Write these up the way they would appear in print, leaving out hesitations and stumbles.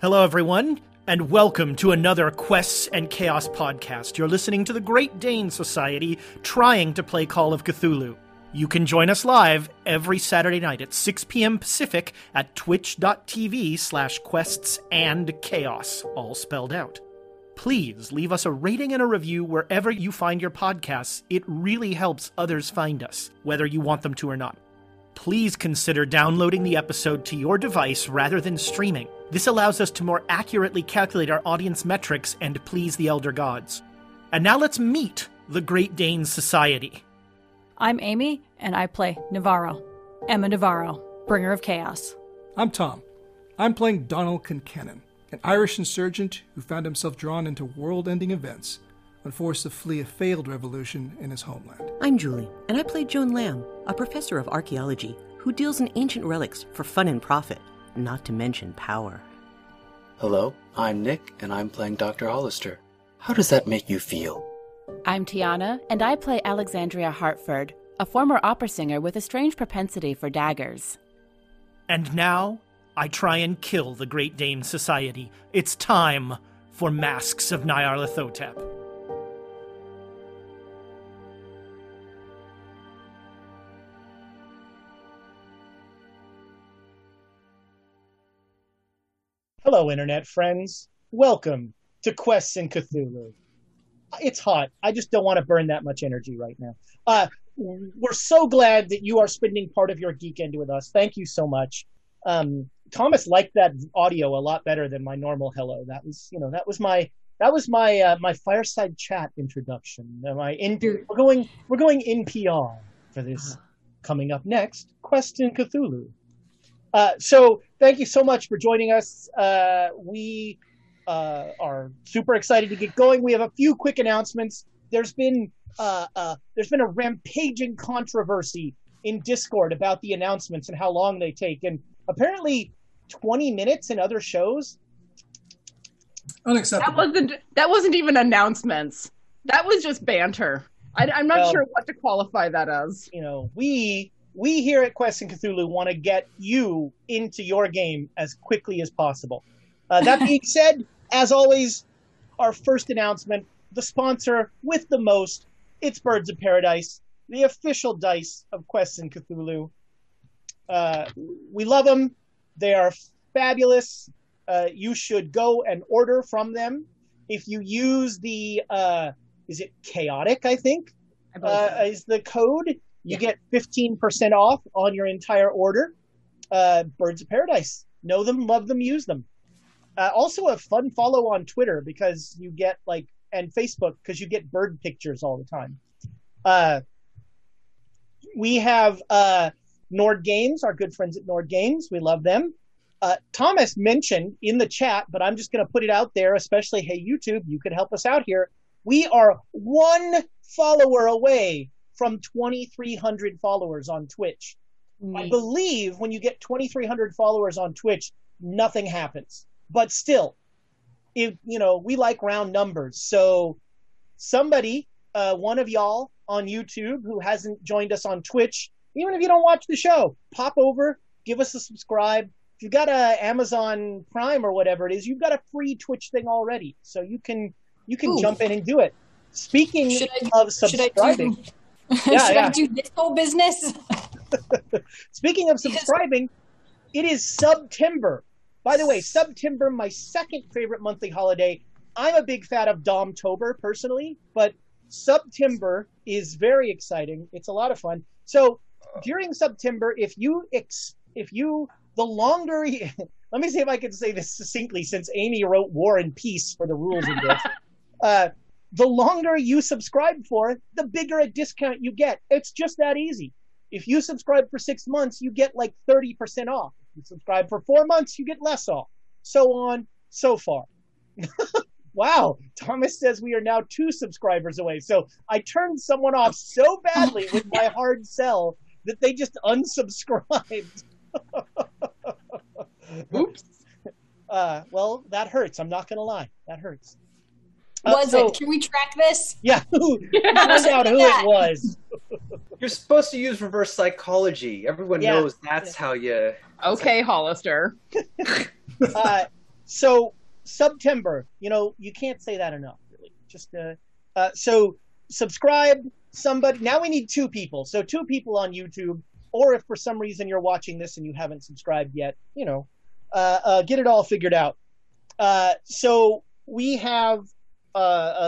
Hello, everyone, and welcome to another Quests and Chaos podcast. You're listening to the Great Dane Society trying to play Call of Cthulhu. You can join us live every Saturday night at 6 p.m. Pacific at twitch.tv/quests and chaos, all spelled out. Please leave us a rating and a review wherever you find your podcasts. It really helps others find us, whether you want them to or not. Please consider downloading the episode to your device rather than streaming. This allows us to more accurately calculate our audience metrics and please the Elder Gods. And now let's meet the Great Dane Society. I'm Amy, and I play Navarro. Emma Navarro, bringer of chaos. I'm Tom. I'm playing Donald Kincannon, an Irish insurgent who found himself drawn into world-ending events when forced to flee a failed revolution in his homeland. I'm Julie, and I play Joan Lamb, a professor of archaeology who deals in ancient relics for fun and profit. Not to mention power. Hello, I'm Nick, and I'm playing Dr. Hollister. How does that make you feel? I'm Tiana, and I play Alexandria Hartford, a former opera singer with a strange propensity for daggers. And now, I try and kill the Great Dane Society. It's time for Masks of Nyarlathotep. Hello, Internet friends. Welcome to Quests in Cthulhu. It's hot. I just don't want to burn that much energy right now. We're so glad that you are spending part of your weekend with us. Thank you so much. Thomas liked that audio a lot better than my normal hello. That was my fireside chat introduction. We're going NPR for this. Coming up next, Quests in Cthulhu. So thank you so much for joining us. We are super excited to get going. We have a few quick announcements. There's been a rampaging controversy in Discord about the announcements and how long they take. And apparently 20 minutes in other shows. Unacceptable. That wasn't even announcements. That was just banter. I'm not sure what to qualify that as. You know, We here at Quests in Cthulhu want to get you into your game as quickly as possible. That being said, as always, our first announcement, the sponsor with the most, it's Birds of Paradise, the official dice of Quests in Cthulhu. We love them. They are fabulous. You should go and order from them. If you use the, is it chaotic, I think, is the code? You get 15% off on your entire order. Birds of Paradise. Know them, love them, use them. Also a fun follow on Twitter because you get and Facebook because you get bird pictures all the time. We have Nord Games, our good friends at Nord Games. We love them. Thomas mentioned in the chat, but I'm just going to put it out there, especially, hey, YouTube, you could help us out here. We are one follower away from 2,300 followers on Twitch. Nice. I believe when you get 2,300 followers on Twitch, nothing happens. But still, we like round numbers. So somebody, one of y'all on YouTube who hasn't joined us on Twitch, even if you don't watch the show, pop over, give us a subscribe. If you've got a Amazon Prime or whatever it is, you've got a free Twitch thing already. So you can jump in and do it. Speaking of subscribing... I do this whole business? Speaking of subscribing, it is September. By the way, September, my second favorite monthly holiday. I'm a big fan of Domtober personally, but September is very exciting. It's a lot of fun. So during September, let me see if I can say this succinctly since Amy wrote War and Peace for the rules of this. The longer you subscribe for, the bigger a discount you get. It's just that easy. If you subscribe for 6 months, you get like 30% off. If you subscribe for 4 months, you get less off. So on, so far. Wow, Thomas says we are now 2 subscribers away. So I turned someone off so badly with my hard sell that they just unsubscribed. Oops. Well, that hurts. I'm not going to lie. That hurts. Can we track this? Yeah. Find out who it was. You're supposed to use reverse psychology. Everyone knows that's how you... Okay, Hollister. So, September. You know, you can't say that enough, really. Just so, subscribe somebody. Now we need 2 people. So, 2 people on YouTube. Or if for some reason you're watching this and you haven't subscribed yet, you know, get it all figured out. So, we have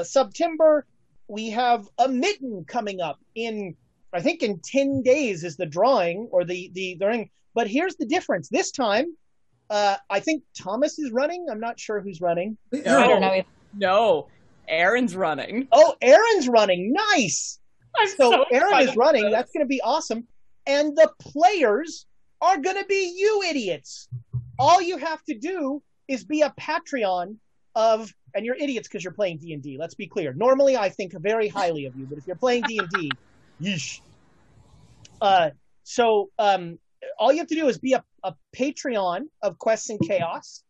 September. We have a mitten coming up in... I think in 10 days is the drawing or the ring. But here's the difference. This time, I think Thomas is running. I'm not sure who's running. No. I don't know. No, Aaron's running. Oh, Aaron's running. Nice. So Aaron is running. That's going to be awesome. And the players are going to be you idiots. All you have to do is be a Patreon of, and you're idiots because you're playing D&D. Let's be clear. Normally, I think very highly of you. But if you're playing D&D, yeesh. So all you have to do is be a Patreon of Quests and Chaos,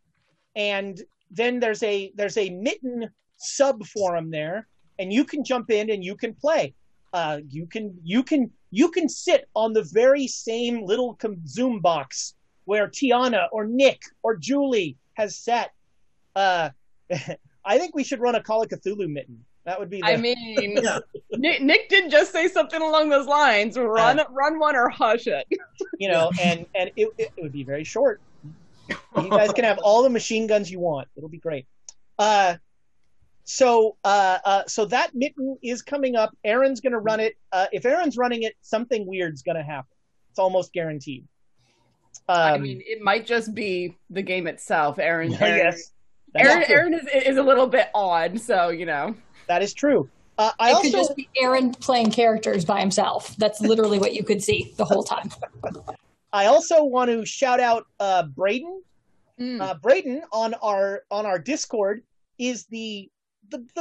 and then there's a mitten sub forum there, and you can jump in and you can play. You can sit on the very same little Zoom box where Tiana or Nick or Julie has sat. I think we should run a Call of Cthulhu mitten. That would be. I mean, Nick did just say something along those lines: "Run one or hush it." You know, and it would be very short. You guys can have all the machine guns you want. It'll be great. So that mitten is coming up. Aaron's going to run it. If Aaron's running it, something weird's going to happen. It's almost guaranteed. I mean, it might just be the game itself. Aaron is a little bit odd, so you know. That is true. It could just be Aaron playing characters by himself. That's literally what you could see the whole time. I also want to shout out Braden. Braden on our Discord is the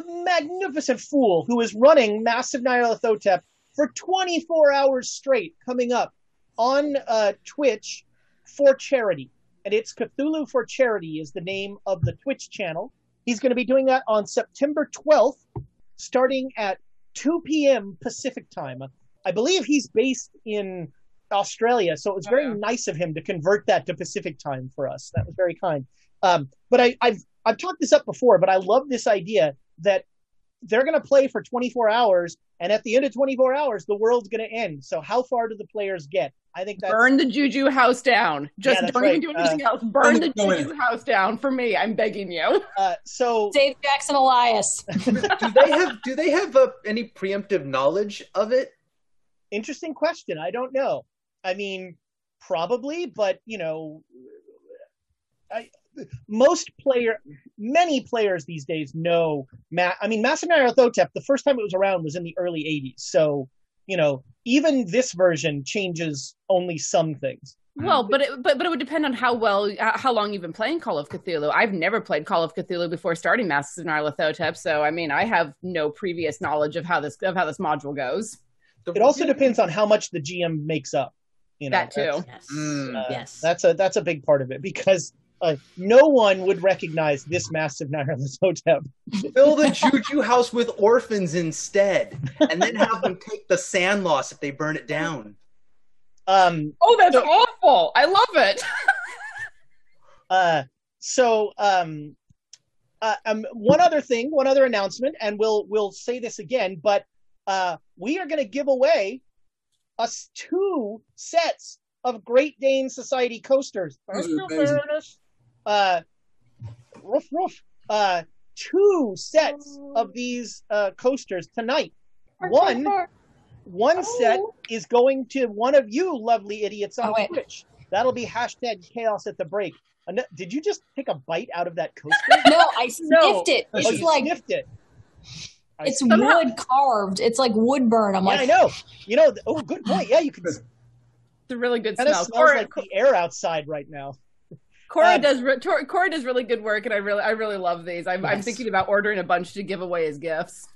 magnificent fool who is running Masks of Nyarlathotep for 24 hours straight coming up on Twitch for charity. And it's Cthulhu for Charity is the name of the Twitch channel. He's going to be doing that on September 12th, starting at 2 p.m. Pacific time. I believe he's based in Australia, so it was very nice of him to convert that to Pacific time for us. That was very kind. But I've talked this up before, but I love this idea that they're going to play for 24 hours, and at the end of 24 hours, the world's going to end. So how far do the players get? I think that's... Burn the Juju house down. Just don't even do anything else. Burn the Juju house down for me. I'm begging you. So Dave Jackson Elias. Do they have any preemptive knowledge of it? Interesting question. I don't know. I mean, probably, but you know, many players these days know. Masks of Nyarlathotep. The first time it was around was in the early '80s. So you know. Even this version changes only some things. Well, but it would depend on how long you've been playing Call of Cthulhu. I've never played Call of Cthulhu before starting Masks of Nyarlathotep, so I mean, I have no previous knowledge of how this module goes. It also depends on how much the GM makes up. You know, that too. Yes. That's a big part of it because no one would recognize this massive Nyarlathotep. Fill the Juju house with orphans instead, and then have them take the sand loss if they burn it down. That's awful! I love it! One other announcement, and we'll say this again, but we are going to give away 2 sets of Great Dane Society coasters. Fairness, 2 sets of these coasters tonight. One set is going to one of you lovely idiots on Twitch. That'll be #chaos at the break. Did you just take a bite out of that coaster? No, I sniffed it. It's you like sniffed it. It's wood carved. It's like wood burn. I know. You know. Oh, good point. Yeah, you can. It's a really good smell. It smells Cora, like the air outside right now. Cora does really good work, and I really love these. I'm thinking about ordering a bunch to give away as gifts.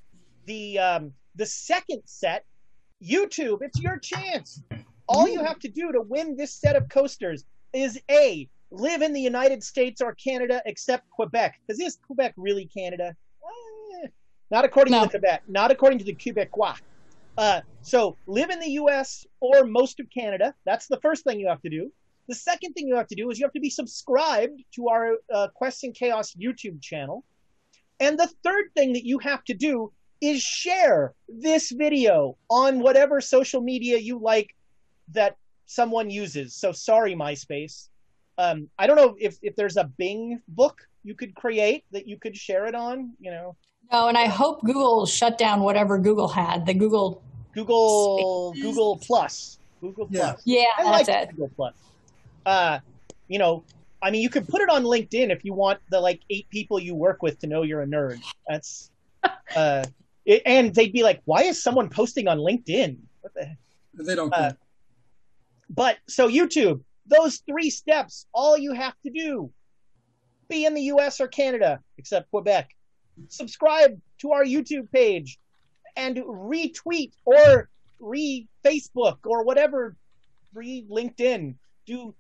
The second set, YouTube, it's your chance. All you have to do to win this set of coasters is A, live in the United States or Canada except Quebec. Because is Quebec really Canada? Not according to Quebec. Not according to the Quebecois. So live in the U.S. or most of Canada. That's the first thing you have to do. The second thing you have to do is you have to be subscribed to our Quests and Chaos YouTube channel. And the third thing that you have to do is share this video on whatever social media you like that someone uses. So sorry, MySpace. I don't know if there's a Bing book you could create that you could share it on, you know. No, and I hope Google shut down whatever Google had. The Google Plus. Google Plus. Yeah, that's it. Google Plus. You know, I mean, you could put it on LinkedIn if you want the, like, 8 people you work with to know you're a nerd. That's, and they'd be like, why is someone posting on LinkedIn? What the heck? They don't care. But, so YouTube, those 3 steps, all you have to do, be in the U.S. or Canada, except Quebec. Subscribe to our YouTube page and retweet or re-Facebook or whatever, re-LinkedIn. Do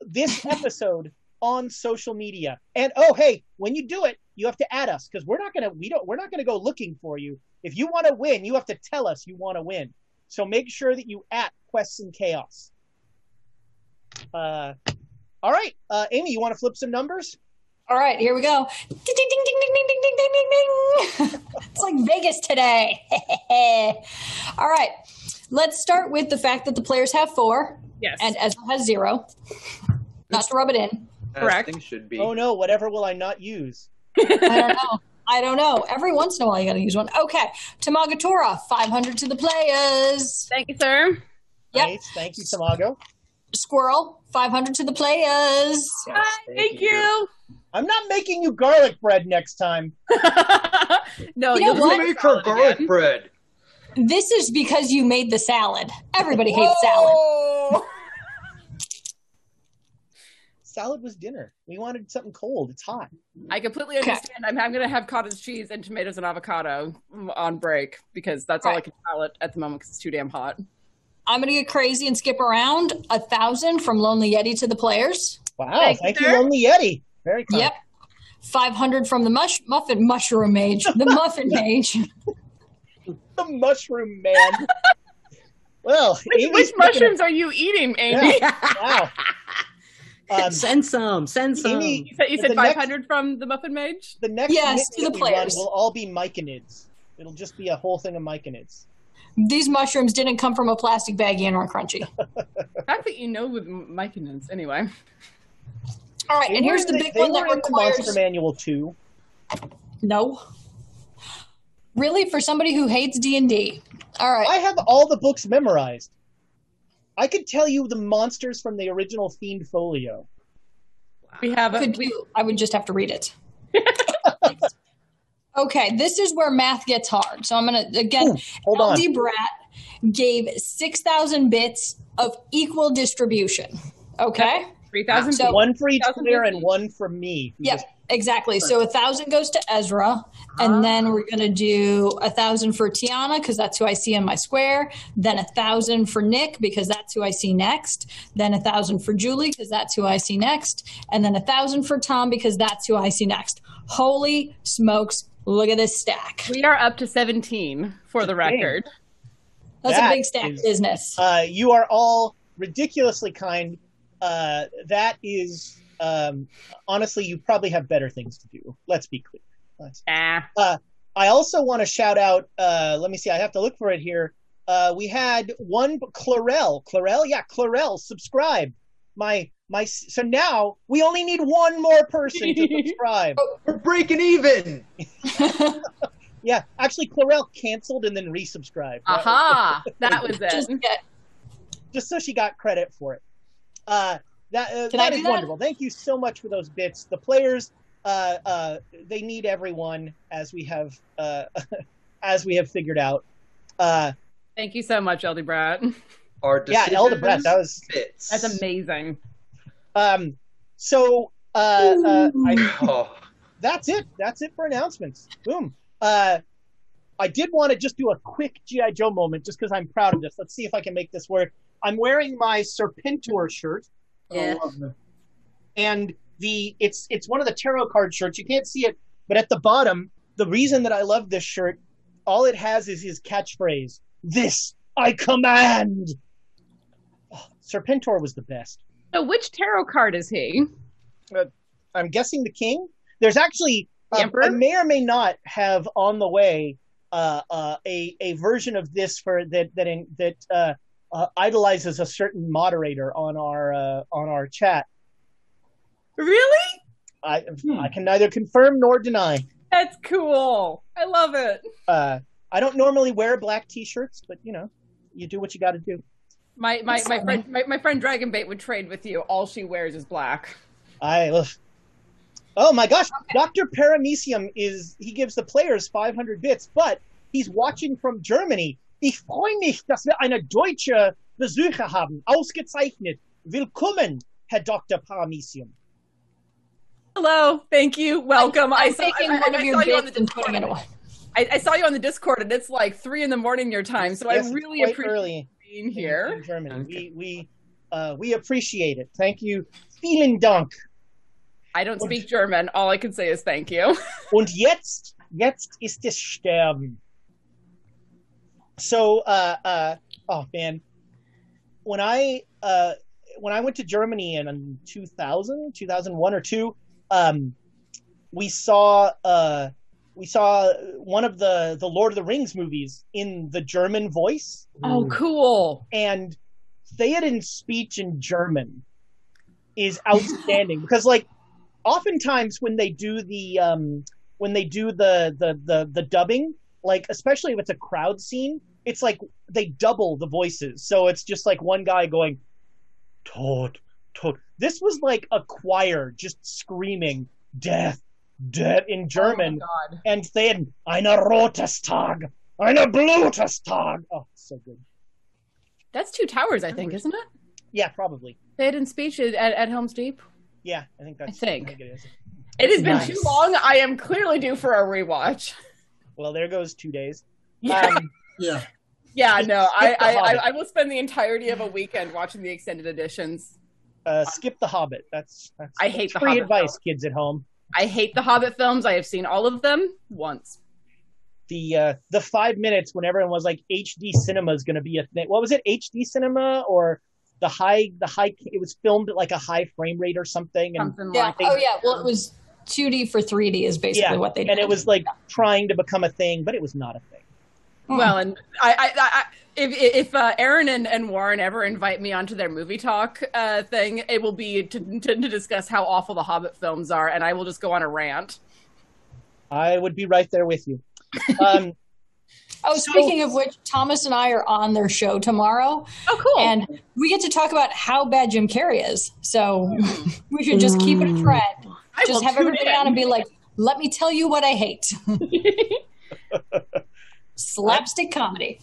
this episode on social media. And oh, hey, when you do it, you have to add us because we're not gonna go looking for you. If you want to win, you have to tell us you want to win. So make sure that you at Quests and Chaos. All right, Amy, you want to flip some numbers? All right, here we go. Ding, ding, ding, ding, ding, ding, ding, ding, ding, ding. It's like Vegas today. All right, let's start with the fact that the players have 4. Yes. And Ezra has 0. Not to rub it in. Correct. Thing should be. Oh, no, whatever will I not use? I don't know. Every once in a while, you got to use one. Okay, Tamagotora, 500 to the players. Thank you, sir. Yep. Right. Thank you, Tamago. Squirrel, 500 to the players. Yes, thank you. I'm not making you garlic bread next time. No, you make her garlic bread. This is because you made the salad. Everybody hates salad. Salad was dinner. We wanted something cold. It's hot. I completely understand. I'm going to have cottage cheese and tomatoes and avocado on break because that's all I can salad at the moment because it's too damn hot. I'm going to get crazy and skip around. 1,000 from Lonely Yeti to the players. Wow. Thank you, Lonely Yeti. Very cool. Yep. 500 from the Muffin Mage. The Muffin Mage. The Mushroom Man. Well, which mushrooms are you eating, Amy? Yeah. Wow. Send some. Amy, you said 500 from the Muffin Mage? The next to the players will all be myconids. It'll just be a whole thing of myconids. These mushrooms didn't come from a plastic baggie and are crunchy. I think you know with myconids, anyway. All right, and here's the big one that requires... Monster Manual 2. No. Really, for somebody who hates D&D. All right. I have all the books memorized. I could tell you the monsters from the original Fiend Folio. We have. I would just have to read it. Okay, this is where math gets hard. So I'm going to, again, Elder Brad gave 6,000 bits of equal distribution. Okay? Yep. 3,000. So one for each player and one for me. Yep, exactly. So 1,000 goes to Ezra. And then we're going to do 1,000 for Tiana because that's who I see in my square. Then 1,000 for Nick because that's who I see next. Then 1,000 for Julie because that's who I see next. And then 1,000 for Tom because that's who I see next. Holy smokes. Look at this stack. We are up to 17 for the record. That's a big stack of business. You are all ridiculously kind. That is, honestly, you probably have better things to do. Let's be clear. I also want to shout out, let me see, I have to look for it here. We had one, Chlorelle, subscribe. So now we only need one more person to subscribe. We're breaking even. Yeah, actually, Chlorelle canceled and then resubscribed. Aha, that was it. Just so she got credit for it. That is wonderful. Thank you so much for those bits. The players, they need everyone as we have figured out. Thank you so much, Elder Brad. Our decisions. Yeah, Elder Brad, that was fits. That's amazing. That's it for announcements. Boom. I did want to just do a quick G.I. Joe moment just because I'm proud of this. Let's see if I can make this work. I'm wearing my Serpentor shirt. Yeah. Oh, I love them. And it's one of the tarot card shirts. You can't see it, but at the bottom, the reason that I love this shirt, all it has is his catchphrase, "This I command." Oh, Serpentor was the best. So which tarot card is he? I'm guessing the king. There's actually... I may or may not have on the way a version of this for that idolizes a certain moderator on our chat. Really? I can neither confirm nor deny. That's cool. I love it. I don't normally wear black t-shirts, but you know, you do what you got to do. My friend Dragonbait would trade with you. All she wears is black. Oh my gosh, okay. Dr. Paramecium he gives the players 500 bits, but he's watching from Germany. Ich freue mich, dass wir eine deutsche Besucher haben. Ausgezeichnet. Willkommen, Herr Dr. Paramecium. Hello, thank you, welcome. I saw you on the Discord and it's like 3 in the morning your time, so yes, I really appreciate being here. In Germany. Okay. We appreciate it. Thank you. Vielen Dank. I don't speak German. All I can say is thank you. Und jetzt ist es sterben. So, oh man, when I went to Germany in 2000, 2001 or two, we saw one of the Lord of the Rings movies in the German voice. Oh, cool! And Theoden's speech in German is outstanding because, like. Oftentimes, when they do the dubbing, like especially if it's a crowd scene, it's like they double the voices. So it's just like one guy going, "Tod, Tod." This was like a choir just screaming "death, death" in German, oh my God. And then "Einer rotes Tag, einer blutes Tag." Oh, so good. That's Two Towers, I think, isn't it? Yeah, probably. They had in speech at Helm's Deep. Yeah, I think that's. I think it is. It has been too long. I am clearly due for a rewatch. Well, there goes 2 days. Yeah. Yeah. No, I will spend the entirety of a weekend watching the extended editions. Skip The Hobbit. That's free advice, kids at home. I hate The Hobbit films. I have seen all of them once. The 5 minutes when everyone was like, "HD cinema is going to be a thing." What was it? HD cinema or? The high. It was filmed at like a high frame rate or something. And yeah. Oh yeah. Well, it was 2D for 3D is basically what they did. And it was like trying to become a thing, but it was not a thing. Well, and if Aaron and Warren ever invite me onto their movie talk thing, it will be to discuss how awful the Hobbit films are, and I will just go on a rant. I would be right there with you. Oh, speaking of which, Thomas and I are on their show tomorrow. Oh, cool. And we get to talk about how bad Jim Carrey is. So we should just keep it a trend. Just have everybody on and be like, let me tell you what I hate. Slapstick comedy.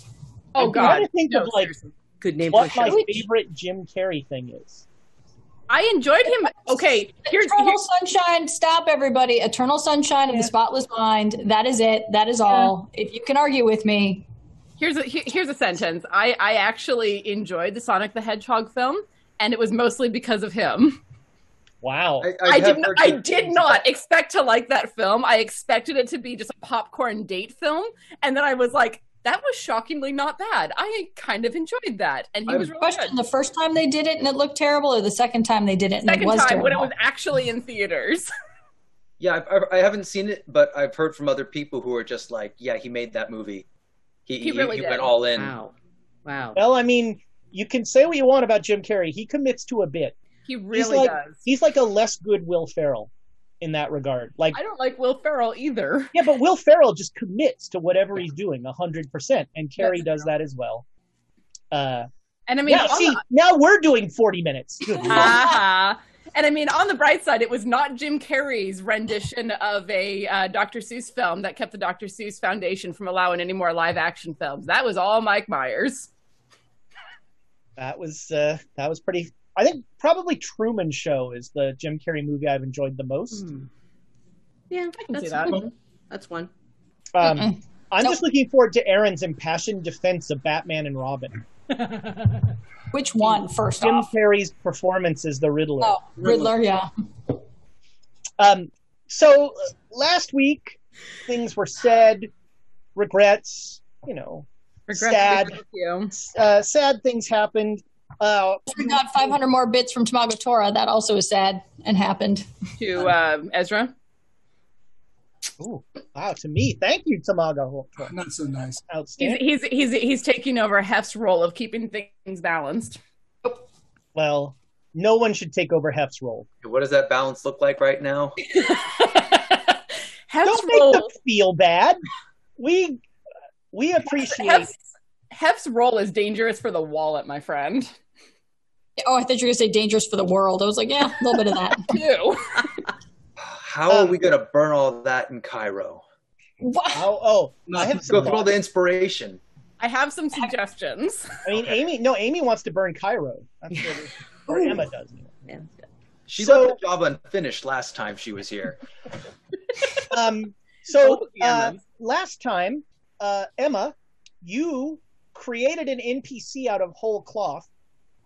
Oh, God. I think of like good name what my favorite Jim Carrey thing is. I enjoyed him. Okay, here's Sunshine. Stop, everybody. Eternal Sunshine of the Spotless Mind. That is it. That is all. If you can argue with me, here's a sentence. I actually enjoyed the Sonic the Hedgehog film, and it was mostly because of him. Wow, I did not expect to like that film. I expected it to be just a popcorn date film, and then I was like. That was shockingly not bad. I kind of enjoyed that, and he was really good. The first time they did it, and it looked terrible, or the second time they did it, and it was terrible. Second time when it was actually in theaters. Yeah, I haven't seen it, but I've heard from other people who are just like, "Yeah, he made that movie. He really went all in." Wow. Well, I mean, you can say what you want about Jim Carrey. He commits to a bit. He really does. He's like a less good Will Ferrell. In that regard, like I don't like Will Ferrell either. Yeah, but Will Ferrell just commits to whatever he's doing 100%, and Carrey does that as well. And I mean, now we're doing 40 minutes. And I mean, on the bright side, it was not Jim Carrey's rendition of a Dr. Seuss film that kept the Dr. Seuss Foundation from allowing any more live action films. That was all Mike Myers. that was pretty. I think probably Truman Show is the Jim Carrey movie I've enjoyed the most. Mm. Yeah, I can see that. One. That's one. I'm just looking forward to Aaron's impassioned defense of Batman and Robin. Which one first? Jim Carrey's performance as the Riddler. Oh, Riddler, yeah. So last week, things were said, regrets, you sad things happened. We got 500 more bits from Tamagotora. That also is sad and happened. To Ezra. Oh wow! To me, thank you, Tamago. Not so nice. Outstanding. He's taking over Hef's role of keeping things balanced. Well, no one should take over Hef's role. What does that balance look like right now? Hef's Don't role... make them feel bad. We appreciate Hef's role is dangerous for the wallet, my friend. Oh, I thought you were going to say dangerous for the world. I was like, yeah, a little bit of that too. How are we going to burn all that in Cairo? I have go through all the inspiration. I have some suggestions. I mean, okay. Amy wants to burn Cairo. That's what Emma does. Yeah. She left the job unfinished last time she was here. Last time, Emma, you created an NPC out of whole cloth.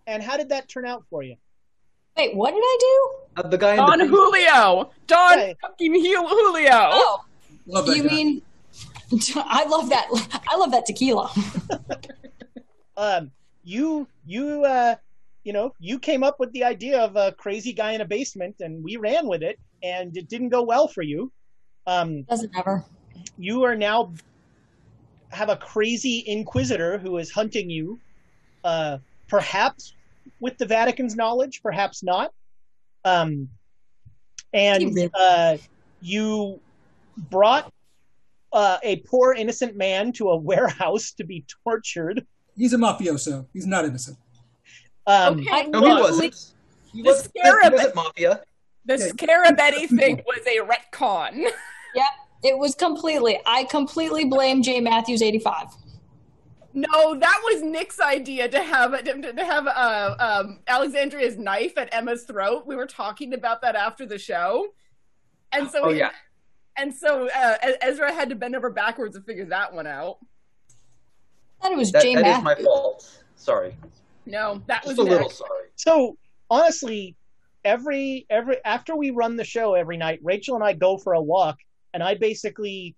And how did that turn out for you? Wait, what did I do? The guy Don in the Julio. Don fucking Julio. Oh, you mean? I love that. I love that tequila. You came up with the idea of a crazy guy in a basement, and we ran with it, and it didn't go well for you. Doesn't ever. You are now have a crazy inquisitor who is hunting you, perhaps. With the Vatican's knowledge, perhaps not. You brought a poor innocent man to a warehouse to be tortured. He's a mafioso. He's not innocent. He wasn't. He wasn't mafia. The Scarabetti thing was a retcon. Yep, it was completely. I completely blame J. Matthews 85. No, that was Nick's idea to have Alexandria's knife at Emma's throat. We were talking about that after the show, and so Ezra had to bend over backwards to figure that one out. I thought it was Jay Matthews. That is my fault. Sorry. No, that was just a little sorry. So honestly, every after we run the show every night, Rachel and I go for a walk, and I basically,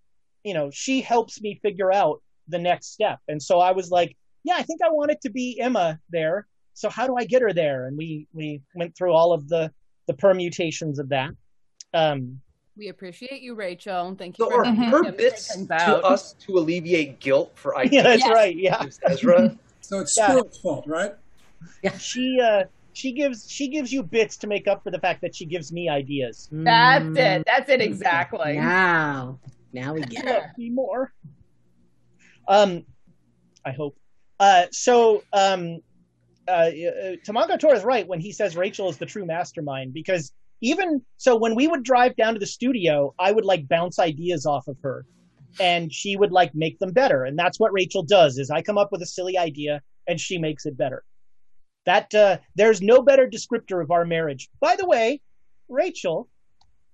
she helps me figure out the next step. And so I was like, yeah, I think I want it to be Emma there. So how do I get her there? And we went through all of the permutations of that. We appreciate you, Rachel. Thank you. So are her bits to us to alleviate guilt for ideas? Yeah, that's right. Yeah. Ezra. So it's Stuart's fault, right? Yeah. She gives you bits to make up for the fact that she gives me ideas. That's it. That's it exactly. Wow. Now we get it. Be more. I hope. Tamagotora is right when he says Rachel is the true mastermind, because even so, when we would drive down to the studio, I would bounce ideas off of her, and she would make them better. And that's what Rachel does: is I come up with a silly idea and she makes it better. That there's no better descriptor of our marriage. By the way, Rachel,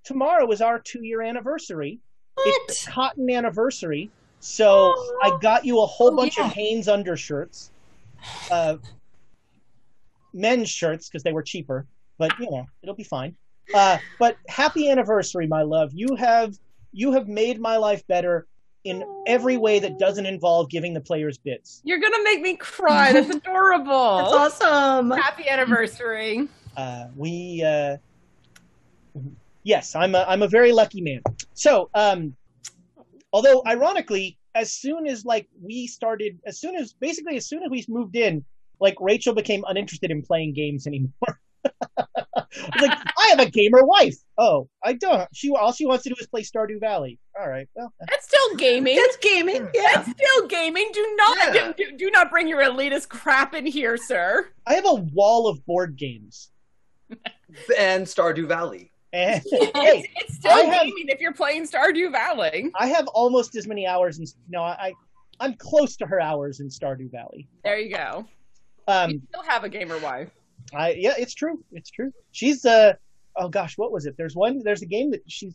tomorrow is our 2-year anniversary. What? It's the cotton anniversary. So I got you a whole bunch of Hanes undershirts, men's shirts because they were cheaper, but it'll be fine. But happy anniversary, my love. You have made my life better in every way that doesn't involve giving the players bits. You're gonna make me cry. That's adorable. That's awesome. Happy anniversary. Yes, I'm a very lucky man. So although ironically, as soon as we moved in, Rachel became uninterested in playing games anymore. I have a gamer wife. Oh, I don't. All she wants to do is play Stardew Valley. All right, well, that's still gaming. That's gaming. Yeah, that's still gaming. Do not bring your elitist crap in here, sir. I have a wall of board games and Stardew Valley. And, it's still gaming if you're playing Stardew Valley. I have almost as many hours. I'm close to her hours in Stardew Valley. There you go. You still have a gamer wife. Yeah, it's true. It's true. She's oh gosh, what was it? There's a game that she's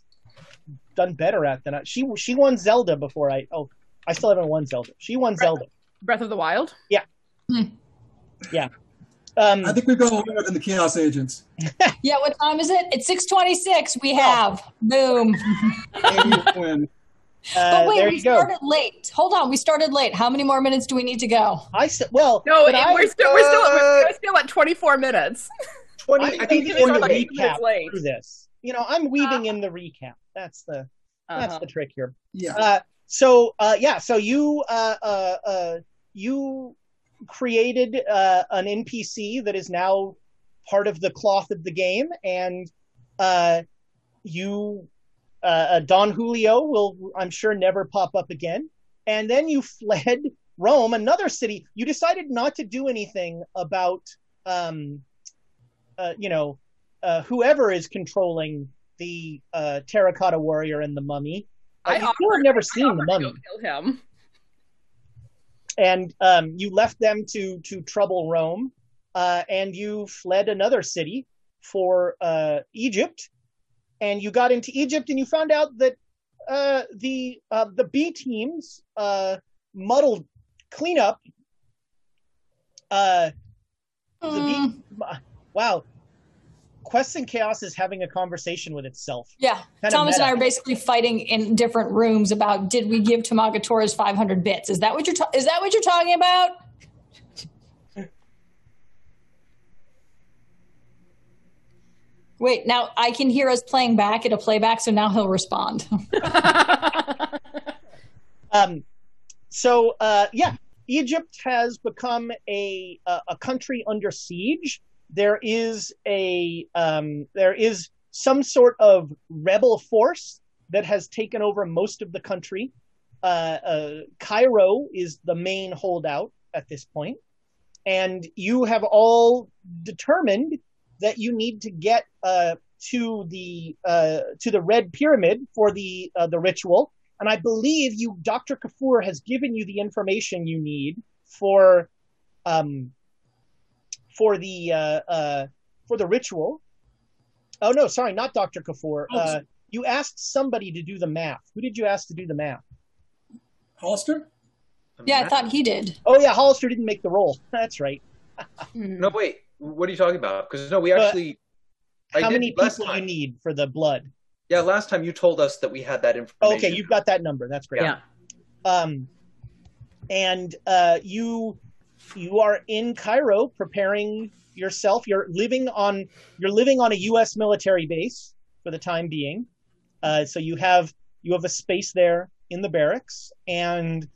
done better at than I. She won Zelda before I. Oh, I still haven't won Zelda. She won Zelda. Breath of the Wild. Yeah. Yeah. I think we go longer than the Chaos Agents. Yeah, what time is it? It's 6:26. We have boom. But wait, we started late. Hold on, we started late. How many more minutes do we need to go? We're still at 24 minutes. I think it's going to recap through this. You know, I'm weaving in the recap. That's the trick here. Yeah. So you created an NPC that is now part of the cloth of the game, and Don Julio will, I'm sure, never pop up again. And then you fled Rome, another city. You decided not to do anything about, whoever is controlling the Terracotta Warrior and the Mummy. I've never seen the Mummy. Kill him. And you left them to trouble Rome, and you fled another city for Egypt. And you got into Egypt, and you found out that the B team's muddled cleanup. Wow, Quests and Chaos is having a conversation with itself. Yeah, kind Thomas and I are basically fighting in different rooms about did we give Tamagatora's 500 bits? Is that what you're talking about? Wait, now I can hear us playing back at a playback, so now he'll respond. Egypt has become a country under siege. There is some sort of rebel force that has taken over most of the country. Cairo is the main holdout at this point, and you have all determined that you need to get to the Red Pyramid for the ritual, and I believe you, Dr. Kafour, has given you the information you need for the ritual. Oh no, sorry, not Dr. Kafour. You asked somebody to do the math. Who did you ask to do the math? Hollister? I thought he did. Oh yeah, Hollister didn't make the roll. That's right. No, wait. What are you talking about? Because we actually... How many people do you need for the blood? Yeah, last time you told us that we had that information. Okay, you've got that number. That's great. Yeah. You are in Cairo preparing yourself. You're living on a U.S. military base for the time being. So you have a space there in the barracks, and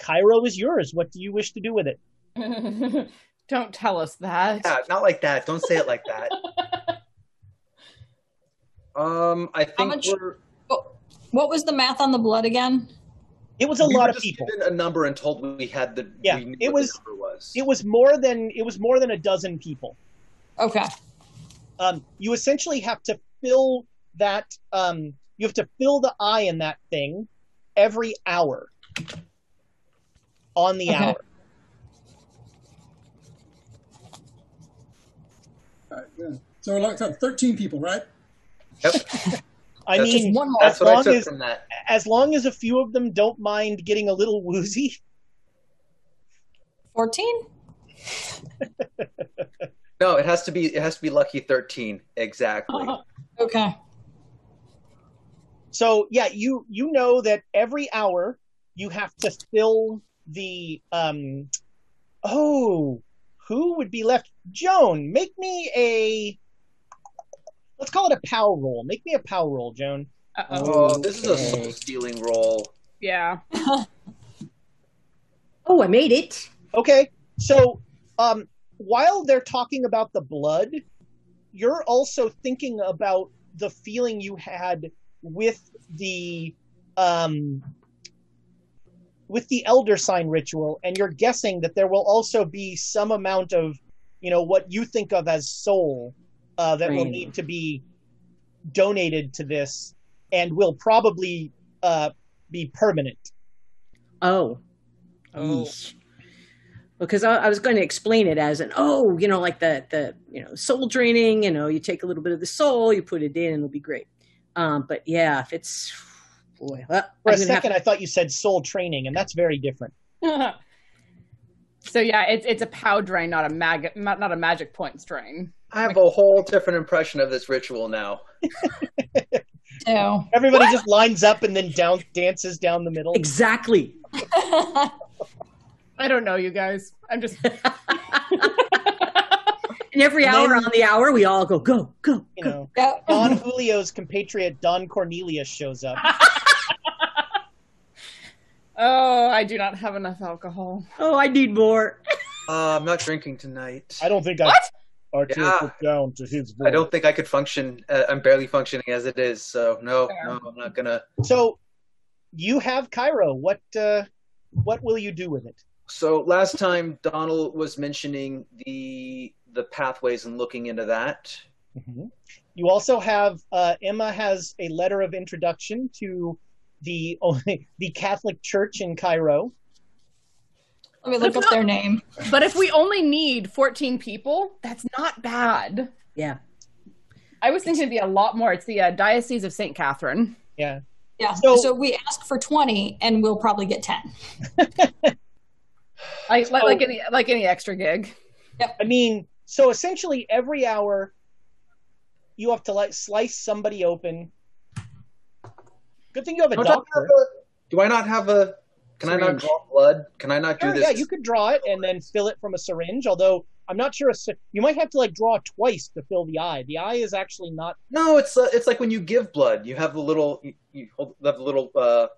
Cairo is yours. What do you wish to do with it? Don't tell us that. Yeah, not like that. Don't say it like that. I think what was the math on the blood again? It was a lot of people. We were just given a number and told we had the. Yeah, we knew what the number was. It was more than a dozen people. Okay. You essentially have to fill that. You have to fill the eye in that thing every hour. On the hour. All right, yeah. So we're locked up 13 people, right? Yep. As long as a few of them don't mind getting a little woozy. 14? No, it has to be lucky 13 exactly. Okay. So yeah, you know that every hour you have to fill the who would be left? Joan, make me let's call it a POW roll. Make me a POW roll, Joan. Oh, this is a soul stealing roll. Yeah. I made it. Okay, so while they're talking about the blood, you're also thinking about the feeling you had with the elder sign ritual, and you're guessing that there will also be some amount of, what you think of as soul that will need to be donated to this and will probably be permanent. Oh, Oh. Because I was going to explain it as an, oh, you know, like the you know, soul draining, you know, you take a little bit of the soul, you put it in, and it'll be great. But yeah, if it's, boy. Well, for a second, I thought you said soul training, and that's very different. So yeah, it's a POW drain, not a magic points drain. I have a whole different impression of this ritual now. Oh. Everybody just lines up and then dances down the middle. Exactly. I don't know, you guys. I'm just. And every hour on the hour, we all go. You know, go. Don Julio's compatriot Don Cornelius shows up. Oh, I do not have enough alcohol. Oh, I need more. I'm not drinking tonight. I don't think I. What? Yeah. Down to his voice. I don't think I could function. I'm barely functioning as it is. So no, I'm not gonna. So, you have Cairo. What will you do with it? So last time Donald was mentioning the pathways and looking into that. Mm-hmm. You also have Emma has a letter of introduction to the Catholic Church in Cairo. Let me look up their name. But if we only need 14 people, that's not bad. Yeah. I was thinking it'd be a lot more. It's the Diocese of St. Catherine. Yeah. Yeah, so we ask for 20, and we'll probably get 10. like any extra gig. Yep. I mean, so essentially every hour, you have to slice somebody open. Good thing you have a doctor. Do I not have a? Can syringe. I not draw blood? Can I not do this? Yeah, you could draw it and then fill it from a syringe. Although I'm not sure, you might have to draw twice to fill the eye. The eye is actually not. No, it's like when you give blood, you have the little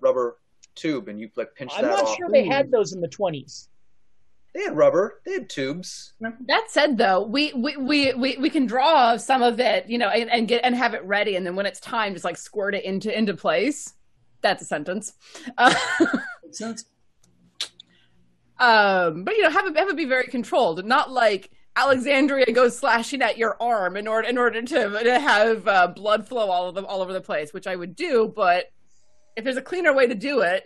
rubber tube and you pinch that off. I'm not sure they had those in the 20s. They had rubber. They had tubes. That said, though, we can draw some of it, you know, and have it ready, and then when it's time, just squirt it into place. That's a sentence. Sounds. But you know, have it be very controlled, not like Alexandria goes slashing at your arm in order to have blood flow all over the place, which I would do. But if there's a cleaner way to do it,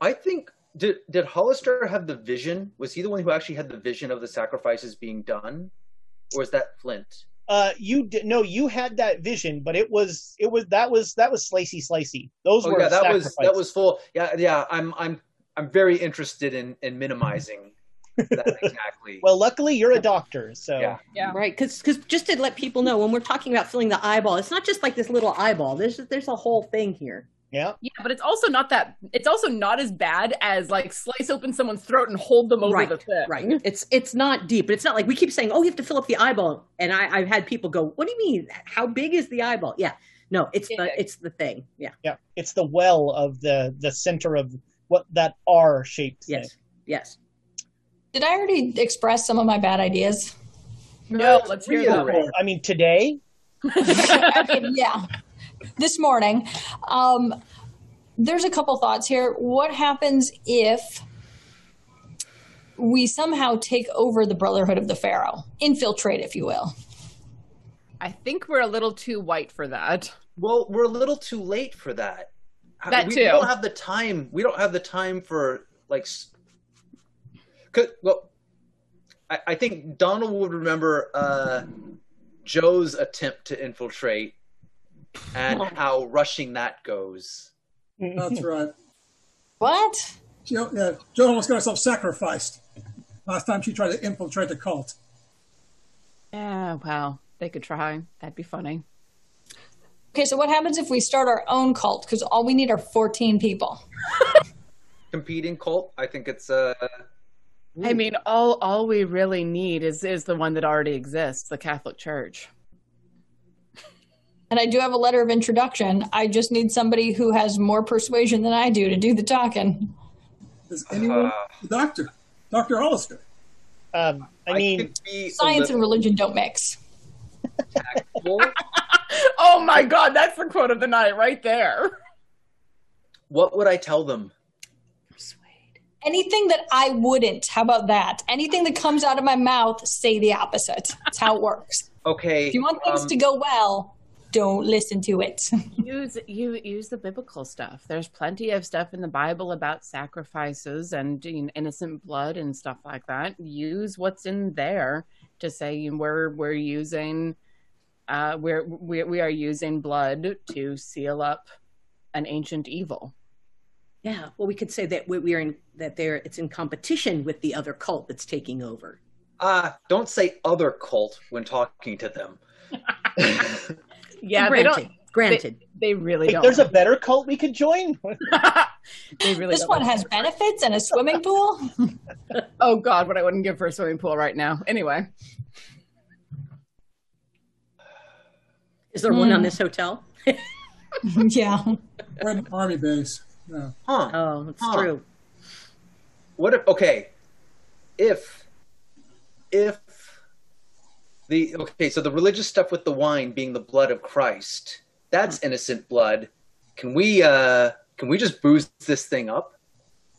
I think did Hollister have the vision? Was he the one who actually had the vision of the sacrifices being done, or was that Flint? You had that vision, but that was slicey. Those were sacrifices. That was full. Yeah. I'm very interested in minimizing that exactly. Well, luckily you're a doctor, so yeah. Right. Because just to let people know, when we're talking about filling the eyeball, it's not just like this little eyeball. There's a whole thing here. Yeah. Yeah, but it's also not that. It's also not as bad as slice open someone's throat and hold them over the thing. Right. It's not deep, but it's not like we keep saying, oh, you have to fill up the eyeball, and I've had people go, what do you mean? How big is the eyeball? Yeah. No, it's the thing. Yeah. Yeah. It's the well of the center of what that R shaped thing. Yes. Did I already express some of my bad ideas? No, let's hear that. I mean, today? Yeah. This morning, there's a couple thoughts here. What happens if we somehow take over the Brotherhood of the Pharaoh? Infiltrate, if you will. I think we're a little too white for that. Well, we're a little too late for that. We don't have the time. We don't have the time for, well, I think Donald would remember Joe's attempt to infiltrate. And how rushing that goes. That's right. What? Joan almost got herself sacrificed last time she tried to infiltrate the cult. Yeah, well, they could try. That'd be funny. Okay, so what happens if we start our own cult? Because all we need are 14 people. Competing cult? I think it's I mean, all we really need is the one that already exists, the Catholic Church. And I do have a letter of introduction. I just need somebody who has more persuasion than I do to do the talking. Does anyone? The doctor. Dr. Hollister. I mean, science and religion don't mix. Oh my God, that's the quote of the night right there. What would I tell them? Persuade. Anything that I wouldn't. How about that? Anything that comes out of my mouth, say the opposite. That's how it works. Okay. If you want things to go well... don't listen to it. use the biblical stuff. There's plenty of stuff in the Bible about sacrifices and, you know, innocent blood and stuff like that. Use what's in there to say, you know, we are using blood to seal up an ancient evil. Yeah, well, we could say that it's in competition with the other cult that's taking over. Don't say other cult when talking to them. Yeah, granted. They really don't. There's a better cult we could join. They really this one has benefits and a swimming pool. Oh God, what I wouldn't give for a swimming pool right now. Anyway. Is there one on this hotel? Yeah. We're at the army base. Yeah. Huh. Oh, that's true. What if, okay, so the religious stuff with the wine being the blood of Christ, that's innocent blood. Can we just booze this thing up?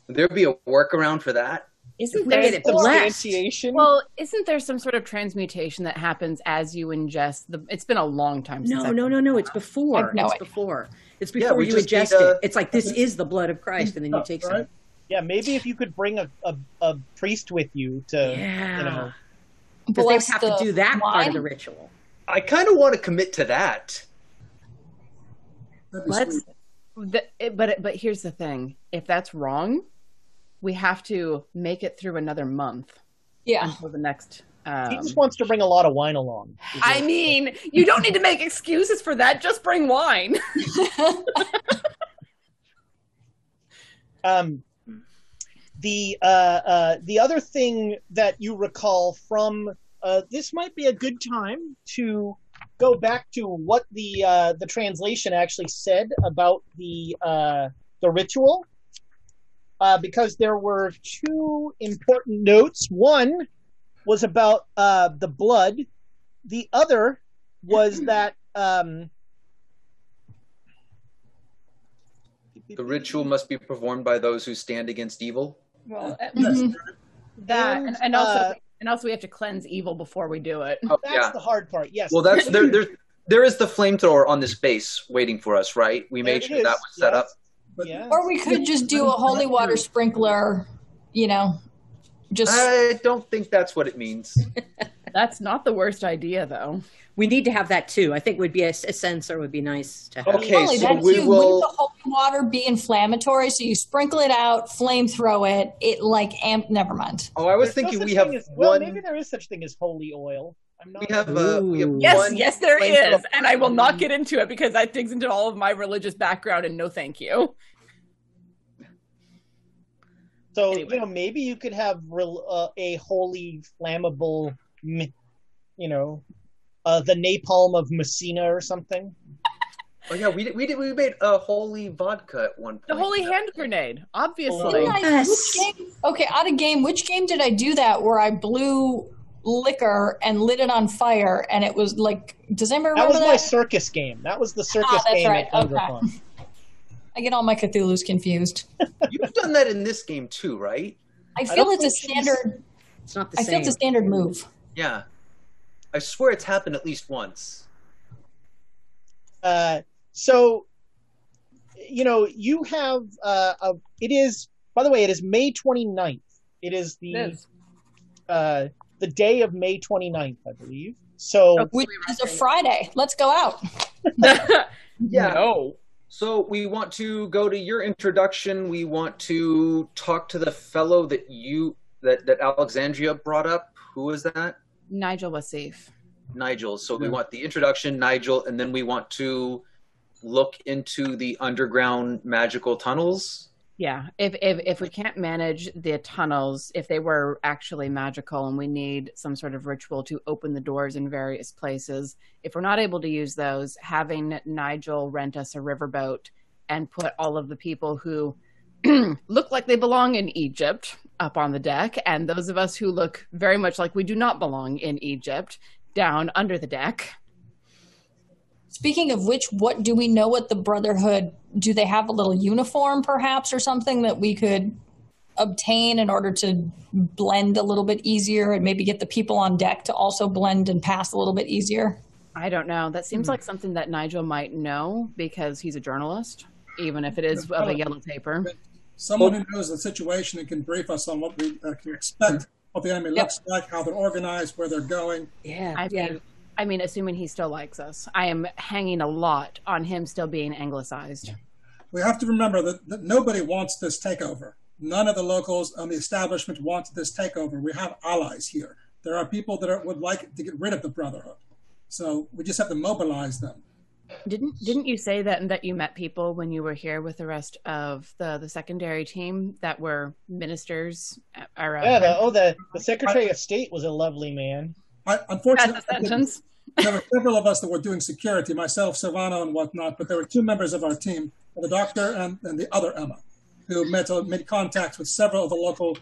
Would there be a workaround for that? Isn't there some sort of transmutation that happens as you ingest the? It's been a long time since. No. It's before. It's before you ingest it. It's like this is the blood of Christ, and then you take some. Yeah, maybe if you could bring a priest with you to, you know, because they would have to do that part of the ritual. I kind of want to commit to that. But here's the thing: if that's wrong, we have to make it through another month. Yeah, until the next. He just wants to bring a lot of wine along. I mean, you don't need to make excuses for that. Just bring wine. The other thing that you recall from this might be a good time to go back to what the translation actually said about the ritual, because there were two important notes. One was about the blood. The other was that the ritual must be performed by those who stand against evil. Well, and also we have to cleanse evil before we do it. Oh, that's the hard part. Yes. Well, that's there is the flamethrower on this base waiting for us, right? We made sure that was set up. Yes. Or we could just do a holy water sprinkler, you know. Just I don't think that's what it means. That's not the worst idea, though. We need to have that too. I think would be a sensor would be nice to have. Okay, so we will. Would the holy water be inflammatory? So you sprinkle it out, flame throw it. It never mind. Oh, I was thinking we have one. Well, maybe there is such thing as holy oil. Yes, there is, and I will not get into it because that digs into all of my religious background, and no, thank you. So anyway. You know, maybe you could have a holy flammable, you know. The napalm of Messina or something. Oh yeah, we made a holy vodka at one point. The holy hand grenade, obviously. Which game did I do that where I blew liquor and lit it on fire and it was like, does anybody remember that? That was my circus game. That was the circus game right. At ThunderFun. Okay. I get all my Cthulhus confused. You've done that in this game too, right? I feel it's a standard. It's not the same. I feel it's a standard move. Yeah. I swear it's happened at least once. So, you know, you have, it is May 29th. It is the day of May 29th, I believe. So, which is a Friday. Let's go out. Yeah. No. So we want to go to your introduction. We want to talk to the fellow that that Alexandria brought up. Who is that? Nigel Wasif. Nigel. So we want the introduction, Nigel, and then we want to look into the underground magical tunnels. Yeah. If we can't manage the tunnels, if they were actually magical and we need some sort of ritual to open the doors in various places, if we're not able to use those, having Nigel rent us a riverboat and put all of the people who look like they belong in Egypt up on the deck, and those of us who look very much like we do not belong in Egypt down under the deck. Speaking of which, what do we know what the Brotherhood, do they have a little uniform perhaps or something that we could obtain in order to blend a little bit easier and maybe get the people on deck to also blend and pass a little bit easier? I don't know. That seems like something that Nigel might know because he's a journalist, even if it is of a yellow paper. Someone who knows the situation and can brief us on what we can expect, what the enemy looks like, how they're organized, where they're going. Yeah. I mean, assuming he still likes us. I am hanging a lot on him still being anglicized. Yeah. We have to remember that nobody wants this takeover. None of the locals on the establishment wants this takeover. We have allies here. There are people that would like to get rid of the Brotherhood. So we just have to mobilize them. Didn't you say that you met people when you were here with the rest of the secondary team that were ministers? The Secretary of State was a lovely man. Unfortunately, there were several of us that were doing security, myself, Savannah, and whatnot, but there were two members of our team, the doctor and the other Emma, who made contacts with several of the local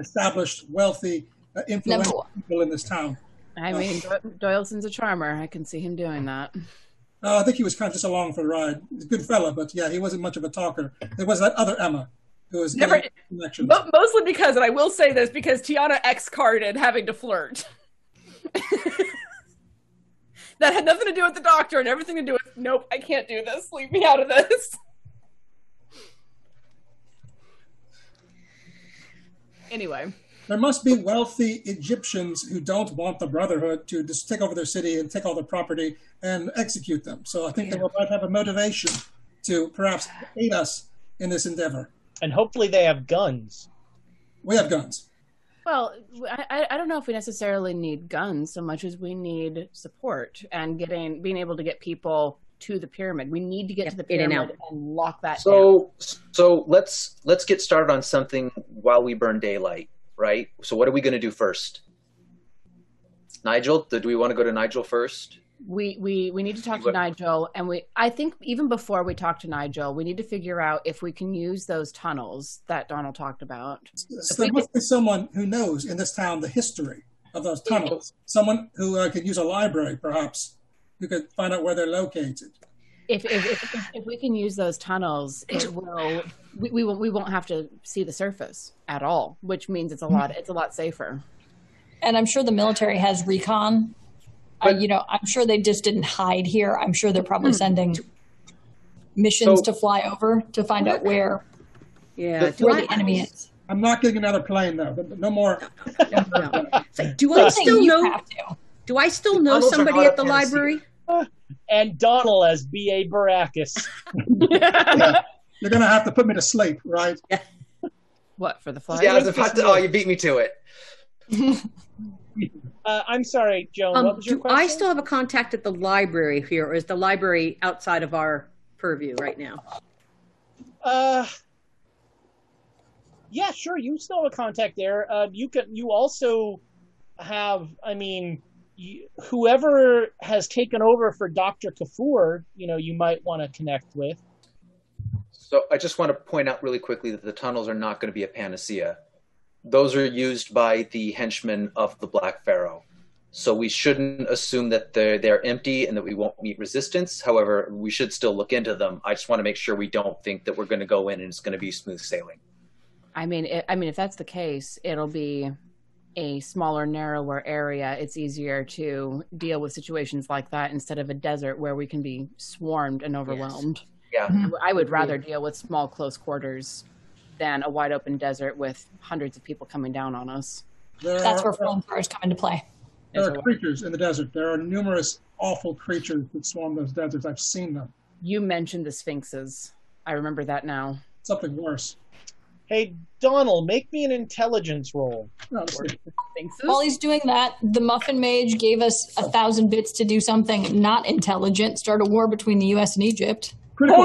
established, wealthy, influential people in this town. I mean, Doyleson's a charmer. I can see him doing that. I think he was kind of just along for the ride. He's a good fella, but yeah, he wasn't much of a talker. There was that other Emma who was mostly because, and I will say this, because Tiana X-carded having to flirt. That had nothing to do with the doctor and everything to do with, nope, I can't do this. Leave me out of this. Anyway. There must be wealthy Egyptians who don't want the Brotherhood to just take over their city and take all their property and execute them. So I think they might have a motivation to perhaps aid us in this endeavor. And hopefully they have guns. We have guns. Well, I don't know if we necessarily need guns so much as we need support and being able to get people to the pyramid. We need to get to the pyramid and lock that down. So let's get started on something while we burn daylight. Right? So what are we going to do first? Nigel, do we want to go to Nigel first? We need to talk to Nigel, and I think even before we talk to Nigel, we need to figure out if we can use those tunnels that Donald talked about. So there must be someone who knows in this town the history of those tunnels. Someone who could use a library, perhaps, who could find out where they're located. If we can use those tunnels, it will. We won't have to see the surface at all, which means it's a lot safer. And I'm sure the military has recon. I'm sure they just didn't hide here. I'm sure they're probably sending missions to fly over to find out where the enemy is. I'm not getting another plane though. No more. No. It's like, do I still know somebody at the library? And Donald as B.A. Baracus. Yeah. You're going to have to put me to sleep, right? Yeah. What, for the fly? Yeah, I was about to, you beat me to it. I'm sorry, Joan, what was your question? Do I still have a contact at the library here, or is the library outside of our purview right now? Yeah, sure, you still have a contact there. You also have, I mean... whoever has taken over for Dr. Kafour, you might want to connect with. So I just want to point out really quickly that the tunnels are not going to be a panacea. Those are used by the henchmen of the Black Pharaoh. So we shouldn't assume that they're empty and that we won't meet resistance. However, we should still look into them. I just want to make sure we don't think that we're going to go in and it's going to be smooth sailing. I mean, if that's the case, it'll be... a smaller, narrower area, it's easier to deal with situations like that instead of a desert where we can be swarmed and overwhelmed. Yes. Yeah, I would rather deal with small, close quarters than a wide open desert with hundreds of people coming down on us. That's where flamethrowers come into play. There are creatures in the desert. There are numerous awful creatures that swarm those deserts. I've seen them. You mentioned the sphinxes. I remember that now. Something worse. Hey, Donald, make me an intelligence roll. While he's doing that, the Muffin Mage gave us 1,000 bits to do something not intelligent, start a war between the U.S. and Egypt. Critical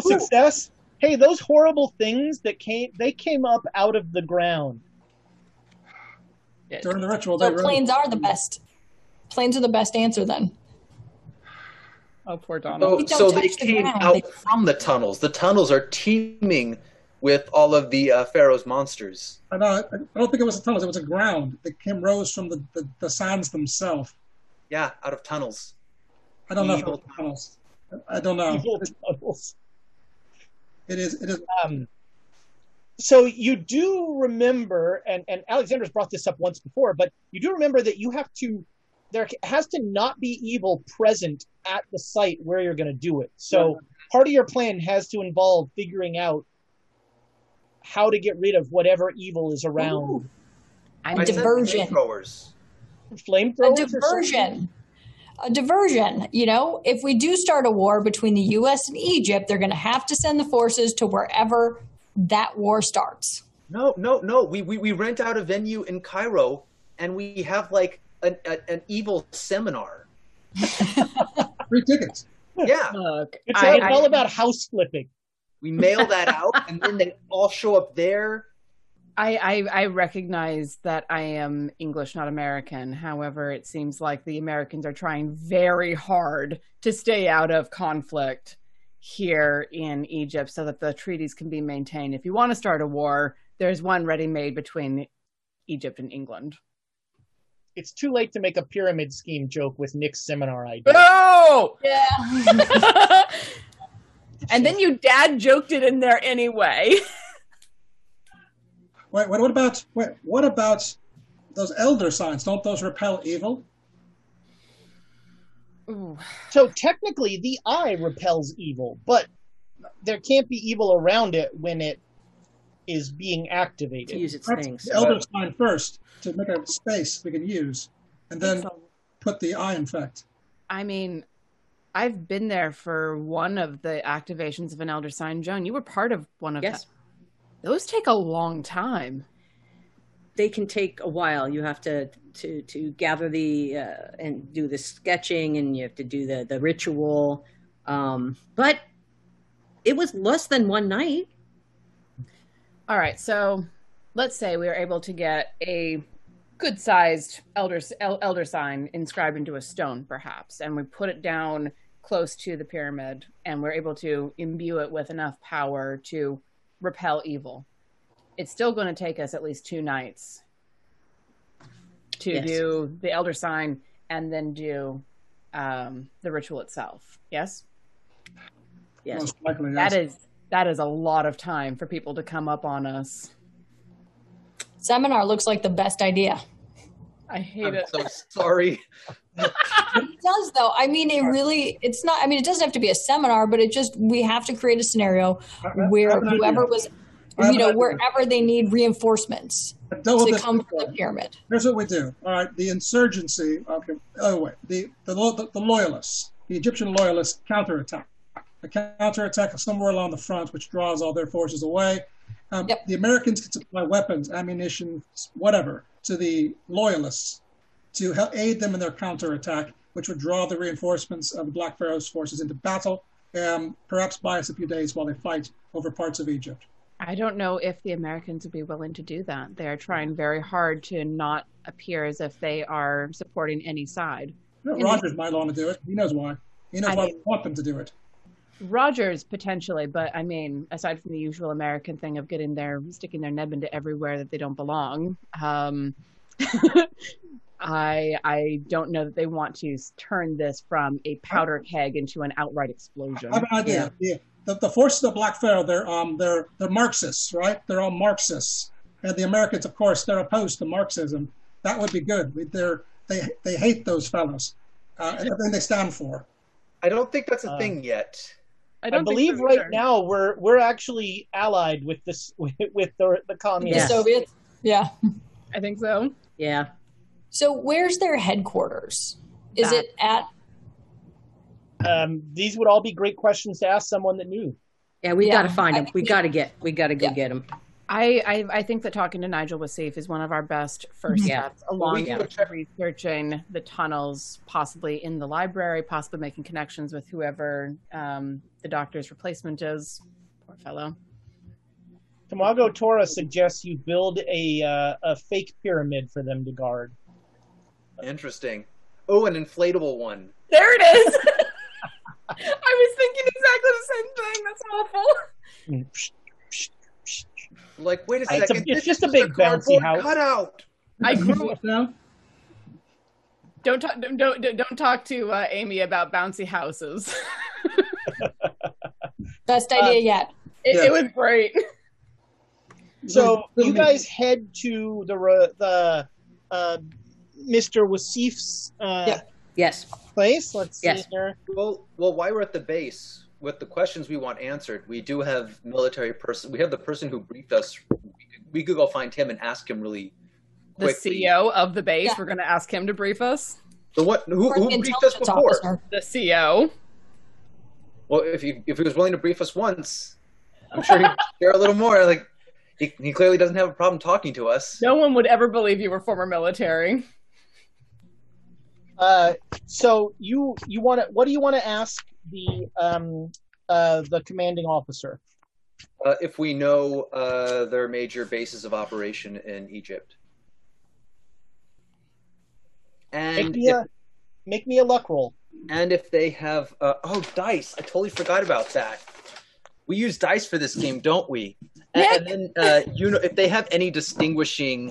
success? Hey, those horrible things came up out of the ground. During the ritual, planes are the best. Planes are the best answer, then. Oh, poor Donald. So they came out from the tunnels. The tunnels are teeming with all of the Pharaoh's monsters. I don't think it was the tunnels. It was a ground that rose from the sands themselves. Yeah, out of tunnels. I don't know. Evil tunnels. I don't know. Evil tunnels. It is. So you do remember, and Alexander's brought this up once before, but you do remember that you have to there has to not be evil present at the site where you're going to do it. So part of your plan has to involve figuring out how to get rid of whatever evil is around. Ooh. I'm diversion. Flamethrowers. Flamethrowers? A diversion. A diversion. You know, if we do start a war between the U.S. and Egypt, they're going to have to send the forces to wherever that war starts. No, no, no. We rent out a venue in Cairo, and we have, like, an evil seminar. Free tickets. Yeah. It's all about house flipping. We mail that out, and then they all show up there. I recognize that I am English, not American. However, it seems like the Americans are trying very hard to stay out of conflict here in Egypt so that the treaties can be maintained. If you want to start a war, there's one ready-made between Egypt and England. It's too late to make a pyramid scheme joke with Nick's seminar idea. No! Yeah. And then you dad joked it in there anyway. Wait, what about those elder signs? Don't those repel evil? Ooh. So technically, the eye repels evil, but there can't be evil around it when it is being activated. To use its things. The elder sign first to make a space we can use, and then put the eye in effect. I mean, I've been there for one of the activations of an elder sign. Joan, you were part of one of them. Those take a long time. They can take a while. You have to gather the and do the sketching, and you have to do the ritual. But it was less than one night. All right. So let's say we were able to get a good-sized elder sign inscribed into a stone, perhaps, and we put it down close to the pyramid, and we're able to imbue it with enough power to repel evil. It's still going to take us at least 2 nights to do the elder sign and then do the ritual itself. Yes? Yes. Most likely, yes. That is a lot of time for people to come up on us. Seminar looks like the best idea. I hate it. I'm so sorry. It does, though. I mean, it's not, I mean, it doesn't have to be a seminar, but we have to create a scenario where whoever was, you know, wherever they need reinforcements to come from the pyramid. Here's what we do. All right. The insurgency, okay, the loyalists, the Egyptian loyalists counterattack. A counterattack somewhere along the front, which draws all their forces away. The Americans can supply weapons, ammunition, whatever, to the loyalists to help aid them in their counterattack, which would draw the reinforcements of the Black Pharaoh's forces into battle, perhaps buy us a few days while they fight over parts of Egypt. I don't know if the Americans would be willing to do that. They are trying very hard to not appear as if they are supporting any side. You know, Rogers might want to do it. He knows why. He knows why we want them to do it. Rogers, potentially, but I mean, aside from the usual American thing of sticking their neb into everywhere that they don't belong, I don't know that they want to turn this from a powder keg into an outright explosion. I have an idea. Yeah. The forces of the Black Pharaoh, they're Marxists, right? They're all Marxists. And the Americans, of course, they're opposed to Marxism. That would be good. They hate those fellows. Everything they stand for. I don't think that's a thing yet. I believe right now we're actually allied with this with the communists. Yeah. The Soviets. Yeah, I think so. Yeah. So where's their headquarters? Is it at? These would all be great questions to ask someone that knew. Yeah, we got to find them. We got to go get them. I think that talking to Nigel Wasif is one of our best first steps, along with researching the tunnels, possibly in the library, possibly making connections with whoever the doctor's replacement is. Poor fellow. Tamagotora suggests you build a fake pyramid for them to guard. Interesting. Oh, an inflatable one. There it is. I was thinking exactly the same thing. That's awful. Like, wait a second. It's just a big bouncy house. Cutout. I grew up now. Don't talk to Amy about bouncy houses. Best idea yet. It was great. So you guys head to the Mr. Wasif's place. Let's see here. Well, while we're at the base with the questions we want answered, we do have military person. We have the person who briefed us. We could go find him and ask him really quickly. The CEO of the base. Yeah. We're going to ask him to brief us. So what? Who briefed us before? Officer. The CEO. Well, if he was willing to brief us once, I'm sure he'd share a little more. Like, he clearly doesn't have a problem talking to us. No one would ever believe you were former military. So you want to? What do you want to ask the commanding officer? If we know their major bases of operation in Egypt. And make me a luck roll. And if they have dice, I totally forgot about that. We use dice for this game, don't we? And then if they have any distinguishing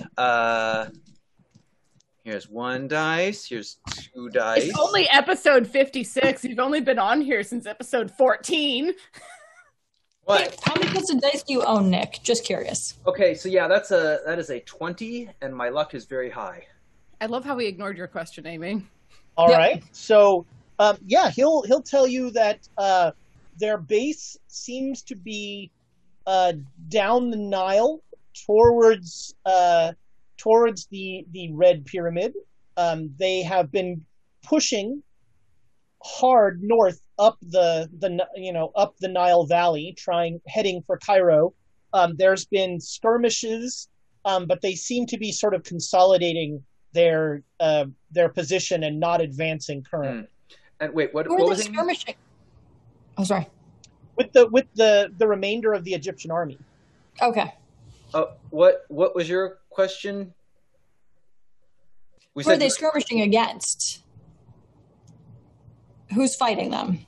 here's one dice, here's two dice. It's only episode 56. You've only been on here since episode 14. What? How many sets of dice do you own, Nick? Just curious. Okay, so yeah, that is a 20, and my luck is very high. I love how we ignored your question, Amy. All right. So, he'll tell you that their base seems to be down the Nile towards the Red Pyramid. They have been pushing hard north up up the Nile Valley, heading for Cairo. There's been skirmishes, but they seem to be sort of consolidating their position and not advancing currently. And wait, what was skirmishing? Oh, sorry. With the remainder of the Egyptian army. Okay. What was your question? Who are they skirmishing against? Who's fighting them?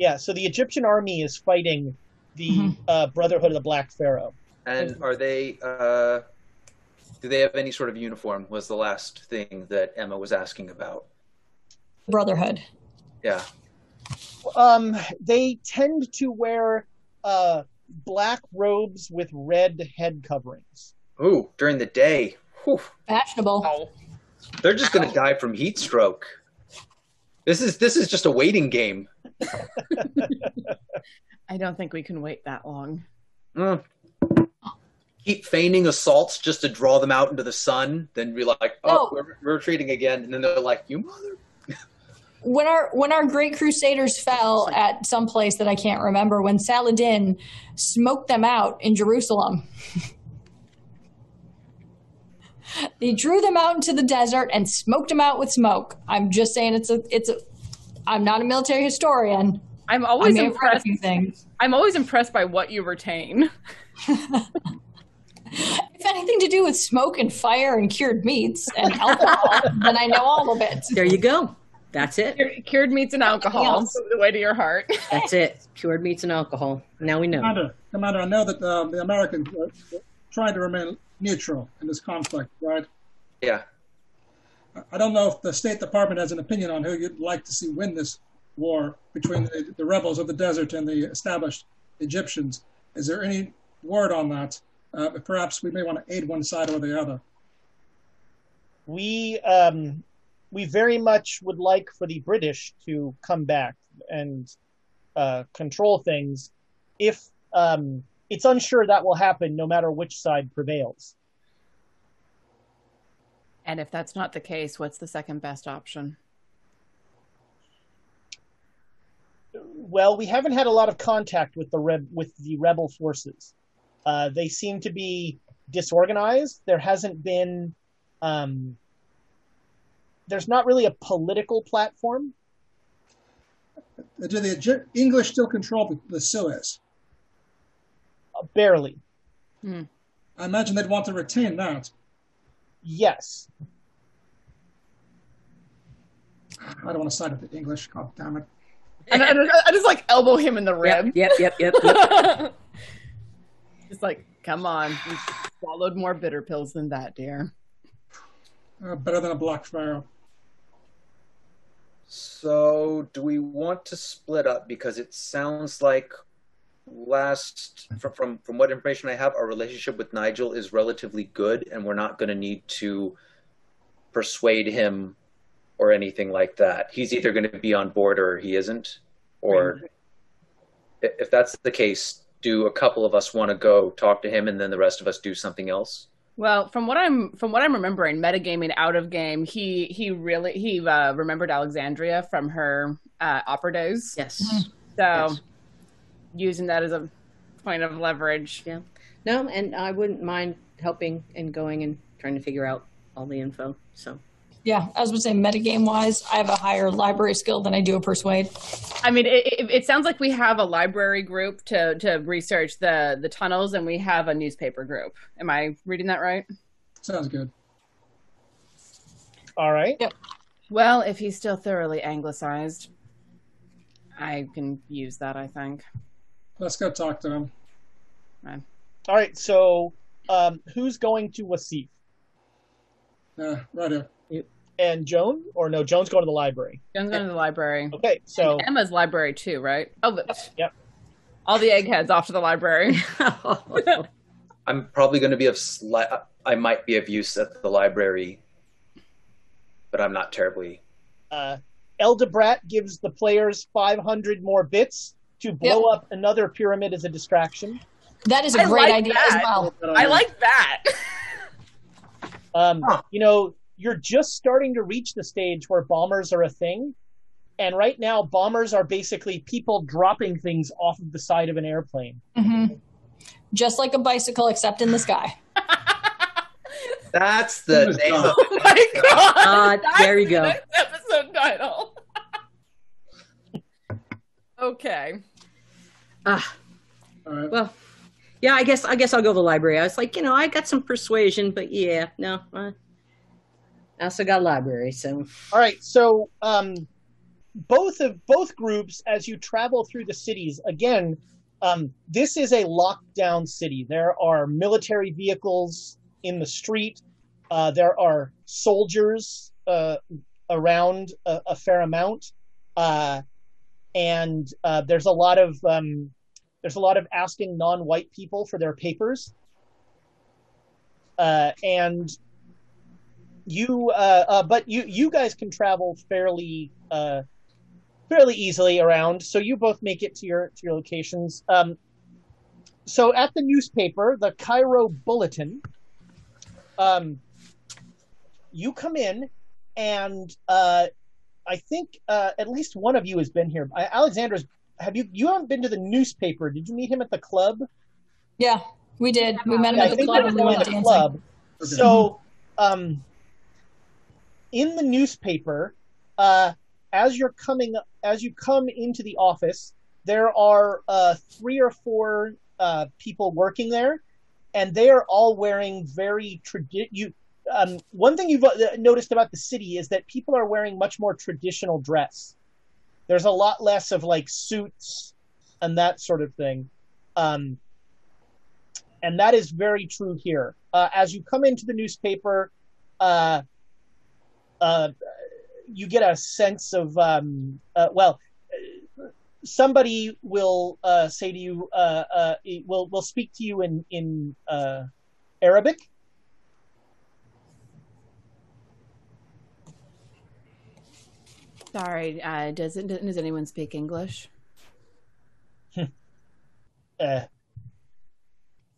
Yeah, so the Egyptian army is fighting the Brotherhood of the Black Pharaoh. And are they? Do they have any sort of uniform? Was the last thing that Emma was asking about. Brotherhood. Yeah. They tend to wear black robes with red head coverings. Ooh, during the day. Whew. Fashionable. Wow. They're just going to die from heat stroke. This is just a waiting game. I don't think we can wait that long. Mm. Keep feigning assaults just to draw them out into the sun, then be like, oh, we're retreating again, and then they're like, you mother. When our great crusaders fell at some place that I can't remember, when Saladin smoked them out in Jerusalem, they drew them out into the desert and smoked them out with smoke. I'm just saying, I'm not a military historian. I'm always impressed by what you retain. If anything to do with smoke and fire and cured meats and alcohol, then I know all of it. There you go. That's it. Cured meats and alcohol. The way to your heart. That's it. Cured meats and alcohol. Now we know. Commander, I know that the Americans tried to remain neutral in this conflict, right? Yeah. I don't know if the State Department has an opinion on who you'd like to see win this war between the rebels of the desert and the established Egyptians. Is there any word on that? But perhaps we may want to aid one side or the other. We very much would like for the British to come back and control things. If it's unsure that will happen, no matter which side prevails. And if that's not the case, what's the second best option? Well, we haven't had a lot of contact with the rebel forces. They seem to be disorganized. There hasn't been, there's not really a political platform. Do the English still control the Suez? Barely. Hmm. I imagine they'd want to retain that. Yes. I don't want to side with the English, god damn it. And I just like elbow him in the rib. Yep. It's like, come on, you swallowed more bitter pills than that, dear. Better than a Black Pharaoh. So, do we want to split up? Because it sounds like from what information I have, our relationship with Nigel is relatively good, and we're not going to need to persuade him or anything like that. He's either going to be on board or he isn't. Or if that's the case, do a couple of us want to go talk to him and then the rest of us do something else? Well, from what I'm remembering, metagaming out of game, he remembered Alexandria from her opera days. Yes. So yes. Using that as a point of leverage. Yeah. No, and I wouldn't mind helping and going and trying to figure out all the info. So yeah, I was going to say metagame wise, I have a higher library skill than I do a persuade. I mean, it sounds like we have a library group to research the tunnels, and we have a newspaper group. Am I reading that right? Sounds good. All right. Yep. Well, if he's still thoroughly anglicized, I can use that, I think. Let's go talk to him. Right. All right, so who's going to Wasif? Right here. And Joan? Or no, Joan's going to the library. Joan's going to the library. Okay, so... And Emma's library too, right? Oh, yep. All the eggheads off to the library. I'm probably going to be of... I might be of use at the library, but I'm not terribly... Elder Brad gives the players 500 more bits to blow up another pyramid as a distraction. That is a great idea as well. I like that. You know... You're just starting to reach the stage where bombers are a thing. And right now, bombers are basically people dropping things off of the side of an airplane. Mm-hmm. Just like a bicycle, except in the sky. That's the name of it. Oh, my God. There you go. That's the next episode title. Okay. All right. Well, yeah, I guess I'll go to the library. I was like, you know, I got some persuasion, but yeah, no, I also got library, so... All right, so both groups, as you travel through the cities, again, this is a lockdown city. There are military vehicles in the street. There are soldiers around a fair amount. And there's a lot of asking non-white people for their papers. But you guys can travel fairly easily around, so you both make it to your locations. So at the newspaper, the Cairo Bulletin, you come in, and I think at least one of you has been here. Alexander's, you haven't been to the newspaper? Did you meet him at the club? Yeah, we did. We met him at the club. So. In the newspaper, as you come into the office, there are 3 or 4 people working there, and they are all wearing very one thing you've noticed about the city is that people are wearing much more traditional dress. There's a lot less of like suits and that sort of thing, and that is very true here. As you come into the newspaper. You get a sense of, somebody will say to you, will speak to you in Arabic. Sorry, does anyone speak English?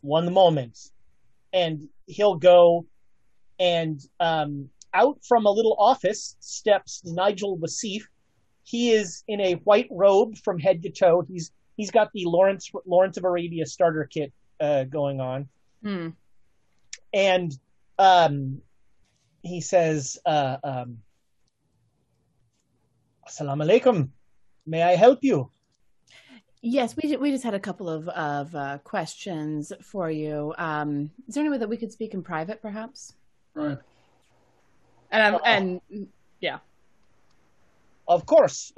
One moment. And he'll go and... out from a little office steps Nigel Wasif. He is in a white robe from head to toe. He's got the Lawrence of Arabia starter kit going on. Mm. And he says, Assalamu alaikum. May I help you? Yes, we just had a couple of questions for you. Is there any way that we could speak in private, perhaps? Right. Yeah. Of course.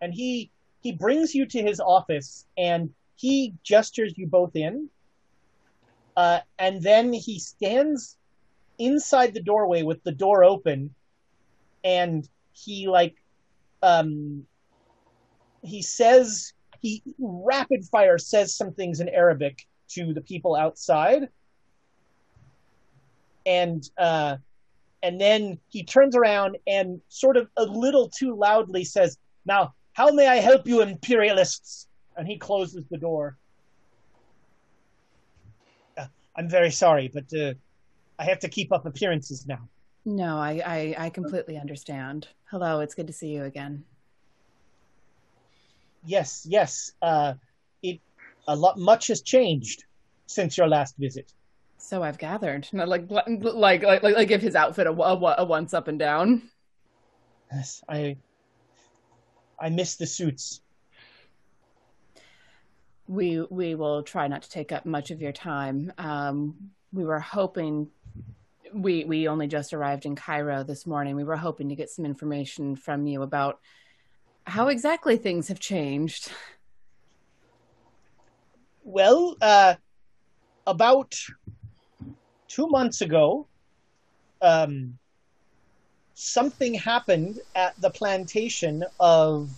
And he brings you to his office, and he gestures you both in. And then he stands inside the doorway with the door open, and he he rapid fire says some things in Arabic to the people outside. And And then he turns around and sort of a little too loudly says, "Now, how may I help you, imperialists?" And he closes the door. I'm very sorry, but I have to keep up appearances now. No, I completely understand. Hello, it's good to see you again. Yes, yes. Much has changed since your last visit. So I've gathered. Like give his outfit a once up and down. Yes, I miss the suits. We will try not to take up much of your time. We were hoping. We only just arrived in Cairo this morning. We were hoping to get some information from you about how exactly things have changed. Well, about 2 months ago, something happened at the plantation of,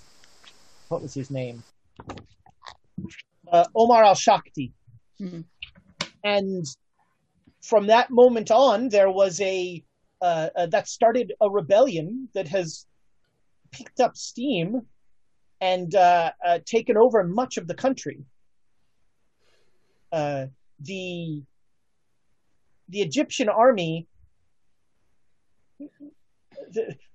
what was his name? Omar al-Shakti. Mm-hmm. And from that moment on, there was that started a rebellion that has picked up steam and taken over much of the country. The Egyptian army,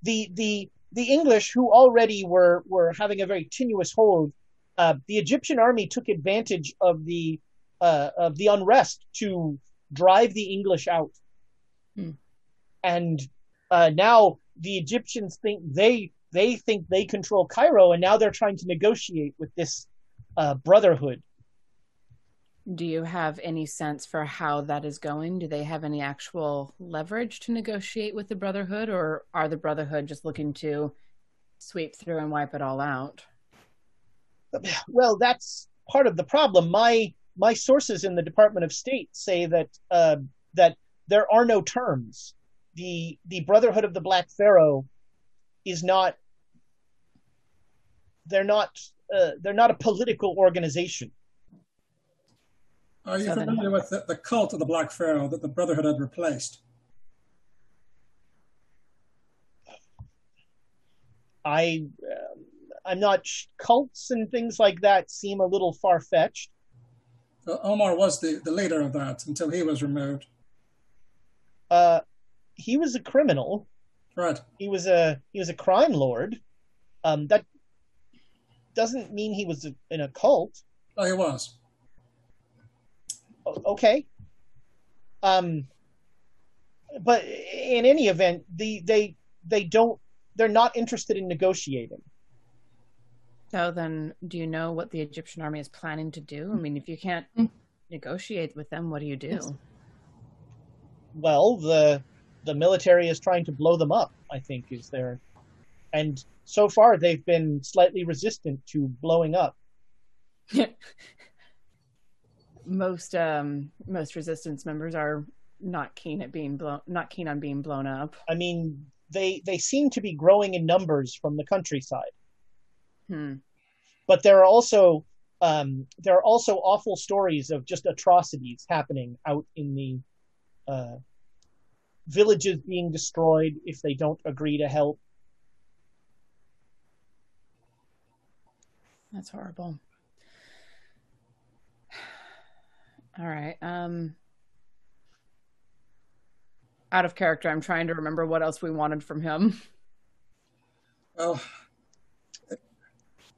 the English, who already were having a very tenuous hold, the Egyptian army took advantage of the unrest to drive the English out. Hmm. And now the Egyptians think they control Cairo, and now they're trying to negotiate with this brotherhood. Do you have any sense for how that is going? Do they have any actual leverage to negotiate with the Brotherhood, or are the Brotherhood just looking to sweep through and wipe it all out? Well, that's part of the problem. My sources in the Department of State say that that there are no terms. The Brotherhood of the Black Pharaoh is not. They're not a political organization. Are you familiar with the cult of the Black Pharaoh that the Brotherhood had replaced? I'm not. Cults and things like that seem a little far-fetched. Omar was the leader of that until he was removed. He was a criminal. Right. He was a crime lord. That doesn't mean he was in a cult. Oh, he was. Okay. But in any event, they're not interested in negotiating. So then, do you know what the Egyptian army is planning to do? I mean, if you can't negotiate with them, what do you do? Well, the military is trying to blow them up, I think, is there. And so far, they've been slightly resistant to blowing up. Most resistance members are not keen on being blown up. I mean, they seem to be growing in numbers from the countryside. Hmm. But there are also awful stories of just atrocities happening out in the villages being destroyed if they don't agree to help. That's horrible. All right. Out of character, I'm trying to remember what else we wanted from him. Well,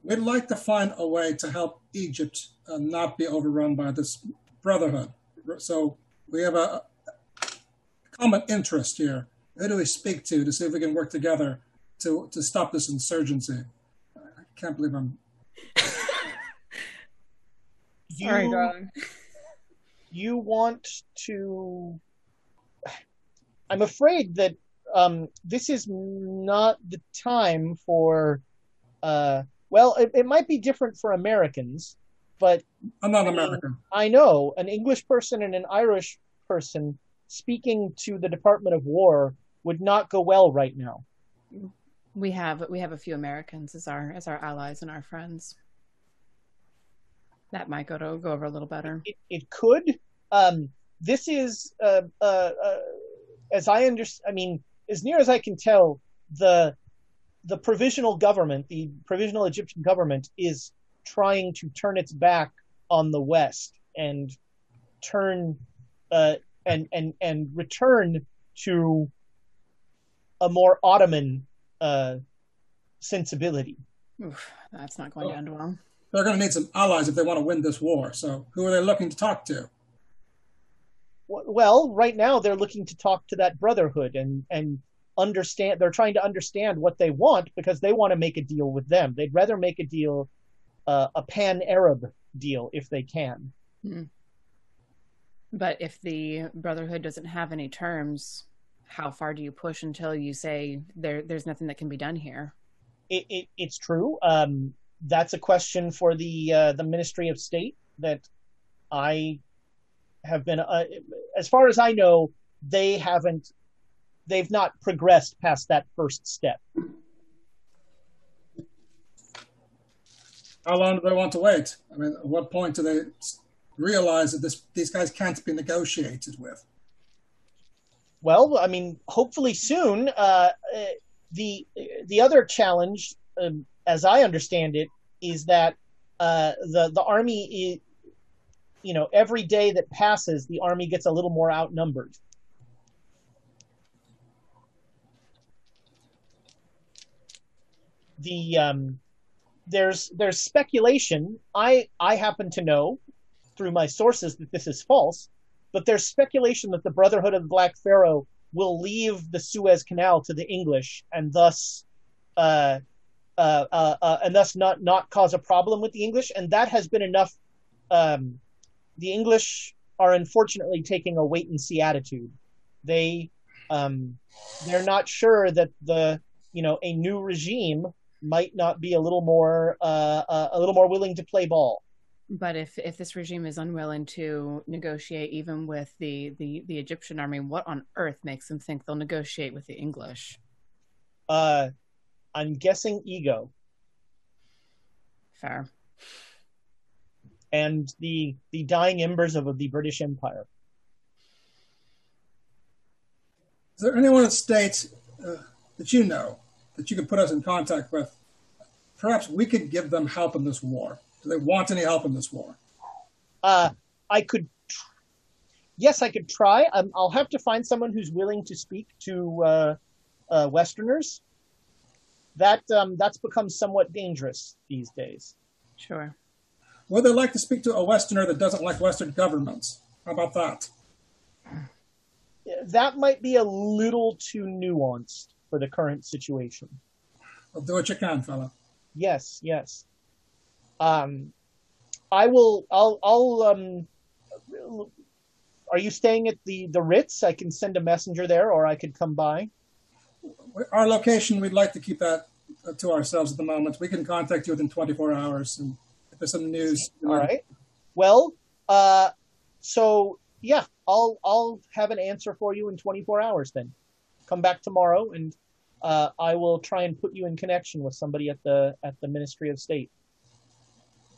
we'd like to find a way to help Egypt not be overrun by this brotherhood. So we have a common interest here. Who do we speak to see if we can work together to stop this insurgency? I can't believe I'm... Sorry, darling. You want to... I'm afraid that this is not the time for... well, it might be different for Americans, but... I'm not American. I know. An English person and an Irish person speaking to the Department of War would not go well right now. We have a few Americans as our allies and our friends. That might go over a little better. It could. This is, as I understand, I mean, as near as I can tell, the provisional government, the provisional Egyptian government, is trying to turn its back on the West and turn and return to a more Ottoman sensibility. Oof, that's not going to end well. They're going to need some allies if they want to win this war. So who are they looking to talk to? Well, right now they're looking to talk to that Brotherhood and understand. They're trying to understand what they want, because they want to make a deal with them. They'd rather make a deal, a pan-Arab deal, if they can. Hmm. But if the Brotherhood doesn't have any terms, how far do you push until you say there's nothing that can be done here? It's true. That's a question for the Ministry of State that I have been, as far as I know, they've not progressed past that first step. How long do they want to wait? I mean, at what point do they realize that these guys can't be negotiated with? Well, I mean, hopefully soon. The other challenge, as I understand it, is that the army is, you know, every day that passes, the army gets a little more outnumbered. There's speculation. I happen to know through my sources that this is false, but there's speculation that the Brotherhood of the Black Pharaoh will leave the Suez Canal to the English, and thus not cause a problem with the English, and that has been enough. The English are unfortunately taking a wait-and-see attitude. They're not sure that a new regime might not be a little more willing to play ball. But if this regime is unwilling to negotiate even with the Egyptian army, what on earth makes them think they'll negotiate with the English? I'm guessing ego. Fair. And the dying embers of the British Empire. Is there anyone at State that you know that you could put us in contact with? Perhaps we could give them help in this war. Do they want any help in this war? I could try. I'll have to find someone who's willing to speak to Westerners. That's become somewhat dangerous these days. Sure. Would they like to speak to a Westerner that doesn't like Western governments? How about that? That might be a little too nuanced for the current situation. Well, do what you can, fella. Yes. Are you staying at the Ritz? I can send a messenger there, or I could come by. Our location, we'd like to keep that to ourselves at the moment. We can contact you within 24 hours, and if there's some news. All right. Well, I'll have an answer for you in 24 hours then. Come back tomorrow, and I will try and put you in connection with somebody at the Ministry of State.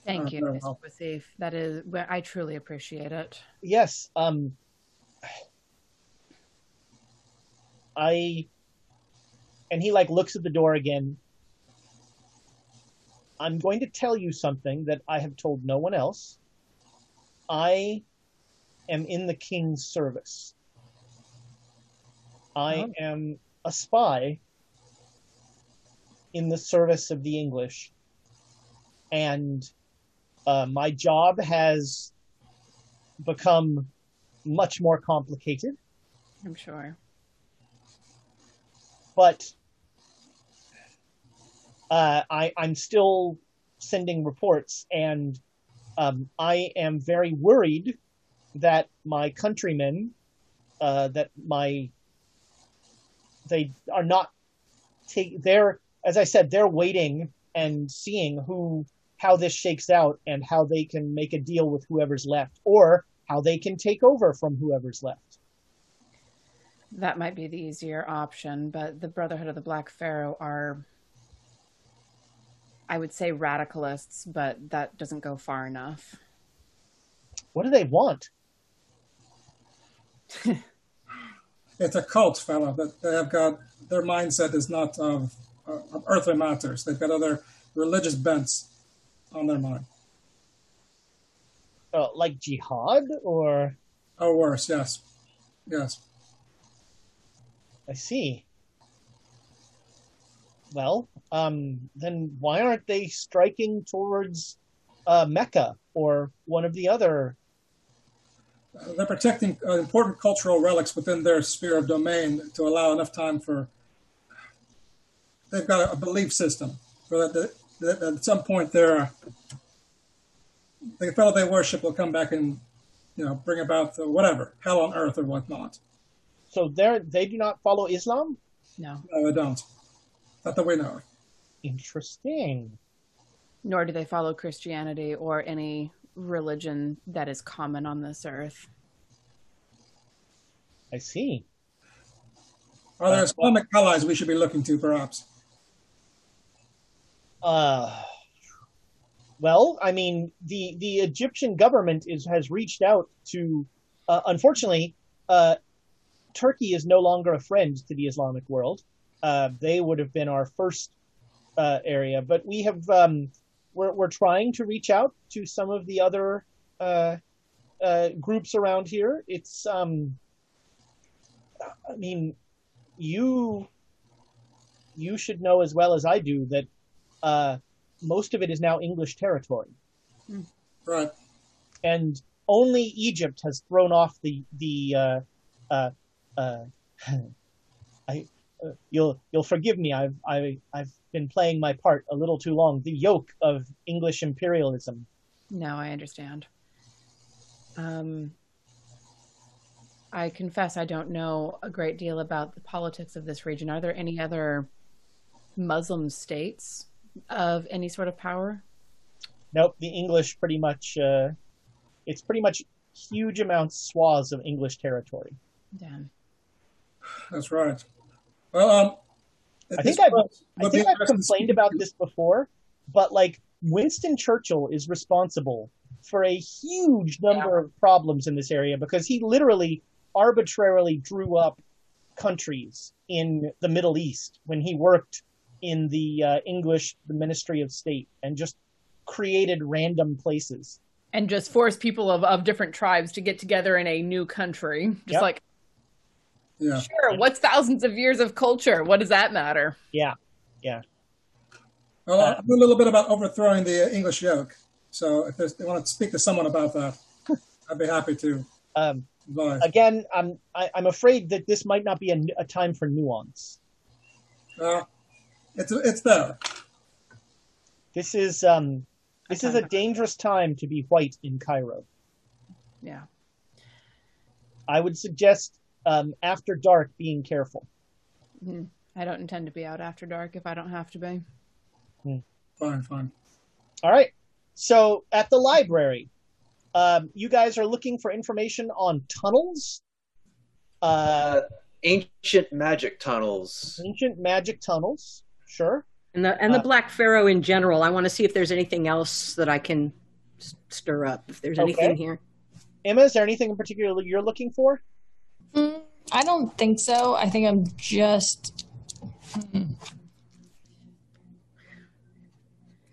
Thank you, Mr. Wasif. That is, I truly appreciate it. Yes. And he looks at the door again. I'm going to tell you something that I have told no one else. I am in the king's service. I am a spy in the service of the English, and my job has become much more complicated. I'm sure. But I'm still sending reports, and I am very worried that my countrymen, they are not as I said, they're waiting and seeing how this shakes out and how they can make a deal with whoever's left, or how they can take over from whoever's left. That might be the easier option, but the Brotherhood of the Black Pharaoh are, I would say, radicalists, but that doesn't go far enough. What do they want? it's a cult, fella. That they have got, their mindset is not of earthly matters. They've got other religious bents on their mind. Oh, like jihad, or? Oh, worse. Yes, yes. I see. Well, then why aren't they striking towards Mecca or one of the other? They're protecting important cultural relics within their sphere of domain to allow enough time for. They've got a belief system for that at some point the fellow they worship will come back and, you know, bring about the whatever, hell on earth or whatnot. So they do not follow Islam? No. No, they don't. Not that we know of. Interesting. Nor do they follow Christianity or any religion that is common on this earth. I see. Are there Islamic allies we should be looking to, perhaps? Well, I mean, the Egyptian government has reached out to, unfortunately, Turkey is no longer a friend to the Islamic world. They would have been our first area, but we have we're trying to reach out to some of the other groups around here. It's I mean, you should know as well as I do that most of it is now English territory, right? And only Egypt has thrown off the you'll forgive me. I've been playing my part a little too long. The yoke of English imperialism. No, I understand. I confess I don't know a great deal about the politics of this region. Are there any other Muslim states of any sort of power? Nope. The English pretty much. It's pretty much huge amounts, swaths of English territory. Damn. That's right. Well, I think I've complained about this before, but like Winston Churchill is responsible for a huge number of problems in this area because he literally arbitrarily drew up countries in the Middle East when he worked in the the Ministry of State, and just created random places. And just forced people of different tribes to get together in a new country. Just like... Yeah. Sure. What's thousands of years of culture? What does that matter? Yeah, yeah. Well, I knew a little bit about overthrowing the English yoke. So if they want to speak to someone about that, I'd be happy to. Again, I'm afraid that this might not be a time for nuance. It's there. This is a dangerous time to be white in Cairo. Yeah. I would suggest. After dark, being careful. Mm-hmm. I don't intend to be out after dark if I don't have to be. Mm. Fine. All right. So at the library, you guys are looking for information on tunnels? Ancient magic tunnels. Ancient magic tunnels, sure. And the Black Pharaoh in general. I want to see if there's anything else that I can stir up, if there's anything here. Emma, is there anything in particular you're looking for? I don't think so. I think I'm just...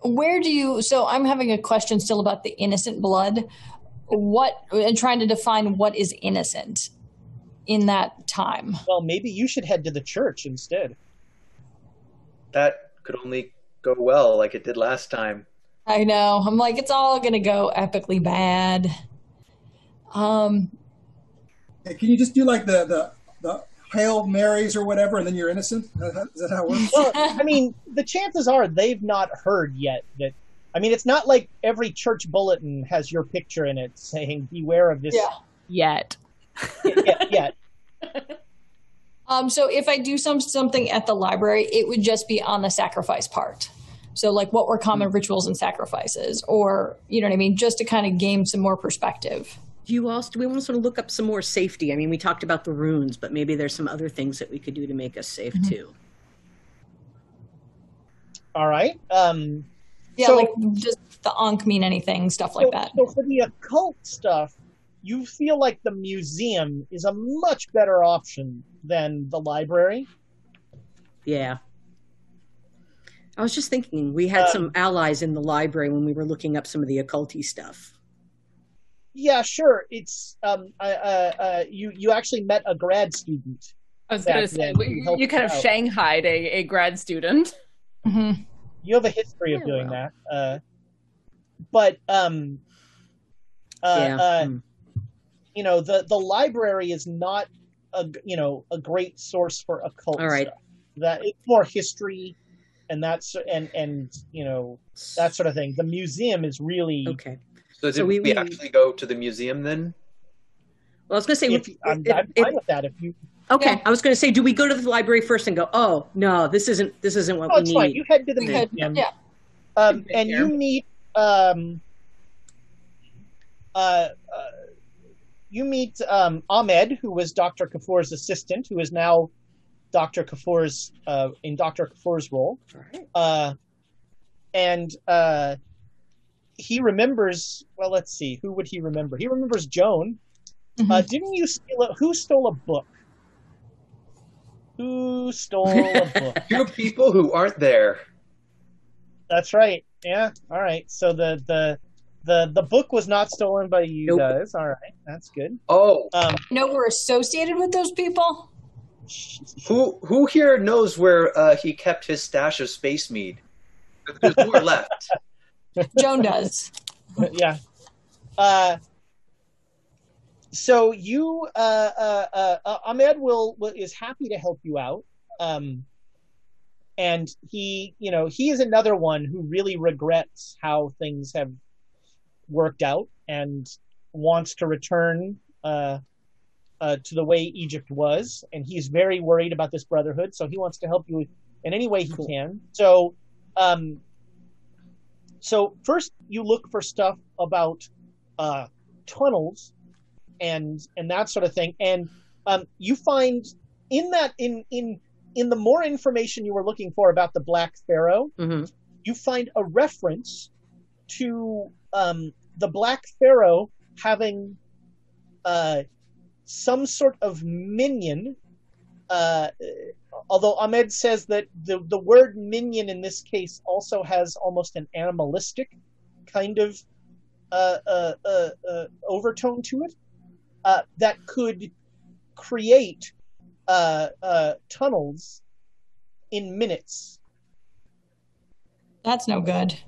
Where do you... So I'm having a question still about the innocent blood. And trying to define what is innocent in that time. Well, maybe you should head to the church instead. That could only go well, like it did last time. I know. I'm like, it's all going to go epically bad. Can you just do like the Hail Marys or whatever, and then you're innocent? Is that how it works? Well, I mean, the chances are they've not heard yet that. I mean, it's not like every church bulletin has your picture in it saying "Beware of this." Yeah. Yet. So if I do something at the library, it would just be on the sacrifice part. So like, what were common rituals and sacrifices, or you know what I mean, just to kind of gain some more perspective. Do we want to sort of look up some more safety? I mean, we talked about the runes, but maybe there's some other things that we could do to make us safe too. All right. Like, does the Ankh mean anything? Stuff like that. So for the occult stuff, you feel like the museum is a much better option than the library. Yeah. I was just thinking, we had some allies in the library when we were looking up some of the occulty stuff. Yeah, sure. It's you actually met a grad student. I was going to say, you kind of shanghaied a grad student. Mm-hmm. You have a history of doing that. You know, the library is not a great source for occult stuff. That it's more history and that's and you know, that sort of thing. The museum is really okay. So did we actually go to the museum then? Well, I was going to say I'm fine with that if you. Okay, yeah. I was going to say, do we go to the library first and go? Oh no, this isn't what we need. Fine. You head to the museum. Yeah. And you meet Ahmed, who was Dr. Kafour's assistant, who is now Dr. Kafour's in Dr. Kafour's role, and he remembers. Well, let's see, who would he remember? He remembers Joan. Mm-hmm. Didn't you steal? Who stole a book? Who stole a book? Two people who aren't there. That's right. Yeah. All right. So the book was not stolen by you guys. All right. That's good. Oh. No, we're associated with those people. Who here knows where he kept his stash of space mead? There's more left. Joan does. Yeah. So you, Ahmed is happy to help you out, and he, you know, he is another one who really regrets how things have worked out and wants to return to the way Egypt was, and he's very worried about this brotherhood, so he wants to help you in any way he can. So, first you look for stuff about tunnels. And that sort of thing, and you find in that in the more information you were looking for about the Black Pharaoh, mm-hmm. you find a reference to the Black Pharaoh having some sort of minion. Although Ahmed says that the word minion in this case also has almost an animalistic kind of overtone to it. That could create tunnels in minutes. That's no good.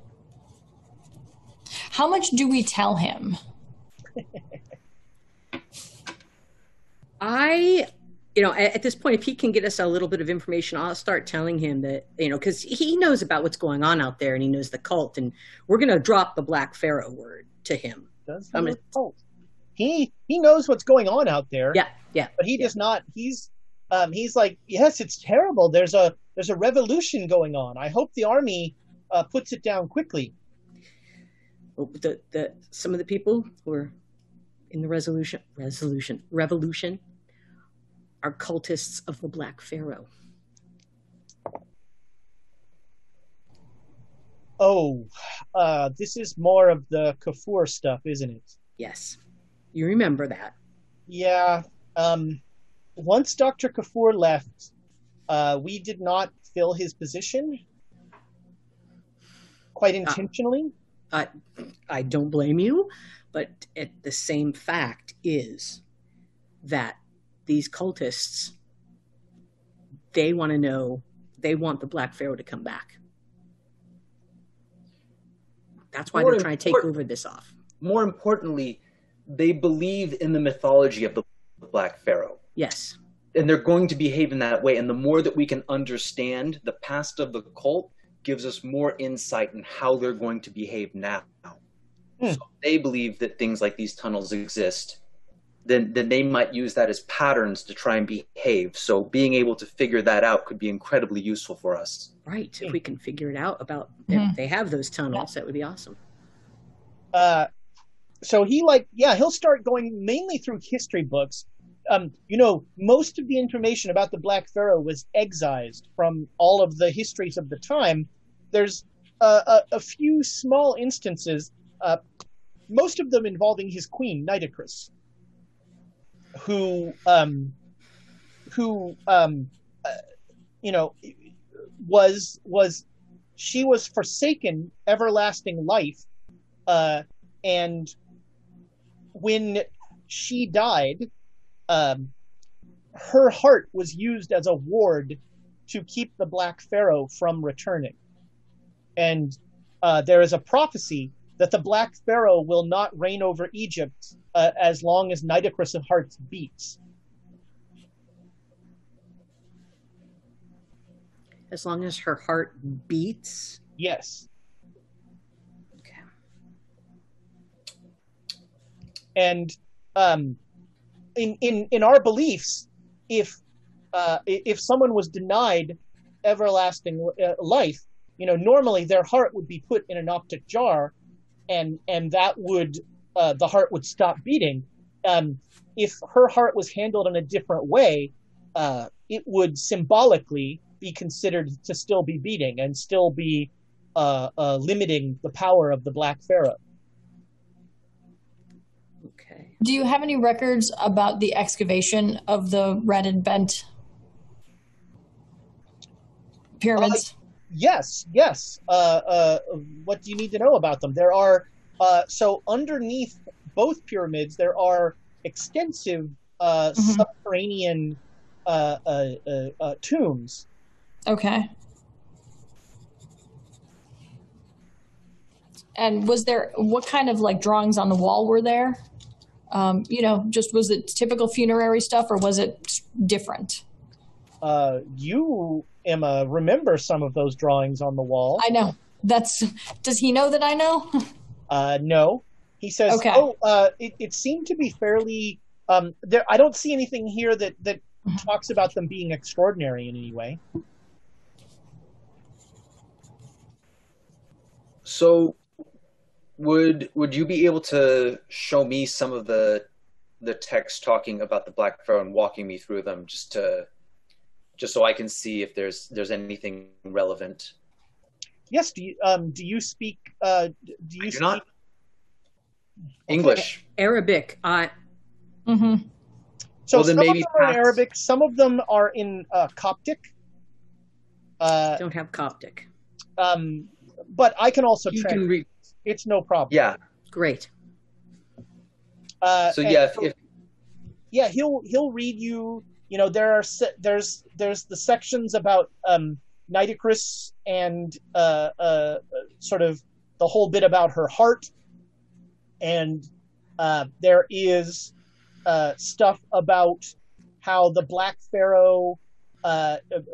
How much do we tell him? At this point, if he can get us a little bit of information, I'll start telling him that, you know, because he knows about what's going on out there and he knows the cult, and we're going to drop the Black Pharaoh word to him. Does he know the cult? He knows what's going on out there. Yeah, yeah. But he does not. He's like, yes, it's terrible. There's a revolution going on. I hope the army puts it down quickly. Well, some of the people who are in the revolution are cultists of the Black Pharaoh. Oh, this is more of the Kafour stuff, isn't it? Yes. You remember that. Yeah. Once Dr. Kafour left, we did not fill his position quite intentionally. I don't blame you, but the same fact is that these cultists, they want to know, they want the Black Pharaoh to come back. That's why they're trying to take over this off. More importantly, they believe in the mythology of the Black Pharaoh. Yes. And they're going to behave in that way. And the more that we can understand the past of the cult gives us more insight in how they're going to behave now. Hmm. So if they believe that things like these tunnels exist, then they might use that as patterns to try and behave. So being able to figure that out could be incredibly useful for us. Right. If we can figure it out about if they have those tunnels, that would be awesome. So he'll start going mainly through history books. You know, most of the information about the Black Pharaoh was excised from all of the histories of the time. There's a few small instances, most of them involving his queen, Nitocris, who was forsaken everlasting life, and when she died, her heart was used as a ward to keep the Black Pharaoh from returning. And there is a prophecy that the Black Pharaoh will not reign over Egypt as long as Nitocris' heart beats. As long as her heart beats? Yes. Okay. And in our beliefs, if someone was denied everlasting life, you know, normally their heart would be put in an optic jar, and that would the heart would stop beating. If her heart was handled in a different way, it would symbolically be considered to still be beating and still be limiting the power of the Black Pharaoh. Okay. Do you have any records about the excavation of the red and bent pyramids? Yes. What do you need to know about them? There are, so underneath both pyramids, there are extensive subterranean tombs. Okay. And was there, what kind of like drawings on the wall were there? You know, just was it typical funerary stuff or was it different? You, Emma, remember some of those drawings on the wall. I know. Does he know that I know? No. He says, okay. It seemed to be fairly, there. I don't see anything here that talks about them being extraordinary in any way. So would you be able to show me some of the text talking about the Black Pharaoh and walking me through them just so I can see if there's anything relevant? Yes. Do you speak English? Arabic. So well, some of them are in Arabic, some of them are in Coptic. Don't have Coptic. But I can also translate. It's no problem. Yeah. Great. He'll read you, you know, there's the sections about Nitocris and sort of the whole bit about her heart, and there is stuff about how the Black Pharaoh,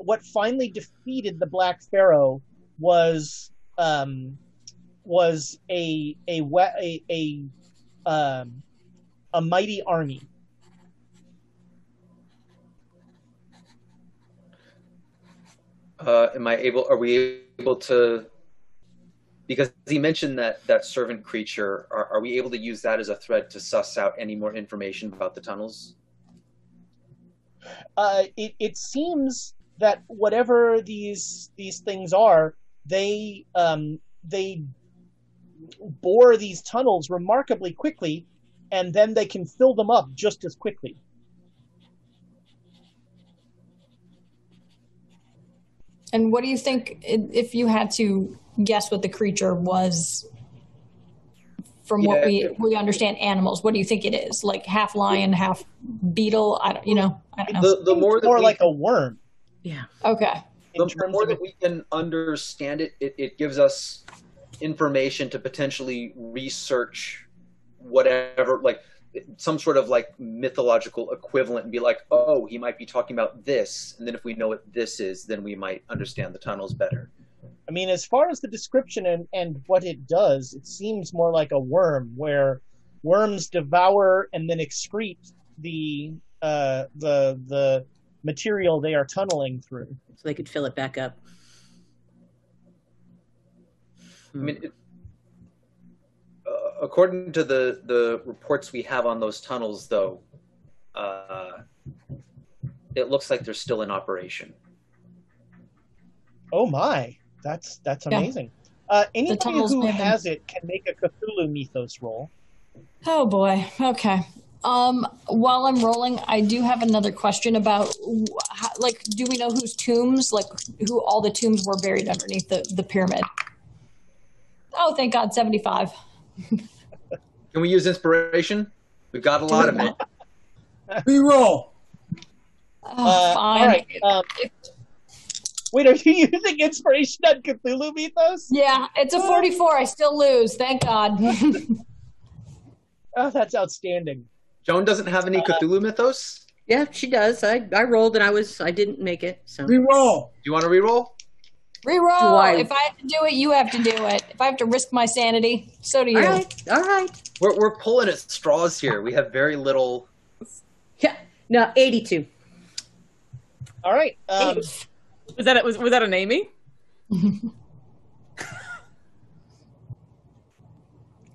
what finally defeated the Black Pharaoh was a mighty army. Are we able to? Because he mentioned that servant creature, are we able to use that as a thread to suss out any more information about the tunnels? It seems that whatever these things are, they bore these tunnels remarkably quickly, and then they can fill them up just as quickly. And what do you think, if you had to guess what the creature was from what we understand animals, what do you think it is? Like half lion, half beetle? I don't know. More like a worm. Yeah. Okay. The more that we can understand it, it gives us information to potentially research whatever, like some sort of like mythological equivalent, and be like, oh, he might be talking about this. And then if we know what this is, then we might understand the tunnels better. I mean, as far as the description and what it does, it seems more like a worm, where worms devour and then excrete the material they are tunneling through. So they could fill it back up. I mean, according to the reports we have on those tunnels, though, it looks like they're still in operation. Oh my, that's amazing. Yeah. Anybody who has it can make a Cthulhu Mythos roll. Oh boy, okay. While I'm rolling, I do have another question about, like, do we know whose tombs, like, who all the tombs were buried underneath the pyramid? Oh, thank God, 75. Can we use inspiration? We've got a lot of it. Reroll. Fine. All right. Wait, are you using inspiration on Cthulhu Mythos? Yeah, it's a 44. I still lose. Thank God. Oh, that's outstanding. Joan doesn't have any Cthulhu Mythos? Yeah, she does. I rolled and I didn't make it. So reroll. Do you want to reroll? Reroll. If I have to do it, you have to do it. If I have to risk my sanity, so do you. All right. All right. We're pulling at straws here. We have very little. Yeah. No, 82. All right. Was that an Amy?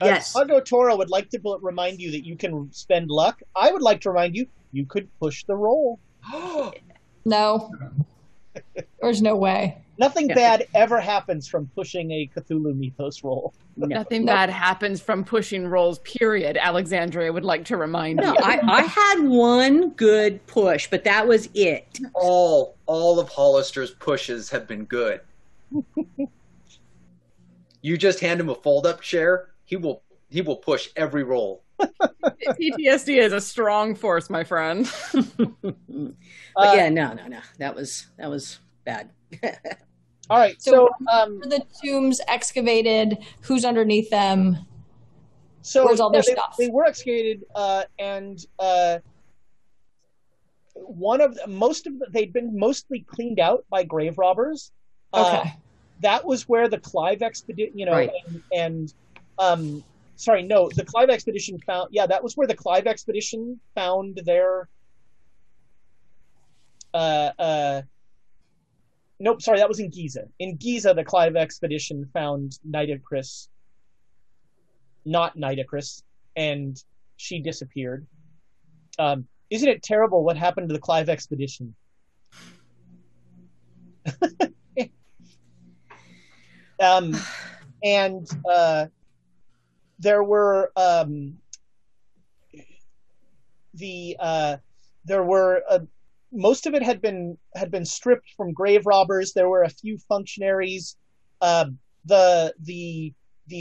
Yes. Tamagotora would like to remind you that you can spend luck. I would like to remind you, you could push the roll. No. There's no way. Nothing bad ever happens from pushing a Cthulhu Mythos roll. Nothing bad happens from pushing rolls, period. Alexandria would like to remind you. I had one good push, but that was it. All of Hollister's pushes have been good. You just hand him a fold-up chair. He will push every roll. PTSD is a strong force, my friend. But yeah, no. That was bad. All right. So the tombs excavated, who's underneath them? So where's all their stuff? They were excavated, and they'd been mostly cleaned out by grave robbers. Okay. That was where the Clive Expedition, right. The Clive Expedition found, that was where the Clive Expedition found their, that was in Giza. In Giza, the Clive Expedition found Nitocris, not Nitocris, and she disappeared. Isn't it terrible what happened to the Clive Expedition? Most of it had been stripped from grave robbers. There were a few functionaries. The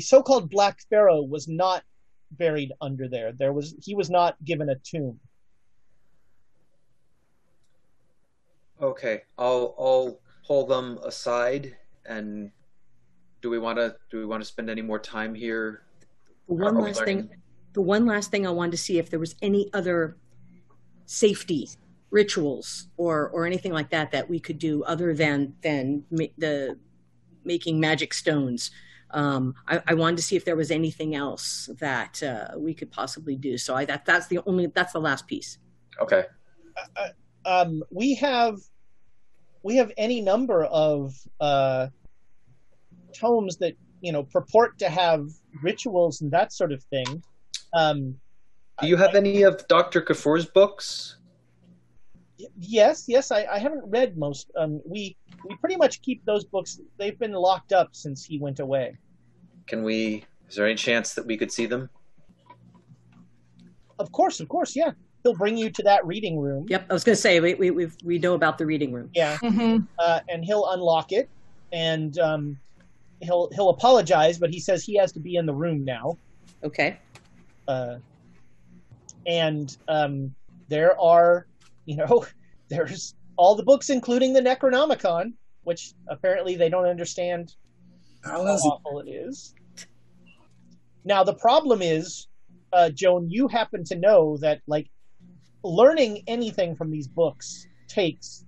so-called Black Pharaoh was not buried under there. He was not given a tomb. Okay, I'll pull them aside. And do we want to spend any more time here? The one last thing I wanted to see if there was any other safety rituals or anything like that we could do other than making magic stones. I wanted to see if there was anything else that we could possibly do. So that's the last piece. Okay. We have any number of tomes that purport to have rituals and that sort of thing. Do you have any of Dr. Kafour's books? Yes. I haven't read most. We pretty much keep those books. They've been locked up since he went away. Is there any chance that we could see them? Of course, yeah. He'll bring you to that reading room. Yep, I was going to say, we know about the reading room. Yeah, and he'll unlock it, and he'll apologize, but he says he has to be in the room now. Okay. There are, there's all the books, including the Necronomicon, which apparently they don't understand how awful it is. Now, the problem is, Joan, you happen to know that, learning anything from these books takes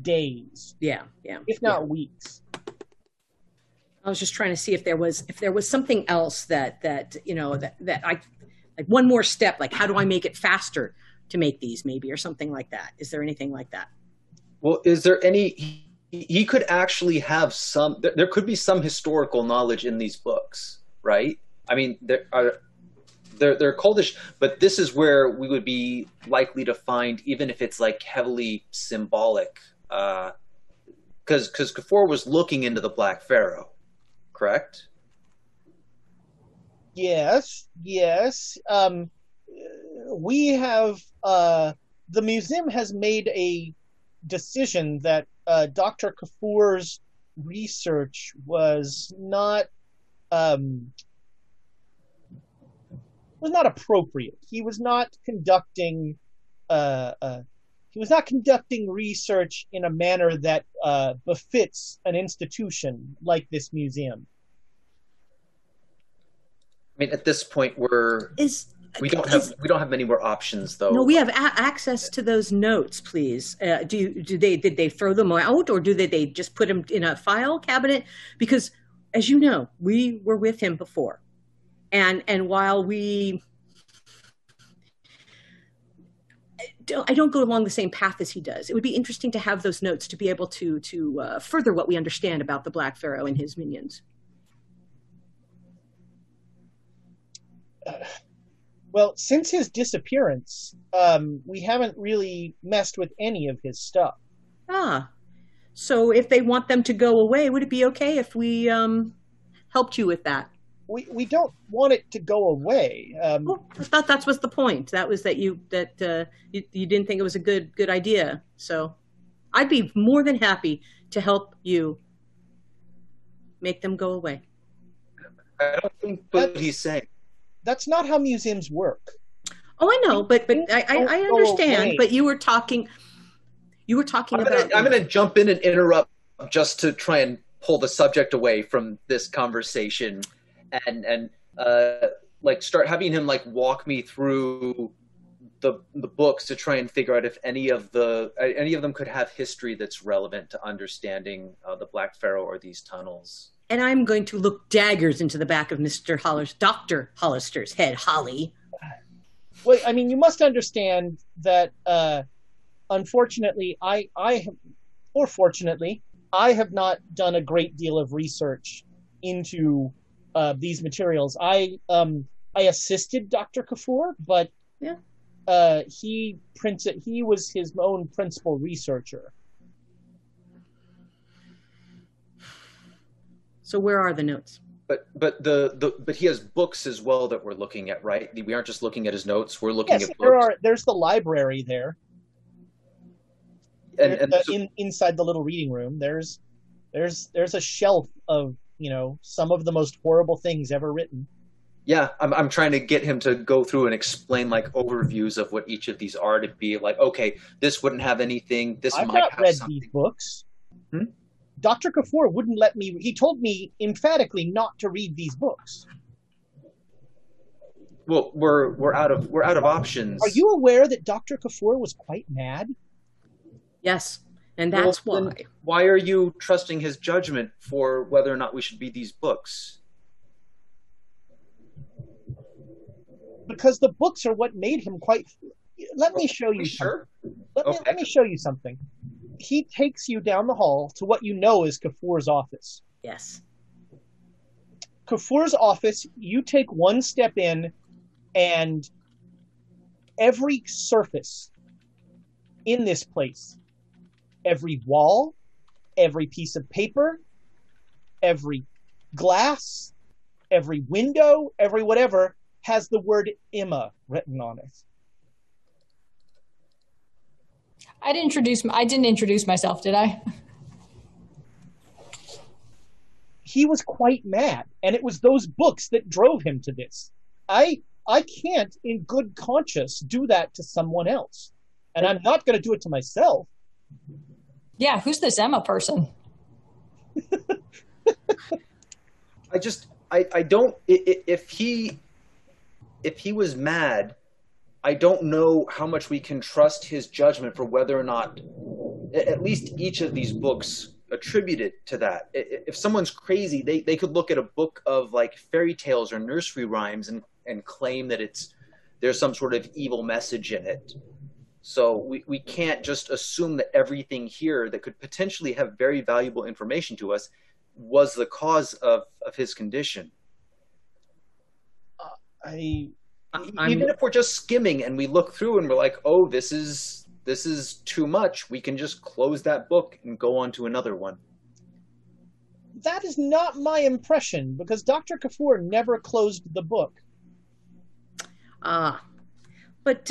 days. Yeah. If not weeks. I was just trying to see if there was something else that I, one more step, how do I make it faster to make these maybe, or something like that. Is there anything like that? Well, is there any, he could actually have some, there could be some historical knowledge in these books, right? I mean, they're coldish, but this is where we would be likely to find, even if it's heavily symbolic, because Kafour was looking into the Black Pharaoh, correct? Yes. we have the museum has made a decision that Dr. Kafour's research was not appropriate. He was not conducting research in a manner that befits an institution like this museum. I mean, at this point, we don't have many more options, though. No, we have access to those notes, please. Did they throw them out, or did they just put them in a file cabinet? Because, as you know, we were with him before, and while we, I don't go along the same path as he does. It would be interesting to have those notes to be able to further what we understand about the Black Pharaoh and his minions. Well, since his disappearance, we haven't really messed with any of his stuff. Ah, so if they want them to go away, would it be okay if we helped you with that? We don't want it to go away. Oh, I thought that was the point. That was that you didn't think it was a good idea. So I'd be more than happy to help you make them go away. I don't think what he's saying. That's not how museums work. Oh, I know, but I understand. But you were talking about. I'm going to jump in and interrupt just to try and pull the subject away from this conversation, and like start having him like walk me through the books to try and figure out if any of them could have history that's relevant to understanding the Black Pharaoh or these tunnels. And I'm going to look daggers into the back of Dr. Hollister's head, Holly. Well, I mean, you must understand that, unfortunately, or fortunately, I have not done a great deal of research into these materials. I assisted Dr. Kafour, but yeah, he prints it. He was his own principal researcher. So where are the notes? But he has books as well that we're looking at, right? We aren't just looking at his notes. We're looking at books. There's the library there. Inside the little reading room, there's a shelf of, you know, some of the most horrible things ever written. Yeah, I'm trying to get him to go through and explain like overviews of what each of these are to be like, okay, this wouldn't have anything. This I've might not have read something. These books. Hmm? Dr. Kafour wouldn't let me, he told me emphatically not to read these books. Well, we're out of options. Are you aware that Dr. Kafour was quite mad? Yes, and that's why. Why are you trusting his judgment for whether or not we should read these books? Because the books are what made him quite, let me show you. Sure. Let me show you something. He takes you down the hall to what you know is Kafour's office. Yes. Kafour's office, you take one step in, and every surface in this place, every wall, every piece of paper, every glass, every window, every whatever, has the word Emma written on it. I didn't introduce myself, did I? He was quite mad, and it was those books that drove him to this. I can't, in good conscience, do that to someone else, and I'm not going to do it to myself. Yeah, who's this Emma person? If he was mad, I don't know how much we can trust his judgment for whether or not at least each of these books attribute it to that. If someone's crazy, they could look at a book of like fairy tales or nursery rhymes and claim that there's some sort of evil message in it. So we can't just assume that everything here that could potentially have very valuable information to us was the cause of his condition. Even if we're just skimming and we look through and we're like, oh, this is too much, we can just close that book and go on to another one. That is not my impression, because Dr. Kafour never closed the book. Ah, But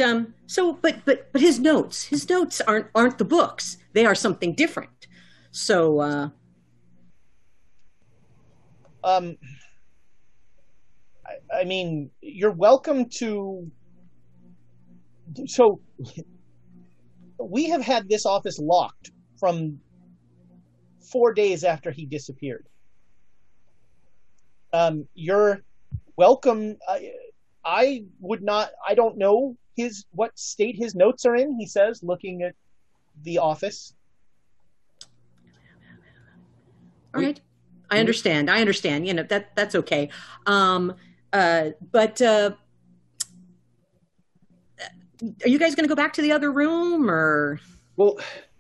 his notes aren't the books. They are something different. So I mean, you're welcome to. So we have had this office locked from 4 days after he disappeared. You're welcome. I would not. I don't know what state his notes are in. He says, looking at the office. All right, I understand. I understand. You know that's okay. Are you guys going to go back to the other room, or? Well,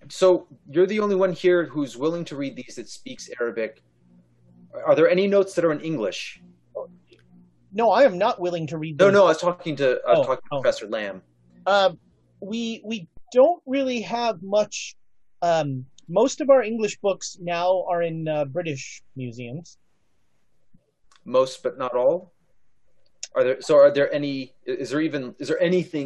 so you're the only one here who's willing to read these that speaks Arabic. Are there any notes that are in English? No, I am not willing to read these. No, I was talking to, Professor Lamb. We don't really have much. Most of our English books now are in British museums. Most, but not all. Is there anything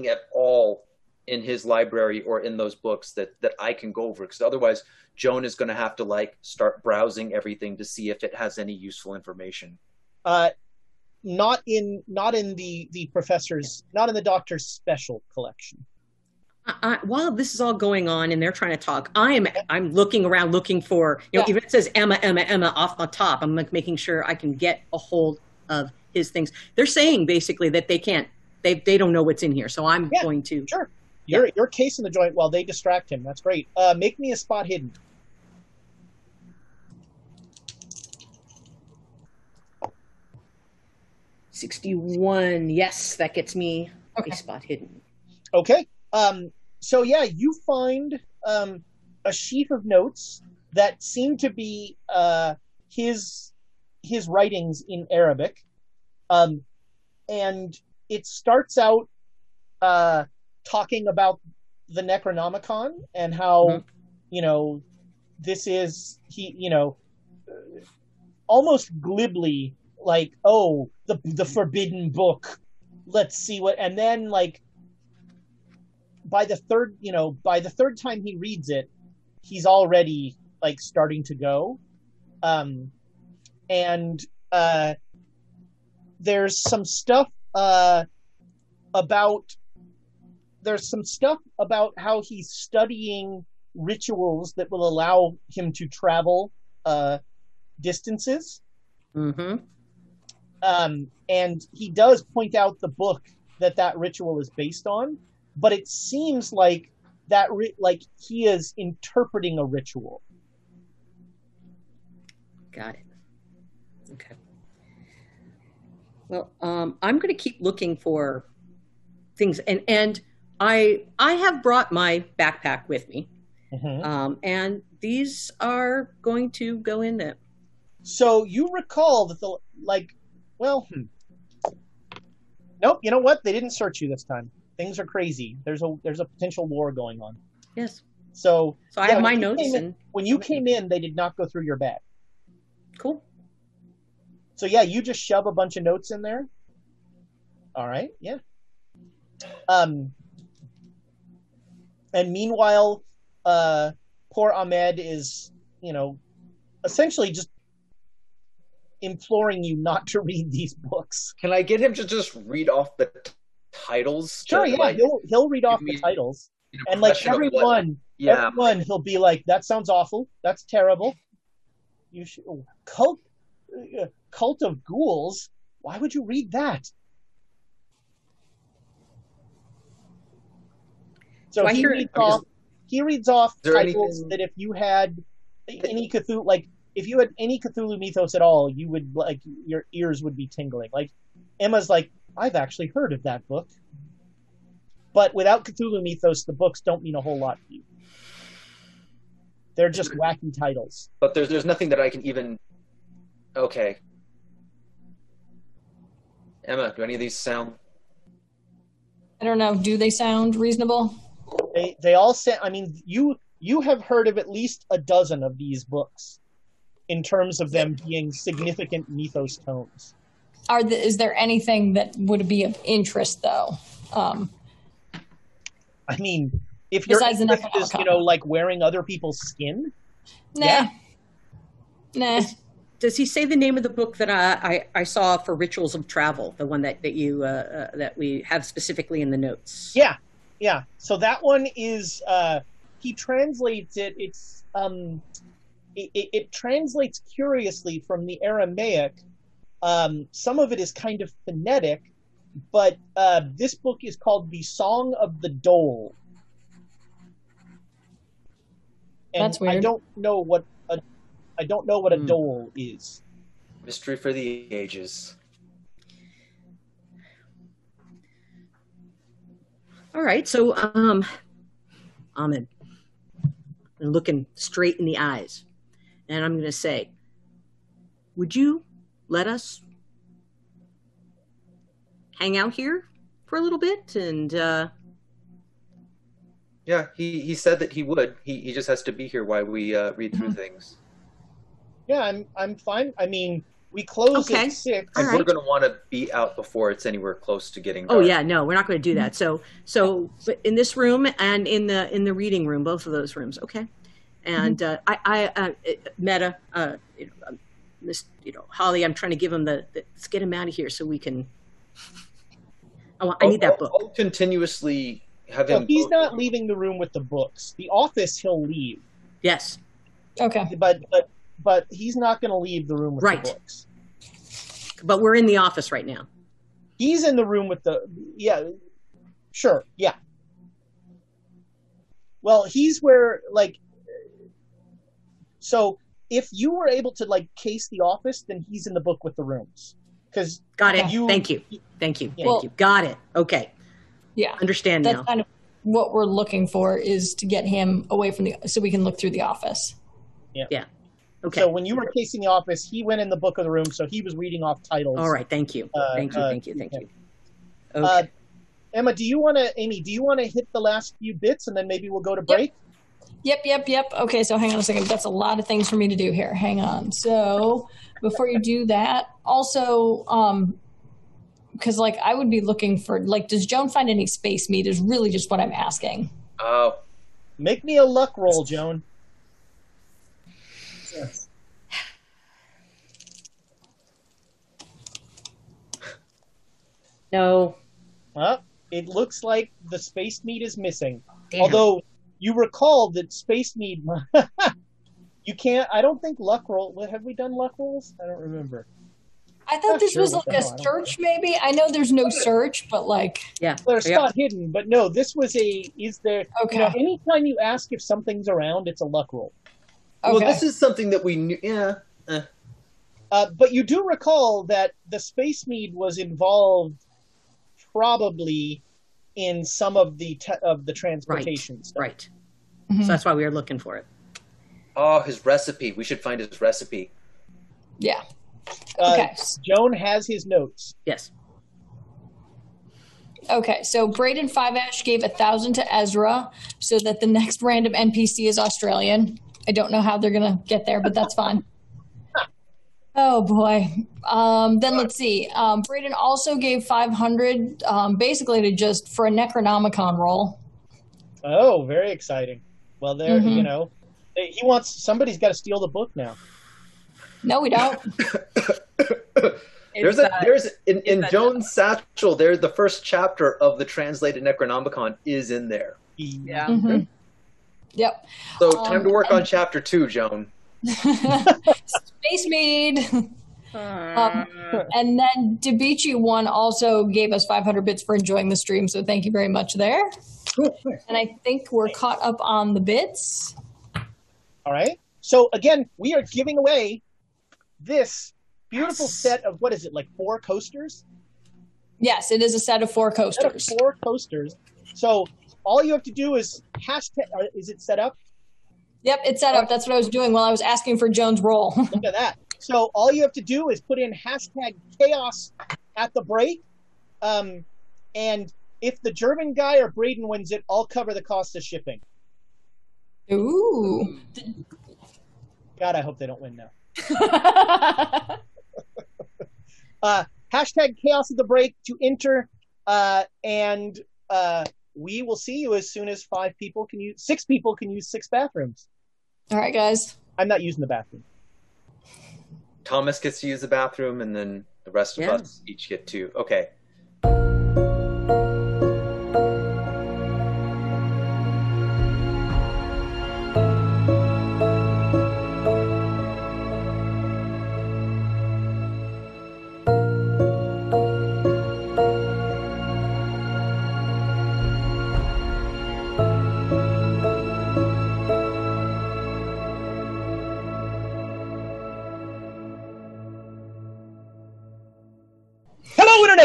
at all in his library or in those books that I can go over? Because otherwise, Joan is going to have to start browsing everything to see if it has any useful information. Not in the doctor's special collection. While this is all going on and they're trying to talk, I'm looking around looking for, even if it says Emma off the top, I'm like making sure I can get a hold of his things. They're saying basically that they can't, they don't know what's in here. So I'm going to. Sure. Your case in the joint while they distract him. That's great. Make me a spot hidden. Oh. 61. Yes, that gets me a spot hidden. Okay. So yeah, you find a sheaf of notes that seem to be his writings in Arabic, and it starts out talking about the Necronomicon and how this is almost glibly like, oh, the forbidden book. Let's see what, and then like. By the third time he reads it, he's already like starting to go, and there's some stuff about how he's studying rituals that will allow him to travel distances, and he does point out the book that ritual is based on. But it seems like he is interpreting a ritual. Got it. Okay. Well, I'm going to keep looking for things, and I have brought my backpack with me, and these are going to go in there. So you recall that nope. You know what? They didn't search you this time. Things are crazy. There's a potential war going on. Yes. So I have my notes. When you came in, they did not go through your bag. Cool. So yeah, you just shove a bunch of notes in there. All right. Yeah. And meanwhile, poor Ahmed is, essentially just imploring you not to read these books. Can I get him to just read off the titles? Sure, yeah, he'll read off the titles, and everyone he'll be like, that sounds awful, that's terrible, you should, cult of ghouls, why would you read that? So he reads off titles that if you had any Cthulhu, if you had any Cthulhu mythos at all, you would your ears would be tingling. Emma's like, I've actually heard of that book. But without Cthulhu mythos, the books don't mean a whole lot to you. They're just wacky titles. But there's nothing that I can even... Okay. Emma, do any of these sound... I don't know. Do they sound reasonable? They all sound... I mean, you have heard of at least a dozen of these books in terms of them being significant mythos tomes. Is there anything that would be of interest, though? I mean, if your interest is, you know, like wearing other people's skin. Nah. Yeah. Nah. Does he say the name of the book that I saw for Rituals of Travel, the one that you that we have specifically in the notes? Yeah, yeah. So that one is he translates it. It's it translates curiously from the Aramaic. Some of it is kind of phonetic, but this book is called The Song of the Dole. And that's weird. I don't know what a dole is. Mystery for the ages. All right, so Ahmed, I'm looking straight in the eyes, and I'm going to say, would you let us hang out here for a little bit? And yeah, he said that he would. He just has to be here while we read through things. Yeah, I'm fine. I mean, we close at 6. And we're going to want to be out before it's anywhere close to getting dark. Oh yeah, no, we're not going to do that. So in this room and in the reading room, both of those rooms, okay. And Meta, Holly, I'm trying to give him the let's get him out of here so we can. I need that book. I'll continuously have him. So he's not leaving the room with the books. The office he'll leave. Yes. Okay. But he's not going to leave the room with the books. But we're in the office right now. He's in the room with the... Yeah, sure, yeah. Well, he's where, like... So if you were able to, like, case the office, then he's in the book with the rooms. Because got it. Thank you. Yeah. Well, thank you. Got it. Okay. Yeah. Understand that's now. Kind of what we're looking for is to get him away from the... So we can look through the office. Yeah. Yeah. Okay. So when you were casing the office, he went in the book of the room, so he was reading off titles. All right, thank you. Thank you. Okay. Emma, do you want to hit the last few bits and then maybe we'll go to break? Yep. Okay, so hang on a second. That's a lot of things for me to do here. Hang on. So before you do that, also, because like I would be looking for, like, does Joan find any space meat is really just what I'm asking. Oh. Make me a luck roll, Joan. Yes. No. Well, it looks like the space meat is missing. Damn. Although you recall that space meat, you can't. I don't think luck roll. Have we done luck rolls? I don't remember. I thought this was like a search, maybe. I know there's no search, but like, yeah, there's not hidden. But no, this was a. Is there? Okay. You know, anytime you ask if something's around, it's a luck roll. Okay. Well, this is something that we knew, yeah. But you do recall that the space mead was involved probably in some of the transportation stuff. Right. Mm-hmm. So that's why we are looking for it. Oh, his recipe. We should find his recipe. Yeah. Okay. Joan has his notes. Yes. Okay, so Braden Fiveash gave 1,000 to Ezra so that the next random NPC is Australian. I don't know how they're going to get there, but that's fine. Oh, boy. Then let's see. Braden also gave 500 basically to just for a Necronomicon roll. Oh, very exciting. Well, there, you know, somebody's got to steal the book now. No, we don't. there's Joan's satchel there, the first chapter of the translated Necronomicon is in there. Yeah. Mm-hmm. Yep. So time to work on chapter 2, Joan. Space Maid. And then Debichi One also gave us 500 bits for enjoying the stream, so thank you very much there. Cool. And I think we're caught up on the bits. All right. So again, we are giving away this beautiful set of, what is it, like 4 coasters? Yes, it is a set of 4 coasters. So all you have to do is hashtag. Is it set up? Yep, it's set up. That's what I was doing while I was asking for Joan's roll. Look at that. So all you have to do is put in hashtag chaos at the break. And if the German guy or Braden wins it, I'll cover the cost of shipping. Ooh. God, I hope they don't win now. Hashtag chaos at the break to enter. we will see you as soon as six people can use six bathrooms. All right, guys. I'm not using the bathroom. Thomas gets to use the bathroom, and then the rest of us each get to. Okay.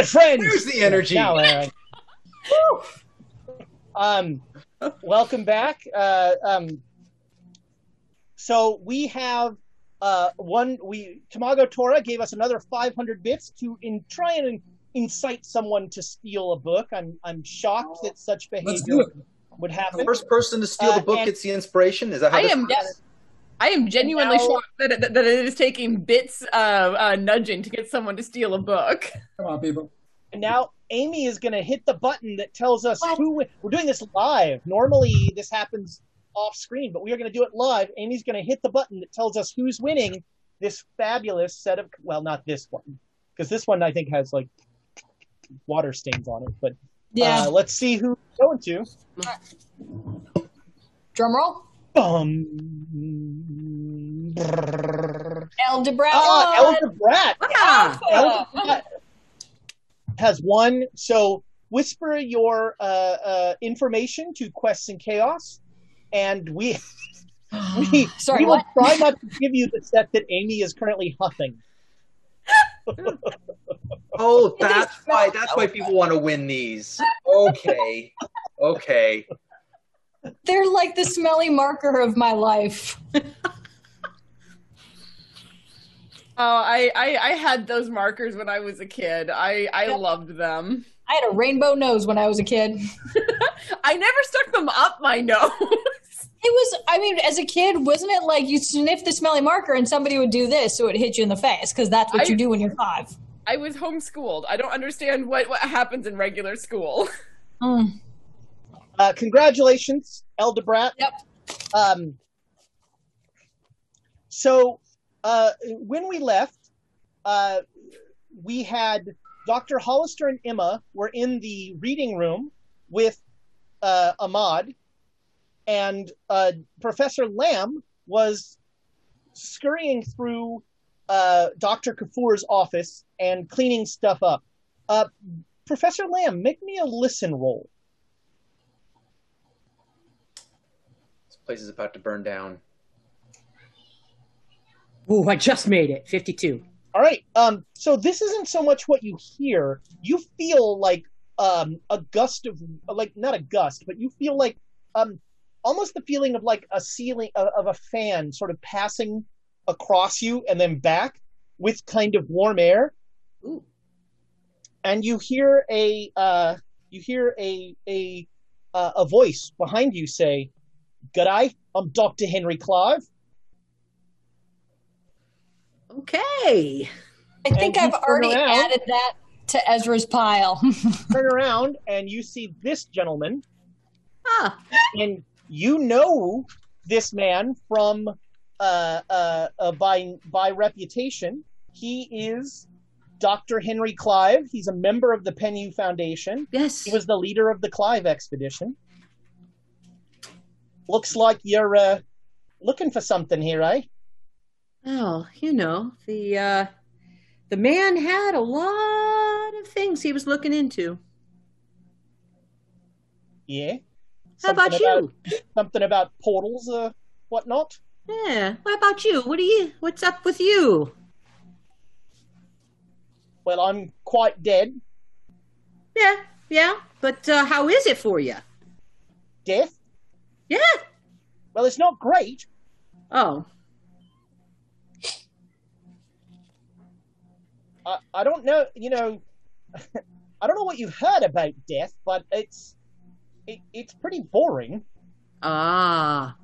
Friends. Where's the energy? Now, Aaron. Welcome back. So we have Tamagotora gave us another 500 bits to try and incite someone to steal a book. I'm shocked that such behavior would happen. The first person to steal the book gets the inspiration. Is that how I am? Yes. I am genuinely shocked that it is taking bits of nudging to get someone to steal a book. Come on, people. And now Amy is going to hit the button that tells us who... We're doing this live. Normally, this happens off screen, but we are going to do it live. Amy's going to hit the button that tells us who's winning this fabulous set of... Well, not this one, because this one, I think, has, like, water stains on it. But let's see who we're going to. Right. Drum roll. Elder Brad. Elder Brad. Yeah. Elder Brad has won. So whisper your information to Quests and Chaos, and we will try not to give you the set that Amy is currently huffing. Oh, that's why. That's why people want to win these. Okay. Okay. They're like the smelly marker of my life. Oh, I had those markers when I was a kid. I loved them. I had a rainbow nose when I was a kid. I never stuck them up my nose. It was, I mean, as a kid, wasn't it like you sniff the smelly marker and somebody would do this so it hit you in the face, because that's what you do when you're five. I was homeschooled. I don't understand what happens in regular school. Mm. Congratulations, Elder Brat. Yep. So when we left, we had Dr. Hollister and Emma were in the reading room with Ahmad, and Professor Lamb was scurrying through Dr. Kafour's office and cleaning stuff up. Professor Lamb, make me a listen roll. Place is about to burn down. Ooh, I just made it. 52. All right. So this isn't so much what you hear. You feel like a gust of, like, not a gust, but you feel like almost the feeling of like a ceiling of a fan sort of passing across you and then back with kind of warm air. Ooh. And you hear a voice behind you say, "G'day, I'm Dr. Henry Clive." Okay. I think I've already added that to Ezra's pile. Turn around and you see this gentleman. Huh. And you know this man from by reputation. He is Dr. Henry Clive. He's a member of the Penhew Foundation. Yes. He was the leader of the Clive Expedition. Looks like you're looking for something here, eh? Oh, you know, the man had a lot of things he was looking into. Yeah. How about you? Something about portals or whatnot. Yeah. What about you? What's up with you? Well, I'm quite dead. Yeah. But how is it for you? Death? Yeah. Well, it's not great. Oh. I don't know, you know, I don't know what you've heard about death, but it's pretty boring. Ah.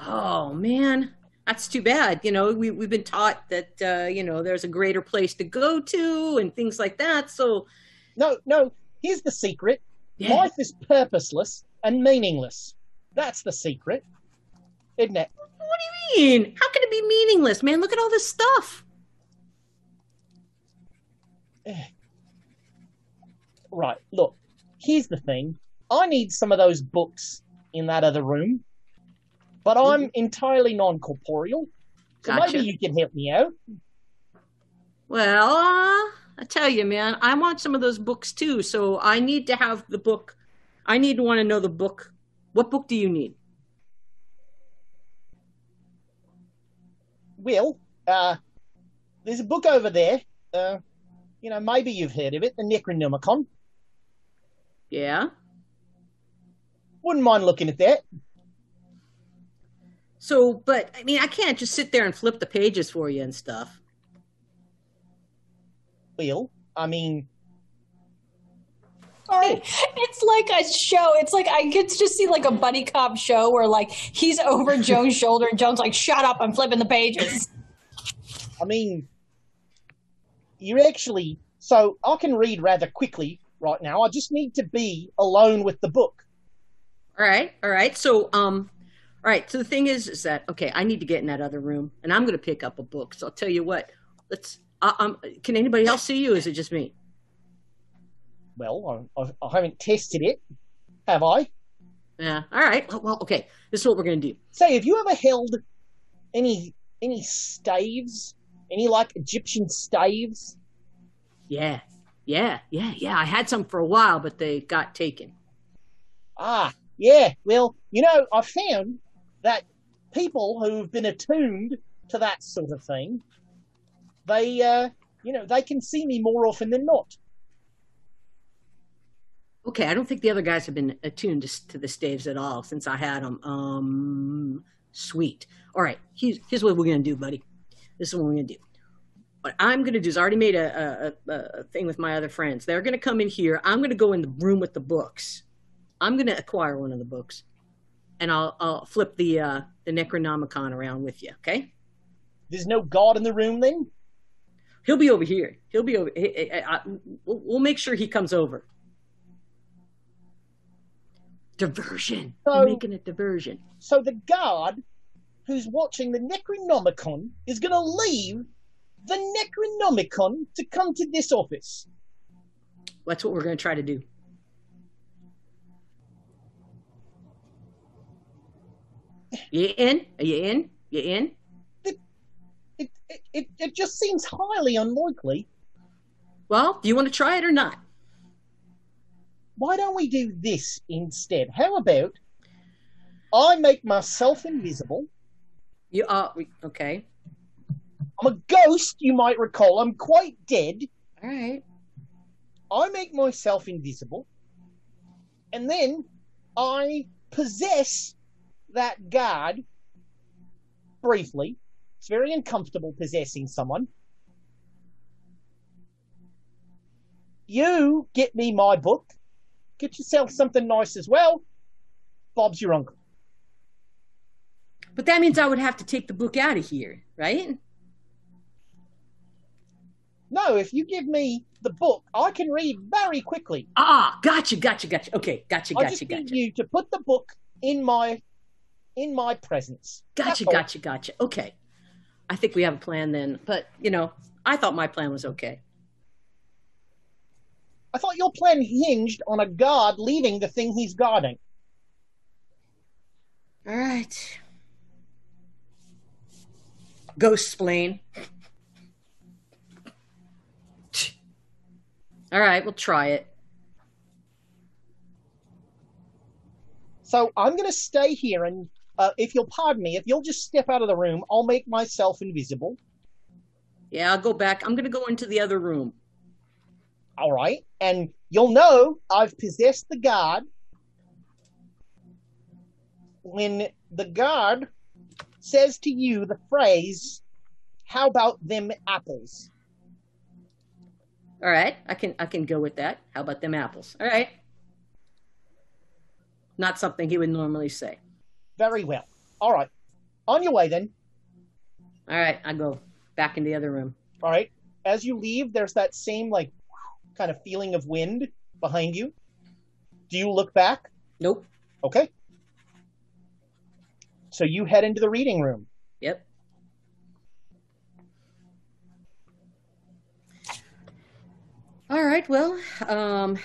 Oh, man. That's too bad. You know, we've been taught that, you know, there's a greater place to go to and things like that, so. No, here's the secret. Yeah. Life is purposeless and meaningless. That's the secret, isn't it? What do you mean? How can it be meaningless, man? Look at all this stuff. Right, look, here's the thing. I need some of those books in that other room, but I'm entirely non-corporeal, so maybe you can help me out. Well, I tell you, man, I want some of those books too, so I need to have the book. I need to want to know the book. What book do you need? Well, there's a book over there. You know, maybe you've heard of it, the Necronomicon. Yeah. Wouldn't mind looking at that. So, but, I mean, I can't just sit there and flip the pages for you and stuff. Well, I mean... Right. It's like a show. It's like I get to see like a buddy cop show where like he's over Joe's shoulder and Joe's like, shut up, I'm flipping the pages. I mean... You're actually... So, I can read rather quickly right now. I just need to be alone with the book. All right, all right. So, all right. So the thing is that okay? I need to get in that other room, and I'm going to pick up a book. So I'll tell you what. Let's. Can anybody else see you? Or is it just me? Well, I haven't tested it, have I? Yeah. All right. Well, okay. This is what we're going to do. Say, have you ever held any staves? Any like Egyptian staves? Yeah. Yeah. Yeah. Yeah. I had some for a while, but they got taken. Ah. Yeah, well, you know, I've found that people who've been attuned to that sort of thing, they, you know, they can see me more often than not. Okay, I don't think the other guys have been attuned to the staves at all since I had them. Sweet. All right, here's what we're going to do, buddy. This is what we're going to do. What I'm going to do is I already made a thing with my other friends. They're going to come in here. I'm going to go in the room with the books. I'm going to acquire one of the books, and I'll flip the Necronomicon around with you, okay? There's no god in the room, then? He'll be over here. He'll be over. We'll make sure he comes over. Diversion. We're making a diversion. So the guard who's watching the Necronomicon is going to leave the Necronomicon to come to this office. That's what we're going to try to do. You in? Are you in? You in? It just seems highly unlikely. Well, do you want to try it or not? Why don't we do this instead? How about I make myself invisible? You are okay. I'm a ghost, you might recall. I'm quite dead. All right. I make myself invisible, and then I possess that guard briefly. It's very uncomfortable possessing someone. You get me my book. Get yourself something nice as well. Bob's your uncle. But that means I would have to take the book out of here, right? No, if you give me the book, I can read very quickly. Ah, gotcha. Okay, gotcha. I just need you to put the book in my presence. Gotcha. Okay. I think we have a plan then. But, you know, I thought my plan was okay. I thought your plan hinged on a guard leaving the thing he's guarding. All right. Ghostplain. All right, we'll try it. So I'm going to stay here and... if you'll pardon me, if you'll just step out of the room, I'll make myself invisible. Yeah, I'll go back. I'm going to go into the other room. All right. And you'll know I've possessed the guard when the guard says to you the phrase, how about them apples? All right. I can go with that. How about them apples? All right. Not something he would normally say. Very well. All right. On your way, then. All right. I go back in the other room. All right. As you leave, there's that same, like, kind of feeling of wind behind you. Do you look back? Nope. Okay. So you head into the reading room. Yep. All right, well, I'm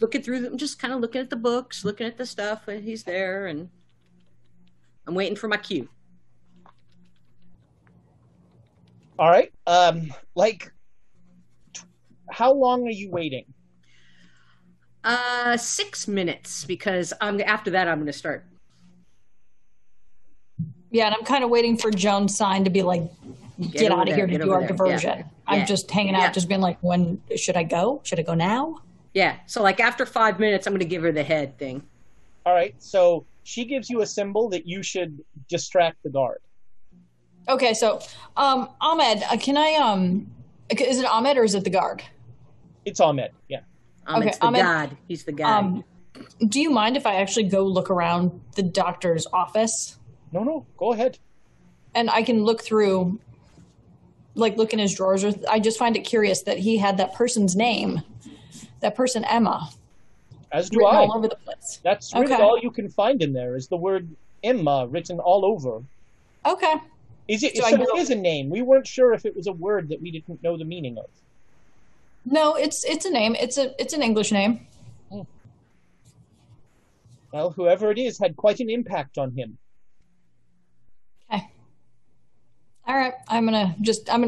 looking through them, just kind of looking at the books, looking at the stuff, and he's there, and I'm waiting for my cue. All right. Like, how long are you waiting? 6 minutes, because after that I'm going to start. Yeah, and I'm kind of waiting for Joan's sign to be like, get out of here to do our diversion. Yeah. I'm just hanging out, just being like, when should I go? Should I go now? Yeah, so like after 5 minutes, I'm going to give her the head thing. All right, so she gives you a symbol that you should distract the guard. Okay, so Ahmed, can I, is it Ahmed or is it the guard? It's Ahmed, yeah. Ahmed's the god. He's the guy. Do you mind if I actually go look around the doctor's office? No, no, go ahead. And I can look through, like look in his drawers. Or I just find it curious that he had that person's name, that person Emma. As do I. All over the place. That's really all you can find in there is the word Emma written all over. Okay. Is it? So it is a name. We weren't sure if it was a word that we didn't know the meaning of. No, it's a name. It's an English name. Oh. Well, whoever it is had quite an impact on him. Okay. All right, I'm gonna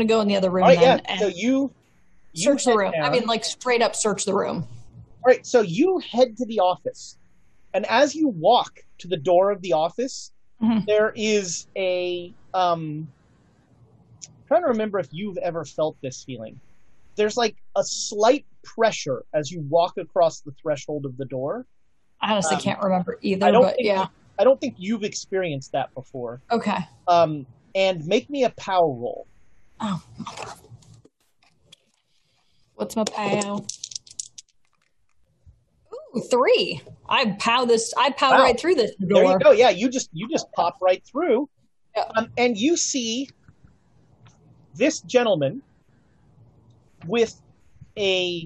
go in the other room. All right, then, yeah. So you search the room. Down. I mean, like straight up search the room. All right. So you head to the office, and as you walk to the door of the office, there is a I'm trying to remember if you've ever felt this feeling. There's like a slight pressure as you walk across the threshold of the door. I honestly can't remember either, but yeah. I don't think you've experienced that before. Okay. And make me a power roll. Oh. What's my pow? Ooh, 3. I pow right through this door. There you go. Yeah, you just pop right through. Yeah. And you see this gentleman with a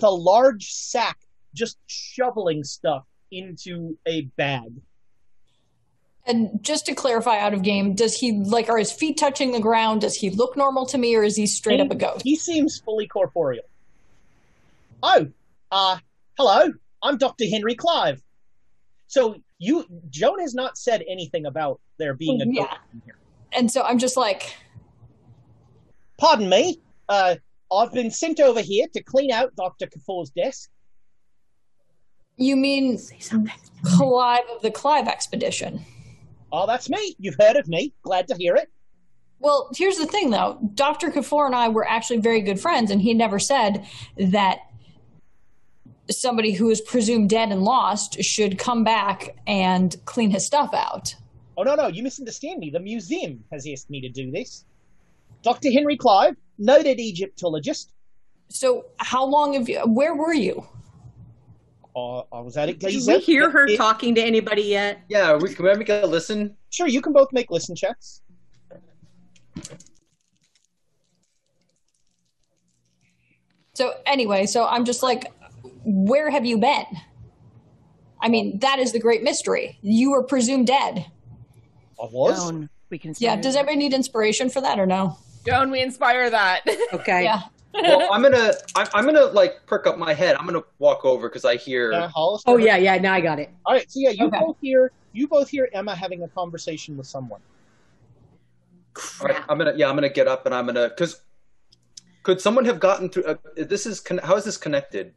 large sack just shoveling stuff into a bag. And just to clarify out of game, does he, like, are his feet touching the ground? Does he look normal to me, or is he straight up a ghost? He seems fully corporeal. Oh, hello, I'm Dr. Henry Clive. So Joan has not said anything about there being a ghost in here. And so I'm just like, pardon me? I've been sent over here to clean out Dr. Kafour's desk. You mean Clive of the Clive Expedition? Oh, that's me. You've heard of me. Glad to hear it. Well, here's the thing, though. Dr. Kafour and I were actually very good friends, and he never said that somebody who is presumed dead and lost should come back and clean his stuff out. Oh, no, no. You misunderstand me. The museum has asked me to do this. Dr. Henry Clive, noted Egyptologist. So how long have you, where were you? I was at it. Did we hear her talking to anybody yet? Yeah, can we make a listen? Sure, you can both make listen checks. So anyway, so I'm just like, where have you been? I mean, that is the great mystery. You were presumed dead. I was? We can does everybody need inspiration for that or no? Joan, we inspire that. Okay. Yeah. Well, I'm gonna like perk up my head. I'm gonna walk over because I hear. Hollister. Oh yeah. Now I got it. All right. So yeah, you both hear Emma having a conversation with someone. All right. I'm gonna get up and because could someone have gotten through? How is this connected?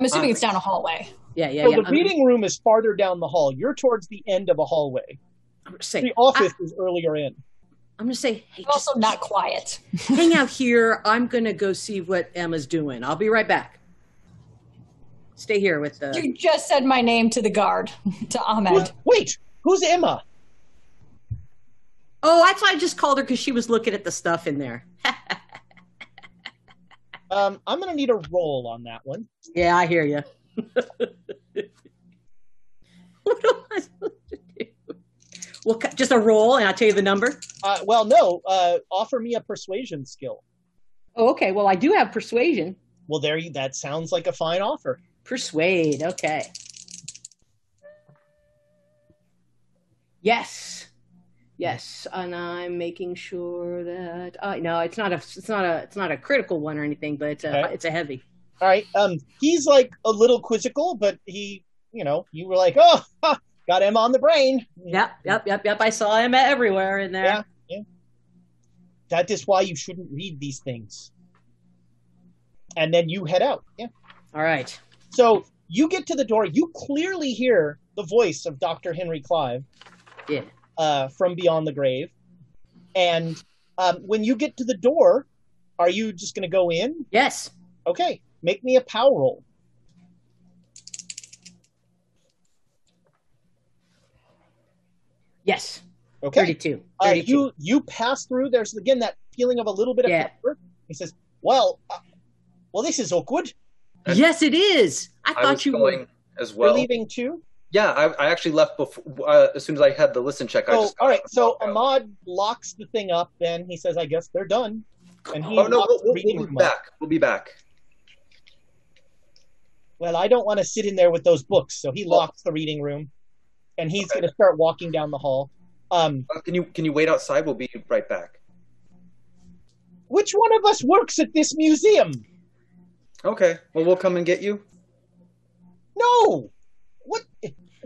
I'm assuming it's down a hallway. Yeah. So the reading room is farther down the hall. You're towards the end of a hallway. The office is earlier in. I'm going to say, hey, also just, not quiet. Hang out here. I'm going to go see what Emma's doing. I'll be right back. Stay here with the... You just said my name to the guard, to Ahmed. Wait, who's Emma? Oh, that's why I just called her because she was looking at the stuff in there. I'm going to need a roll on that one. Yeah, I hear you. What am I supposed to do? Well, just a roll, and I'll tell you the number? Well, no. Offer me a persuasion skill. Oh, okay. Well, I do have persuasion. Well, there you, that sounds like a fine offer. Persuade, okay. Yes. Yes, and I'm making sure that no, it's not a critical one or anything, but it's a heavy. All right. He's like a little quizzical, but he, you know, you were like, oh, got him on the brain. Yep. I saw him everywhere in there. Yeah. That is why you shouldn't read these things. And then you head out. Yeah. All right. So you get to the door. You clearly hear the voice of Dr. Henry Clive. Yeah. From beyond the grave. And when you get to the door, are you just going to go in? Yes. Okay. Make me a power roll. Yes. Okay. 32. 32. You pass through. There's, again, that feeling of a little bit of comfort. He says, well, this is awkward. And yes, it is. I thought you were as well. You're leaving too? Yeah, I actually left before, as soon as I had the listen check. Oh, all right. So Ahmad locks the thing up. Then he says, "I guess they're done." And he we'll be back. We'll be back. Well, I don't want to sit in there with those books, so he locks the reading room, and he's going to start walking down the hall. Can you wait outside? We'll be right back. Which one of us works at this museum? Okay. Well, we'll come and get you. No.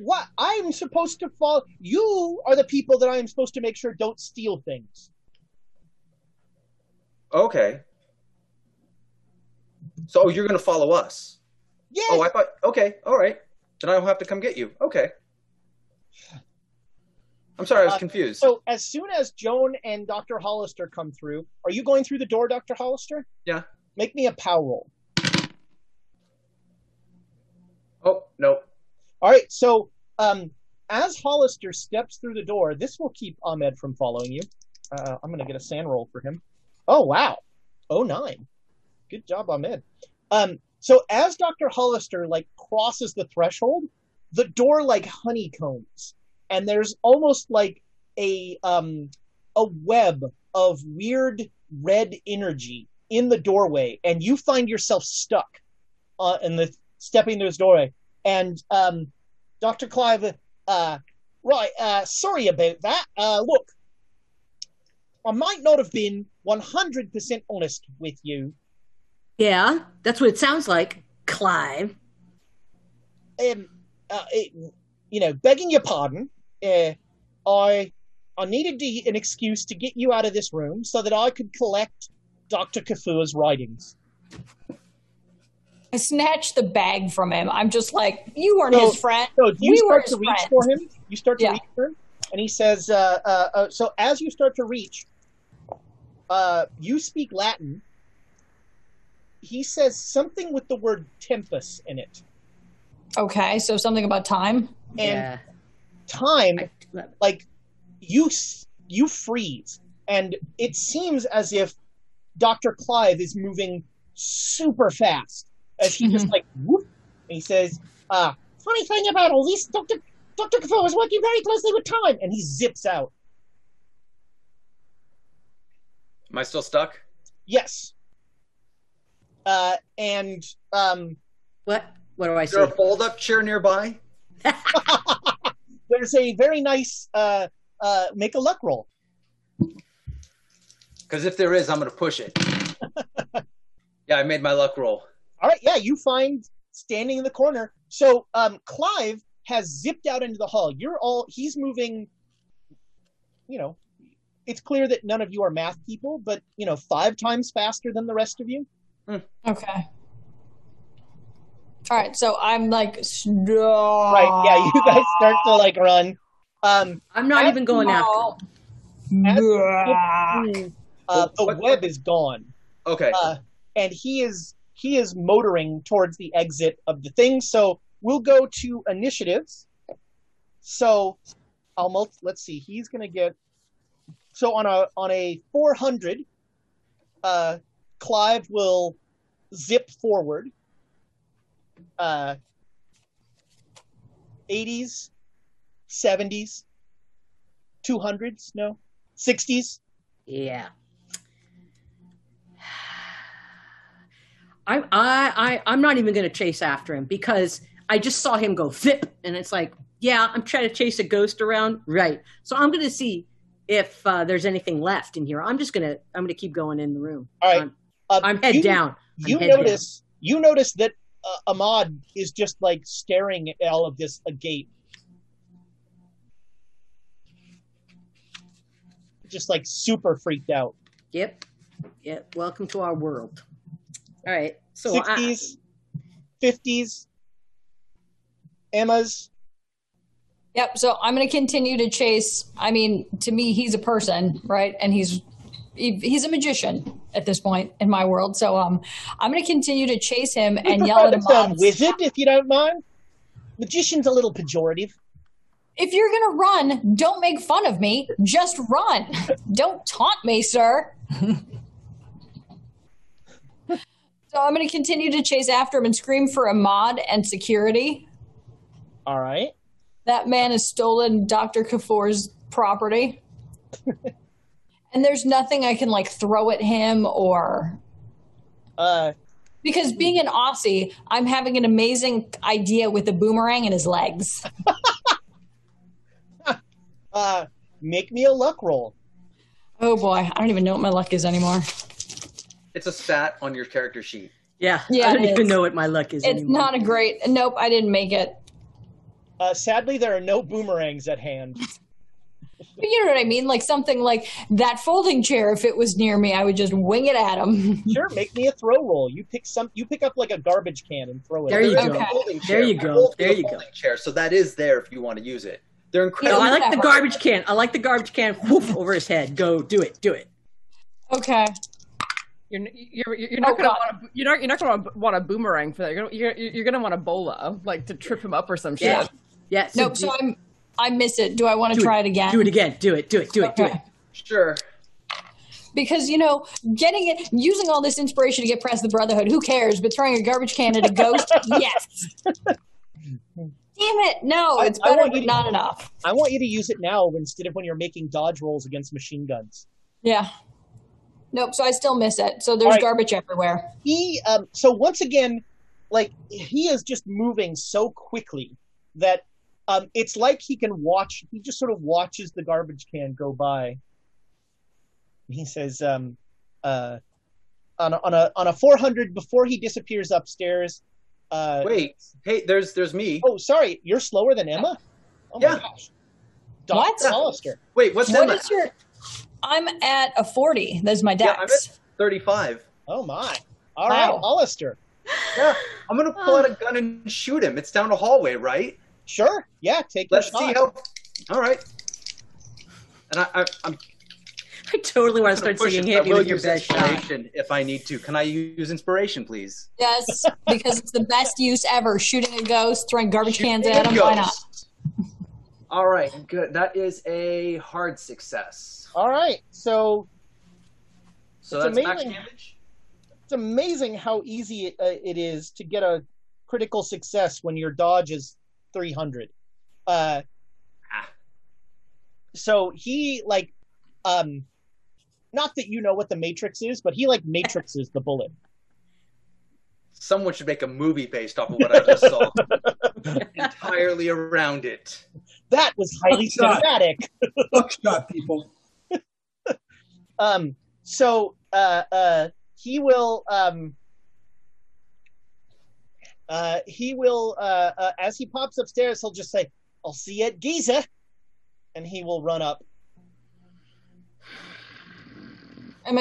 What? I'm supposed to follow. You are the people that I'm supposed to make sure don't steal things. Okay. So you're going to follow us? Yeah. Oh, I thought, okay, all right. Then I don't have to come get you. Okay. I'm sorry, I was confused. So as soon as Joan and Dr. Hollister come through, are you going through the door, Dr. Hollister? Yeah. Make me a power roll. Oh, no. All right, so as Hollister steps through the door, this will keep Ahmed from following you. I'm going to get a sand roll for him. Oh, wow. 09. Good job, Ahmed. So as Dr. Hollister, like, crosses the threshold, the door, like, honeycombs. And there's almost like a web of weird red energy in the doorway. And you find yourself stuck stepping through this doorway. And Dr. Clive, right, sorry about that. Look, I might not have been 100% honest with you. Yeah, that's what it sounds like, Clive. Begging your pardon, I needed an excuse to get you out of this room so that I could collect Dr. Kafour's writings. I snatched the bag from him. I'm just like, you weren't his friend. So we were his friend. You start to reach for him. You start to reach for him. And he says, so as you start to reach, you speak Latin. He says something with the word tempus in it. Okay, so something about time. And time, like, you freeze. And it seems as if Dr. Clive is moving super fast. As he just like, whoop, and he says, funny thing about all this, Dr. Kafour is working very closely with time, and he zips out. Am I still stuck? Yes. What do I see? Is there a fold-up chair nearby? There's a very nice make a luck roll. Because if there is, I'm going to push it. Yeah, I made my luck roll. All right, yeah, you find standing in the corner. So Clive has zipped out into the hall. He's moving, you know, it's clear that none of you are math people, but, you know, 5 times faster than the rest of you. Mm. Okay. All right, so I'm like, right, yeah, you guys start to, like, run. I'm not even going after him. The web is gone. Okay. And he is motoring towards the exit of the thing. So we'll go to initiatives. So let's see. He's going to get, so on a 400, Clive will zip forward. 80s, 70s, 200s, no, 60s. Yeah. I'm not even going to chase after him because I just saw him go zip, and it's like, yeah, I'm trying to chase a ghost around, right? So I'm going to see if there's anything left in here. I'm going to keep going in the room. All right, I'm head down. You notice that Ahmed is just like staring at all of this agape, just like super freaked out. Yep. Welcome to our world. All right. So 60s, 50s, Emma's. Yep. So I'm going to continue to chase. I mean, to me, he's a person, right? And he's a magician at this point in my world. So I'm going to continue to chase him and yell at him. Wizard, if you don't mind. Magician's a little pejorative. If you're going to run, don't make fun of me. Just run. Don't taunt me, sir. So I'm going to continue to chase after him and scream for Ahmed and security. All right. That man has stolen Dr. Kafour's property. And there's nothing I can, like, throw at him or... Because being an Aussie, I'm having an amazing idea with the boomerang in his legs. Make me a luck roll. Oh boy, I don't even know what my luck is anymore. It's a stat on your character sheet. Yeah, I don't even know what my luck is anymore. It's not a great, nope, I didn't make it. Sadly, there are no boomerangs at hand. But you know what I mean? Like something like that folding chair, if it was near me, I would just wing it at him. Sure, make me a throw roll. You pick up like a garbage can and throw it. There you go. So that is there if you want to use it. They're incredible. No, I like the garbage can. I like the garbage can. Woof, over his head. Go, do it. Okay. You're not gonna want a boomerang for that. You're gonna want a bola, like to trip him up or some shit. Yeah. So nope. So I miss it. Do I want to try it again? Do it again. Do it. Sure. Because, you know, using all this inspiration to get past the Brotherhood, who cares? But throwing a garbage can at a ghost, yes. Damn it! No, it's better, but not enough. I want you to use it now instead of when you're making dodge rolls against machine guns. Yeah. Nope. So I still miss it. So there's garbage everywhere. He. So once again, like he is just moving so quickly that it's like he can watch. He just sort of watches the garbage can go by. He says, on a 400 before he disappears upstairs. Wait, hey, there's me. Oh, sorry, you're slower than Emma? Oh yeah. My gosh. Dr. Hollister. Wait, what is your... I'm at a 40. That's my dex. Yeah, I'm at 35. Oh my. All right, Hollister. Yeah, I'm going to pull out a gun and shoot him. It's down the hallway, right? Sure. Yeah, take your shot. Let's see how... All right. And I totally want to start singing "Hit Me With Your Best Shot" if I need to. Can I use inspiration, please? Yes, because it's the best use ever. Shooting a ghost, throwing garbage cans at him. Why not? All right, good. That is a hard success. All right, so that's max damage. It's amazing how easy it is to get a critical success when your dodge is 300. So he like. Not that you know what the Matrix is, but he, like, matrixes the bullet. Someone should make a movie based off of what I just saw. Entirely around it. That was highly cinematic. Buckshot, people. He will, as he pops upstairs, he'll just say, "I'll see you at Giza." And he will run up. When I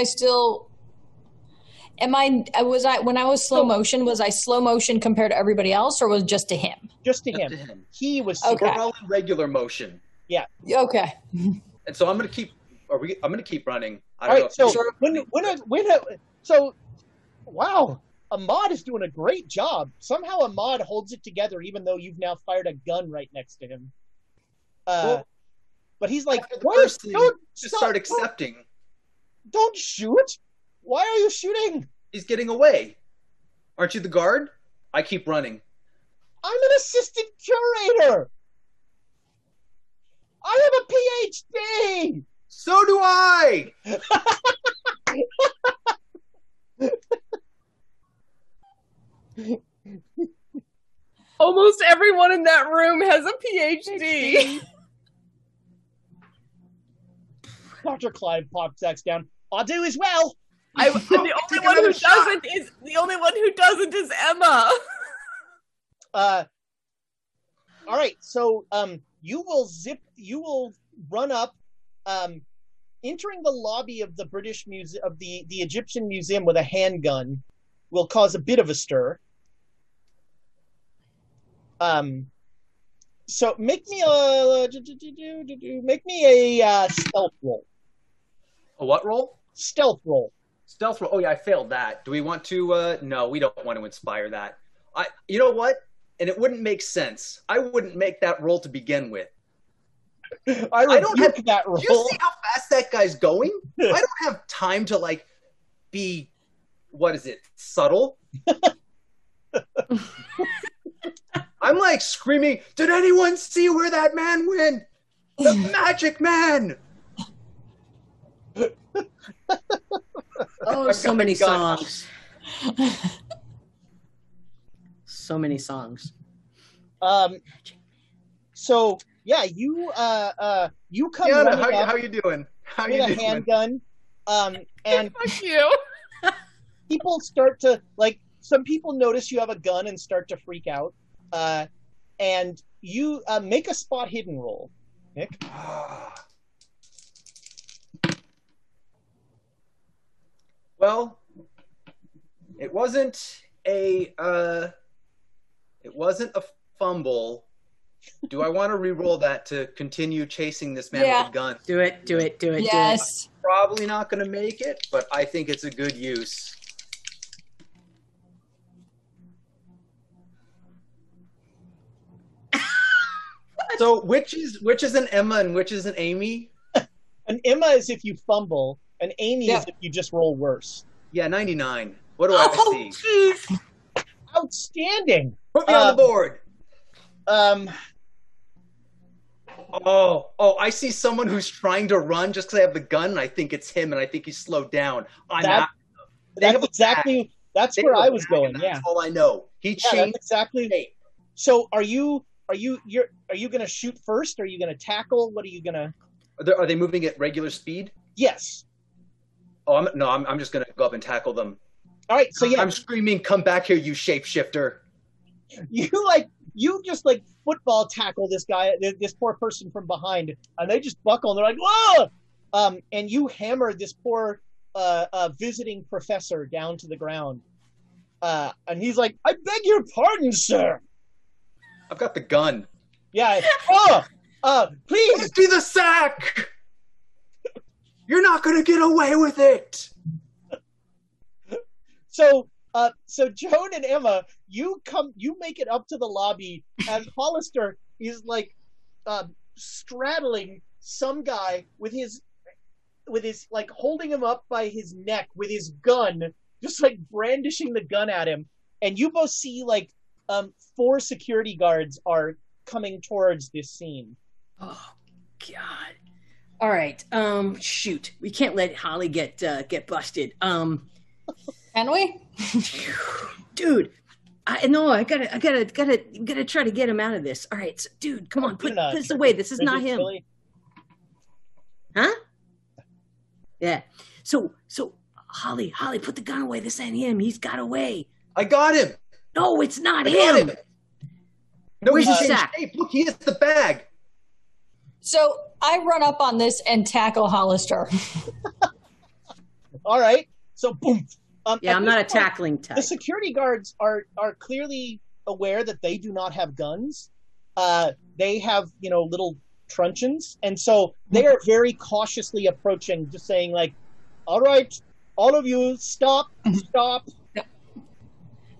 was slow motion, was I slow motion compared to everybody else or was it just to him? Just to him. He was all in regular motion. Yeah. Okay. And so I'm going to keep running. I don't know. So wow, Ahmed is doing a great job. Somehow Ahmed holds it together even though you've now fired a gun right next to him. But he's like, Don't start accepting. Don't shoot! Why are you shooting? He's getting away. Aren't you the guard? I keep running. I'm an assistant curator. I have a PhD. So do I. Almost everyone in that room has a PhD. Dr. Clive pops X down. I do as well. The only one who doesn't is Emma. All right, so you will run up, entering the lobby of the British Museum of the Egyptian Museum with a handgun will cause a bit of a stir. So make me a stealth roll. A what roll? Stealth roll. Stealth roll. Oh yeah, I failed that. Do we want to? No, we don't want to inspire that. You know what? And it wouldn't make sense. I wouldn't make that roll to begin with. I don't have that roll. You see how fast that guy's going? I don't have time to be subtle. I'm screaming, did anyone see where that man went? The magic man. Oh, so many songs. So many songs. So yeah, you come. Yana, how you doing? How you doing? With a handgun, and fuck you. People start to Some people notice you have a gun and start to freak out. And you make a spot hidden roll, Nick. Well, it wasn't a fumble. Do I want to re-roll that to continue chasing this man with a gun? Do it. Yes. I'm probably not going to make it, but I think it's a good use. So which is an Emma and which is an Amy? An Emma is if you fumble. An Amy is if you just roll worse. Yeah, 99. What do I see? Geez. Outstanding. Put me on the board. I see someone who's trying to run just because I have the gun, and I think it's him, and I think he's slowed down. That's where I was going. Yeah, that's all I know. He changed exactly. So are you going to shoot first? Are you going to tackle? What are you going to? Are they moving at regular speed? Yes. I'm just going to go up and tackle them. All right. So yeah, I'm screaming, "Come back here, you shapeshifter!" You just football tackle this guy, this poor person from behind, and they just buckle and they're like, "Whoa!" And you hammer this poor visiting professor down to the ground, and he's like, "I beg your pardon, sir." I've got the gun. Yeah. Please empty the sack. You're not gonna get away with it. So Joan and Emma, you make it up to the lobby, and Hollister is straddling some guy with his holding him up by his neck with his gun, just brandishing the gun at him, and you both see four security guards are coming towards this scene. Oh God! All right, shoot, we can't let Holly get busted. Can we? Dude, I gotta try to get him out of this. All right, so, dude, come on, put this away. This is not him. Really? Huh? Yeah. So Holly, put the gun away. This ain't him. He's got away. I got him. No, it's not him. No, where's his sack? Look, he has the bag. So I run up on this and tackle Hollister. All right. So boom. I'm not a tackling type. The security guards are clearly aware that they do not have guns. They have, little truncheons. And so they are very cautiously approaching, just saying all right, all of you, stop.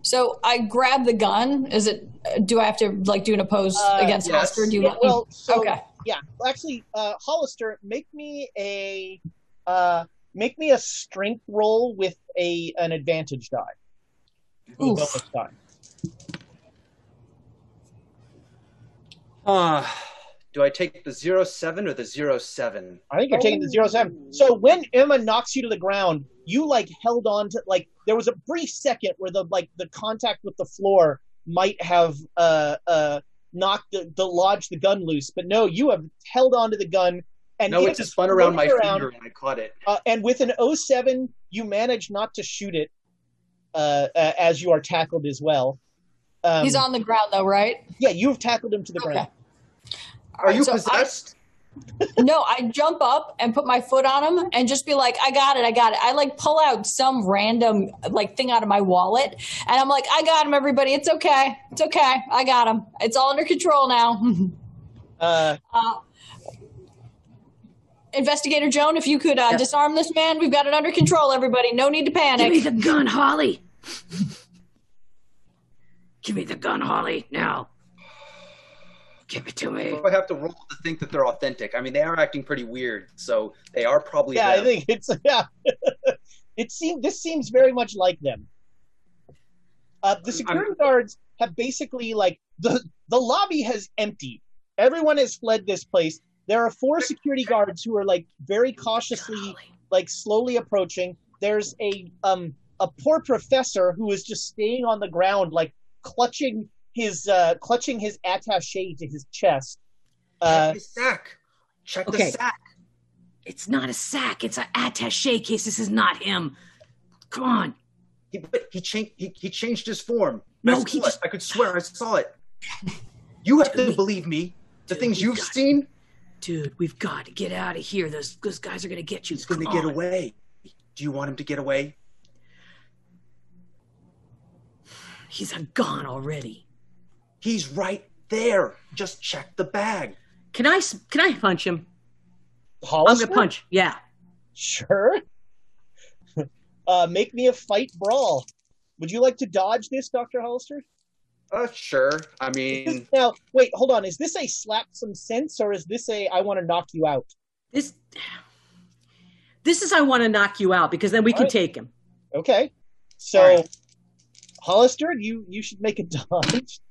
So I grab the gun. Is it, do I have to do an oppose against Hollister? Do you want me? Well, so, okay. Yeah, actually, Hollister, make me a strength roll with an advantage die. Ooh. Bonus die. Do I take the 0-7 or the 0-7? I think you're taking the 0-7. So when Emma knocks you to the ground, you like held on to, like, there was a brief second where the, like, the contact with the floor might have knocked the lodge the gun loose, but no, you have held on to the gun. And no, it just spun around my finger and I caught it. And with an 07, you manage not to shoot it as you are tackled as well. He's on the ground though, right? Yeah, you've tackled him to the ground. Are you possessed? No, I jump up and put my foot on him and just be like, I got it, I got it. I like pull out some random like thing out of my wallet and I'm like, I got him, everybody. It's okay. It's okay. I got him. It's all under control now. Investigator Joan, if you could disarm this man, we've got it under control, everybody. No need to panic. Give me the gun, Holly. Give me the gun, Holly, now. Give it to me. I have to roll to think that they're authentic. I mean, they are acting pretty weird, so they are probably them. I think it's, this seems very much like them. The security guards have basically, like, the lobby has emptied. Everyone has fled this place. There are 4 security guards who are like very cautiously, like slowly approaching. There's a poor professor who is just staying on the ground, like clutching his attaché to his chest. Check the sack. Check the sack. It's not a sack. It's an attaché case. This is not him. Come on. He changed his form. No, I could swear I saw it. You have to believe me. The things you've seen. Dude, we've got to get out of here. Those guys are going to get you. He's going to get away. Do you want him to get away? He's gone already. He's right there. Just check the bag. Can I punch him? Hollister? I'm going to punch. Yeah. Sure. Make me a fight brawl. Would you like to dodge this, Dr. Hollister? Sure. I mean... Now, wait, hold on. Is this a slap some sense, or is this a I want to knock you out? This is I want to knock you out, because then we can take him. Okay. So, Hollister, you should make a dodge.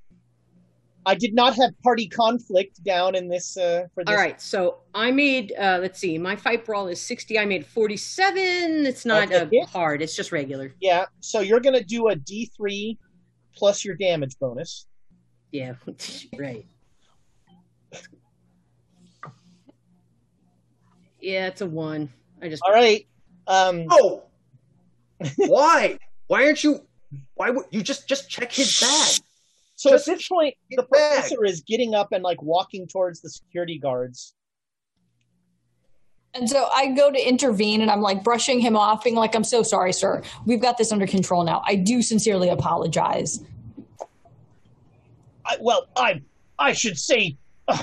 I did not have party conflict down in this... for this. All right, so I made... let's see. My fight brawl is 60. I made 47. It's not hard. It's just regular. Yeah. So you're going to do a D3... plus your damage bonus. Yeah, right. Yeah, it's a 1. I just... All right. Why? Why aren't you... Why would you just check his bag? So just at this point, the professor is getting up and like walking towards the security guards. And so I go to intervene, and I'm like brushing him off, being like, I'm so sorry, sir. We've got this under control now. I do sincerely apologize. I should say, I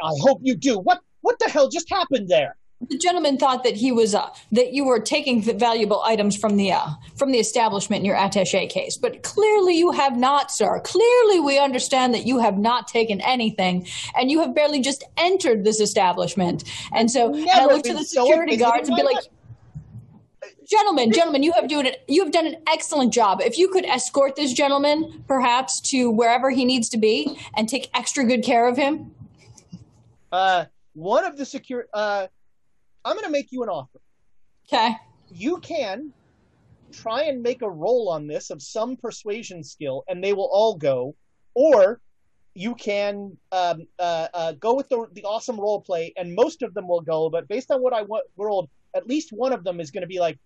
hope you do. What the hell just happened there? The gentleman thought that he was that you were taking valuable items from the establishment in your attaché case, but clearly you have not, sir. Clearly, we understand that you have not taken anything, and you have barely just entered this establishment. And so I look to the security guards and be like, "Gentlemen, you have done an excellent job. If you could escort this gentleman, perhaps to wherever he needs to be, and take extra good care of him." One of the security. I'm going to make you an offer. Okay. You can try and make a roll on this of some persuasion skill, and they will all go. Or you can go with the awesome role play, and most of them will go. But based on what I rolled, at least one of them is going to be like,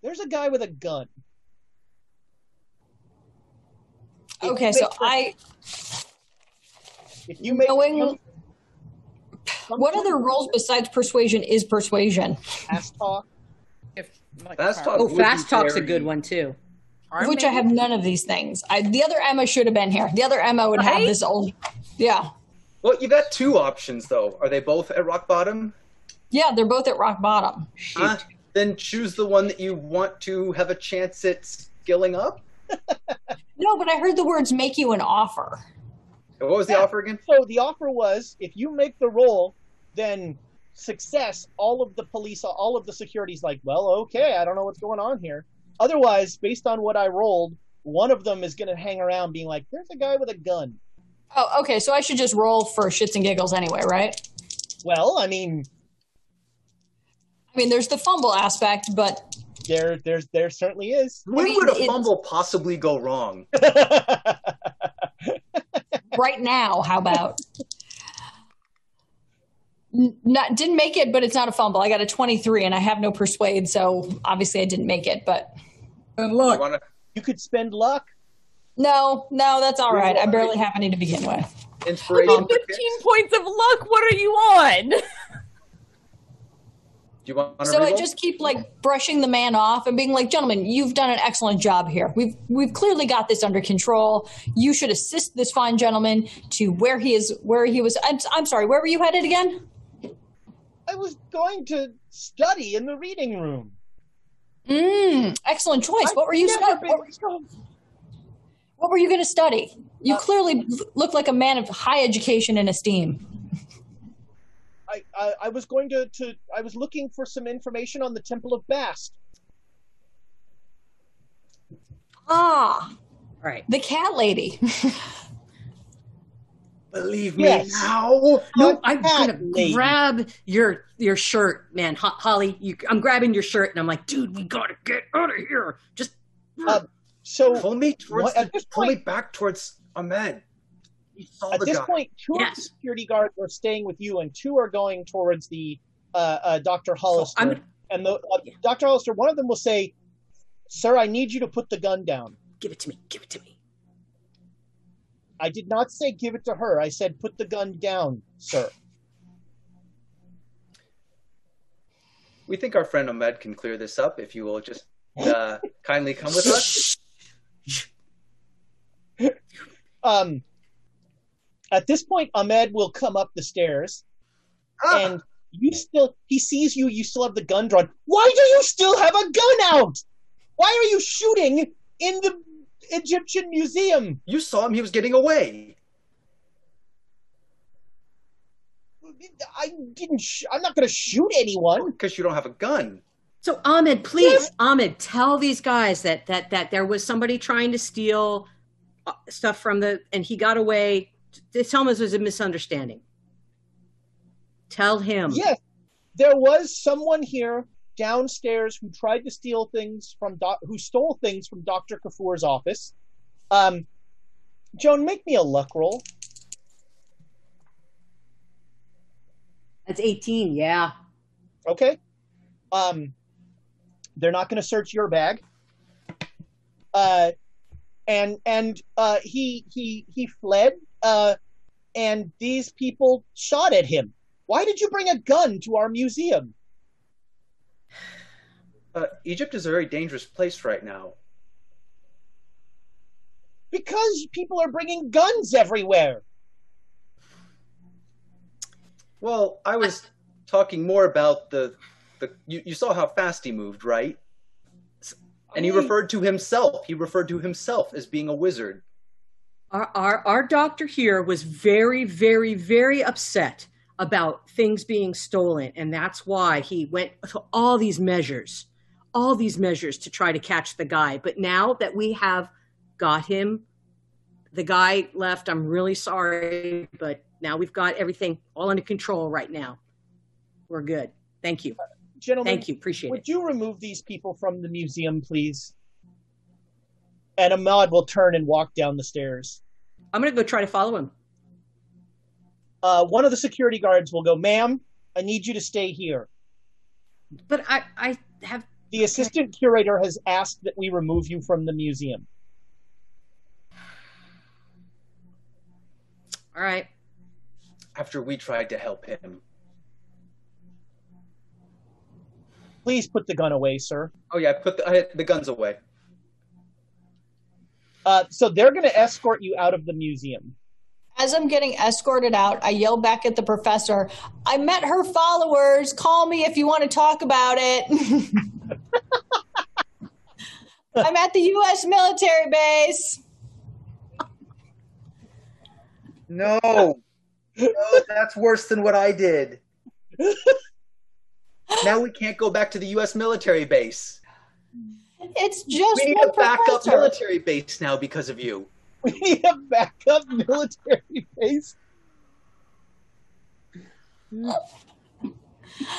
"There's a guy with a gun." Okay, so if you make what other roles besides persuasion is persuasion? Fast talk. Fast talk's a good one too. Which I have none of these things. The other Emma should have been here. The other Emma would have this old. Yeah. Well, you got 2 options though. Are they both at rock bottom? Yeah, they're both at rock bottom. Shoot. Then choose the one that you want to have a chance at skilling up. No, but I heard the words "make you an offer." What was the offer again? So the offer was, if you make the roll, then success, all of the security's like, well, okay, I don't know what's going on here. Otherwise, based on what I rolled, one of them is going to hang around being like, there's a guy with a gun. Oh, okay, so I should just roll for shits and giggles anyway, right? Well, I mean... there's the fumble aspect, but There certainly is. When would a fumble possibly go wrong? Right now, how about? Didn't make it, but it's not a fumble. I got a 23, and I have no persuade, so obviously I didn't make it. But and luck. You could spend luck. No, that's all right. I barely have any to begin with. Inspiration. 15 points of luck. What are you on? Do you want so re-roll? I just keep like brushing the man off and being like, gentlemen, you've done an excellent job here. We've clearly got this under control. You should assist this fine gentleman to where he is, where he was. I'm sorry, where were you headed again? I was going to study in the reading room. Excellent choice. What were you going to study? You clearly look like a man of high education and esteem. I was going to I was looking for some information on the Temple of Bast. Ah, right. The cat lady. Believe me now. No, I'm gonna grab your shirt, man. Holly, I'm grabbing your shirt, and I'm like, dude, we gotta get out of here. Just pull me back towards Ahmed. At this point, two of the security guards are staying with you, and two are going towards the Dr. Hollister. So and the Dr. Hollister, one of them will say, "Sir, I need you to put the gun down." Give it to me. Give it to me. I did not say give it to her. I said put the gun down, sir. We think our friend Ahmed can clear this up. If you will just kindly come with us. At this point, Ahmed will come up the stairs, and he sees you still have the gun drawn. Why do you still have a gun out? Why are you shooting in the Egyptian museum? You saw him, he was getting away. I'm not going to shoot anyone. Because you don't have a gun. So Ahmed, please, Ahmed, tell these guys that there was somebody trying to steal stuff from and he got away. Tell him this was a misunderstanding. Tell him. Yes, there was someone here downstairs who tried to steal things from who stole things from Dr. Kafour's office. Joan, make me a luck roll. That's 18. Yeah. Okay. They're not going to search your bag. And he fled. And these people shot at him. Why did you bring a gun to our museum? Egypt is a very dangerous place right now. Because people are bringing guns everywhere. Well, I was talking more about you saw how fast he moved, right? And he referred to himself. He referred to himself as being a wizard. Our doctor here was very, very, very upset about things being stolen, and that's why he went to all these measures to try to catch the guy. But now that we have got him, the guy left. I'm really sorry, but now we've got everything all under control right now. We're good. Thank you. Gentlemen, thank you. Appreciate it. Would you remove these people from the museum, please? And Ahmed will turn and walk down the stairs. I'm going to go try to follow him. One of the security guards will go, "Ma'am, I need you to stay here." But I have... The assistant curator has asked that we remove you from the museum. All right. After we tried to help him. Please put the gun away, sir. Oh, yeah, I put the guns away. So they're going to escort you out of the museum. As I'm getting escorted out, I yell back at the professor, "I met her followers. Call me if you want to talk about it." I'm at the U.S. military base. No, that's worse than what I did. Now we can't go back to the U.S. military base. It's just we need a backup military base now because of you. We need a backup military base.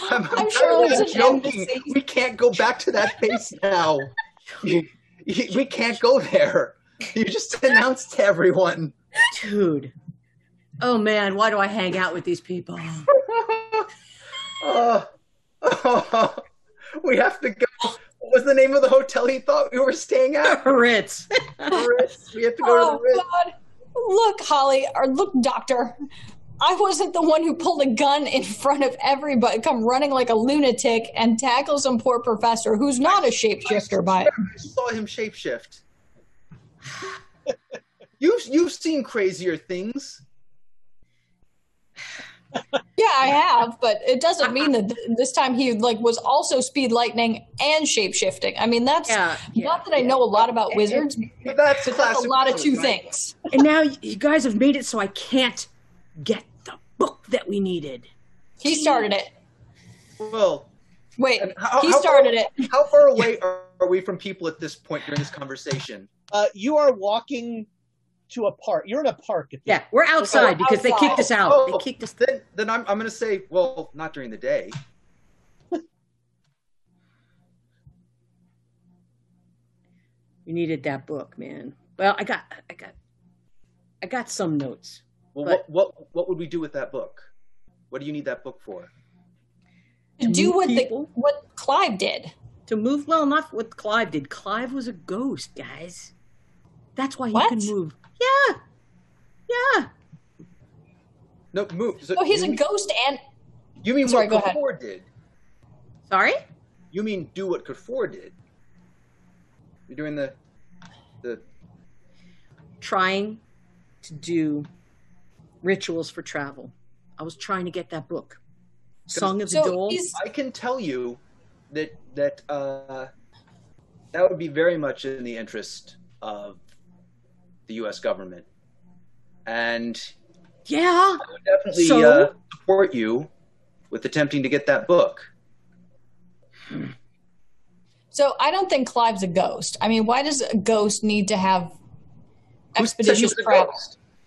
I'm sure joking. We can't go back to that face now. We can't go there. You just announced to everyone. Dude. Oh, man, why do I hang out with these people? We have to go. What was the name of the hotel he thought we were staying at? Ritz. Ritz. We have to go to the Ritz. God. Look, Holly, or look, Doctor. I wasn't the one who pulled a gun in front of everybody, come running like a lunatic and tackle some poor professor who's not a shapeshifter by it. I saw him shapeshift. You've seen crazier things. Yeah, I have, but it doesn't mean that this time he like was also speed lightning and shapeshifting. I mean, that's not that I know a lot about wizards. But that's a lot of two things. And now you guys have made it so I can't get the book that we needed. He started it. Well, wait, he started it. How far away are we from people at this point during this conversation? You are walking to a park. You're in a park at this point. We're outside because they kicked us out. They kicked us. Then I'm going to say, well, not during the day. We needed that book, man. Well, I got some notes. Well, what would we do with that book? What do you need that book for? To do what Clive did. To move, well, not what Clive did. Clive was a ghost, guys. That's why he can move. Yeah. Yeah. No, move. So he's a ghost and... You mean what Kafour did. Sorry? You mean do what Kafour did. You're doing the... Trying to do rituals for travel. I was trying to get that book. Song of the Dole. I can tell you that would be very much in the interest of the U.S. government, and I would definitely support you with attempting to get that book. So I don't think Clive's a ghost. I mean, why does a ghost need to have expeditious travel?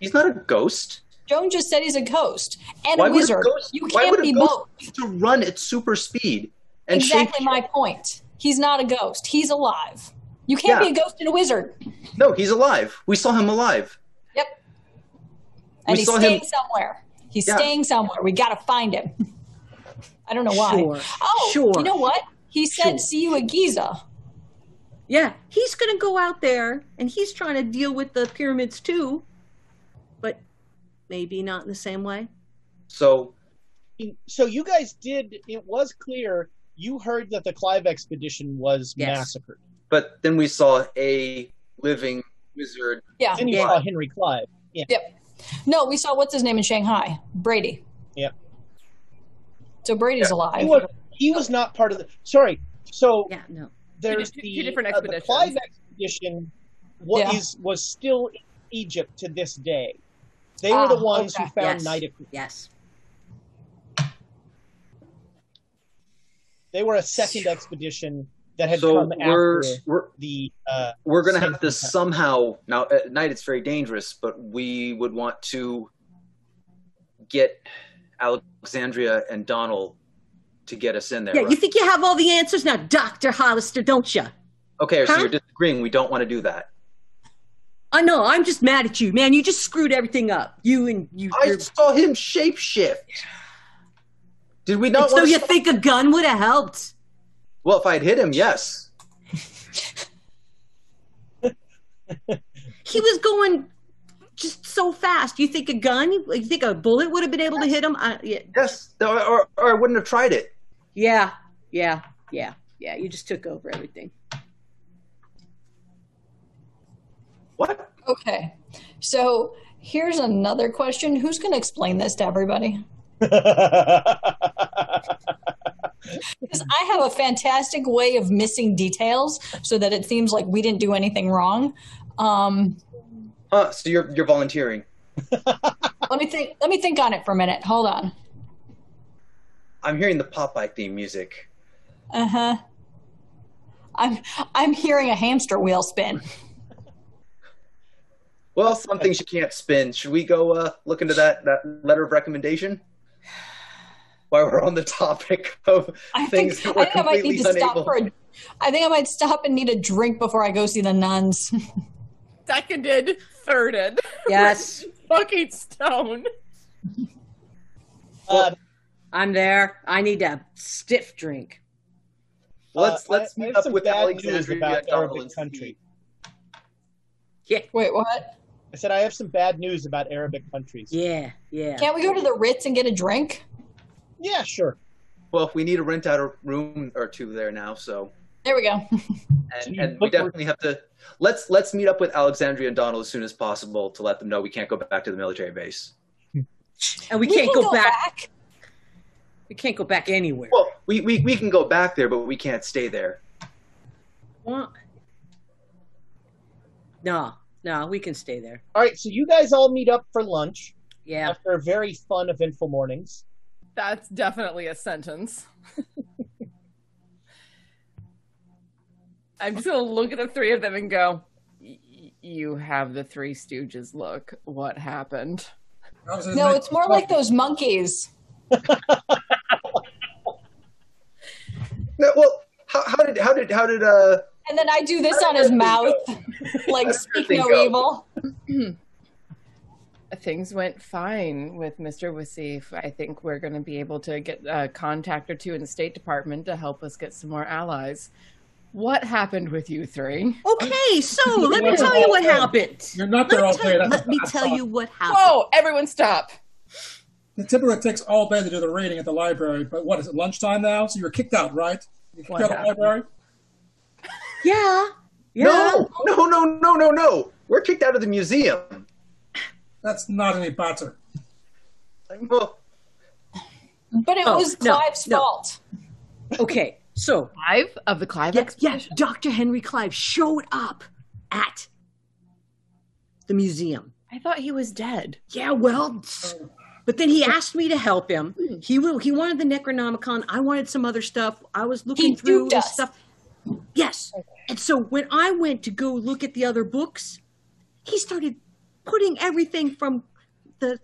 He's not a ghost. Joan just said he's a ghost and a wizard. You can't be both. Need to run at super speed. And exactly my point. He's not a ghost. He's alive. You can't be a ghost and a wizard. No, he's alive. We saw him alive. Yep. And he's staying somewhere. He's staying somewhere. We got to find him. I don't know why. Sure. Oh, sure. You know what? He said, see you at Giza. Yeah. He's going to go out there and he's trying to deal with the pyramids too. But maybe not in the same way. So you guys did, it was clear, you heard that the Clive expedition was massacred. But then we saw a living wizard. Yeah. And you saw Henry Clive. Yeah. Yep. No, we saw what's his name in Shanghai? Brady. Yep. So Brady's alive. He was not part of the. Sorry. So there's two different expeditions. The Clive expedition was still in Egypt to this day. They were the ones who found Nitocris. Yes. They were a second expedition. That had come after the. We're going to have to somehow now at night. It's very dangerous, but we would want to get Alexandria and Donald to get us in there. Yeah, right? You think you have all the answers now, Dr. Hollister, don't you? Okay, so you're disagreeing. We don't want to do that. I know. I'm just mad at you, man. You just screwed everything up. I saw him shapeshift. Did we not? So you think a gun would have helped? Well, if I had hit him, yes. He was going just so fast. You think a gun? You think a bullet would have been able to hit him? Yes, or I wouldn't have tried it. Yeah. You just took over everything. What? Okay. So here's another question. Who's going to explain this to everybody? Because I have a fantastic way of missing details so that it seems like we didn't do anything wrong. So you're volunteering. Let me think on it for a minute. Hold on. I'm hearing the Popeye theme music. Uh-huh. I'm hearing a hamster wheel spin. Well, some things you can't spin. Should we go look into that letter of recommendation? while we're on the topic of things that we're completely unable. I think I might stop and need a drink before I go see the nuns. Seconded, thirded. Yes. Fucking stone. I'm there. I need a stiff drink. Let's meet up with Alexandria Darrell and country. Yeah. Wait, what? I said I have some bad news about Arabic countries. Yeah, yeah. Can't we go to the Ritz and get a drink? Yeah, sure. Well, we need to rent out a room or two there now, so. There we go. and we definitely have to. Let's meet up with Alexandria and Donald as soon as possible to let them know we can't go back to the military base. And we can't go back. We can't go back anywhere. Well, we can go back there, but we can't stay there. What? No, we can stay there. All right, so you guys all meet up for lunch. Yeah. After a very fun, eventful mornings. That's definitely a sentence. I'm just going to look at the three of them and go, you have the Three Stooges look. What happened? No, it's more like those monkeys. No, well, how did and then I do this on his mouth, like speak no evil. Things went fine with Mr. Wasif. I think we're going to be able to get a contact or two in the State Department to help us get some more allies. What happened with you three? Okay, so let me tell you what happened. You're not there all day. Let me tell you what happened. Whoa, everyone stop. It typically takes all day to do the reading at the library, but what is it, lunchtime now? So you were kicked out, right? You kicked out of the library? Yeah. No. We're kicked out of the museum. That's not any butter. But it was Clive's fault. Okay, so Clive of the Clive Expedition? Yes, Dr. Henry Clive showed up at the museum. I thought he was dead. Yeah, well, but then he asked me to help him. He wanted the Necronomicon. I wanted some other stuff. I was looking through his stuff. Yes. And so when I went to go look at the other books, he started putting everything from the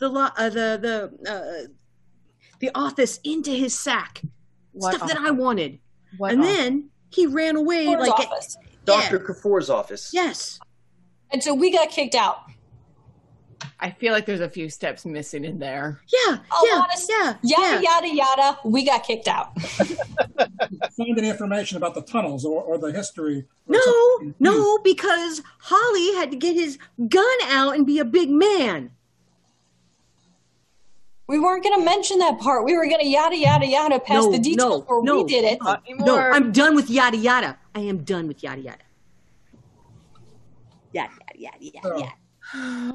office into his sack. Stuff that I wanted. Then he ran away. Kafour's office. Dr. Kafour's office. Yes. And so we got kicked out. I feel like there's a few steps missing in there. Yeah, yada, yada, yada. We got kicked out. Found any information about the tunnels or the history? No, because Holly had to get his gun out and be a big man. We weren't going to mention that part. We were going to yada, yada, yada past the details where we did it. No, I'm done with yada, yada. I am done with yada, yada. Yada, yada, yada, yada, yada.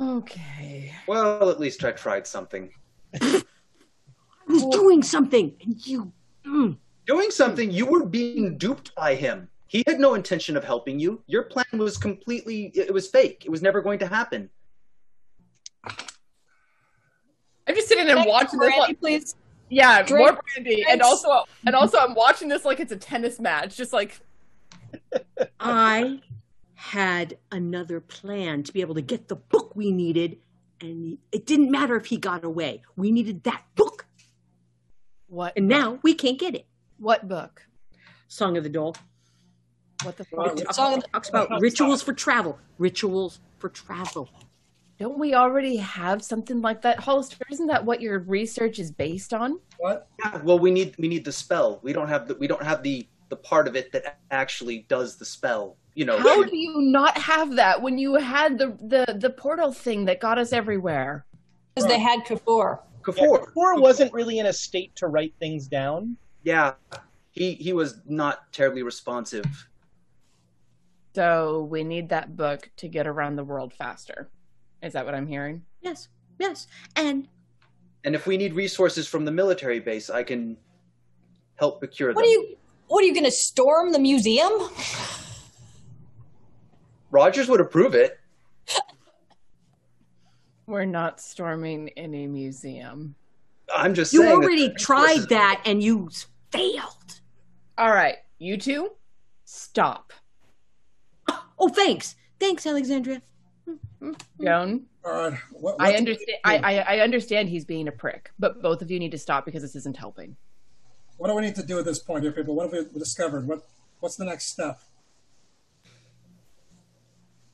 Okay. Well, at least I tried something. I was doing something, and you... Doing something? You were being duped by him. He had no intention of helping you. Your plan was completely... It was fake. It was never going to happen. I'm just sitting and watching this... Brandy, please? Yeah, drink, more brandy. Drinks. And also, I'm watching this like it's a tennis match. Just like... I... had another plan to be able to get the book we needed, and it didn't matter if he got away. We needed that book. What? And now we can't get it. What book? Song of the Dole. What the fuck? It talks about rituals for travel. Rituals for travel. Don't we already have something like that? Hollister, isn't that what your research is based on? What? Yeah, well, we need the spell. We don't have the part of it that actually does the spell. You know, how do you not have that when you had the portal thing that got us everywhere? Because they had Kafour. Kafour wasn't really in a state to write things down. Yeah, he was not terribly responsive. So we need that book to get around the world faster. Is that what I'm hearing? Yes. And if we need resources from the military base, I can help procure them. What are you going to storm the museum? Rogers would approve it. We're not storming any museum. I'm just saying. You already tried that and you failed. All right, you two, stop. Oh, thanks. Thanks, Alexandria. Joan. I understand he's being a prick, but both of you need to stop because this isn't helping. What do we need to do at this point here, people? What have we discovered? What's the next step?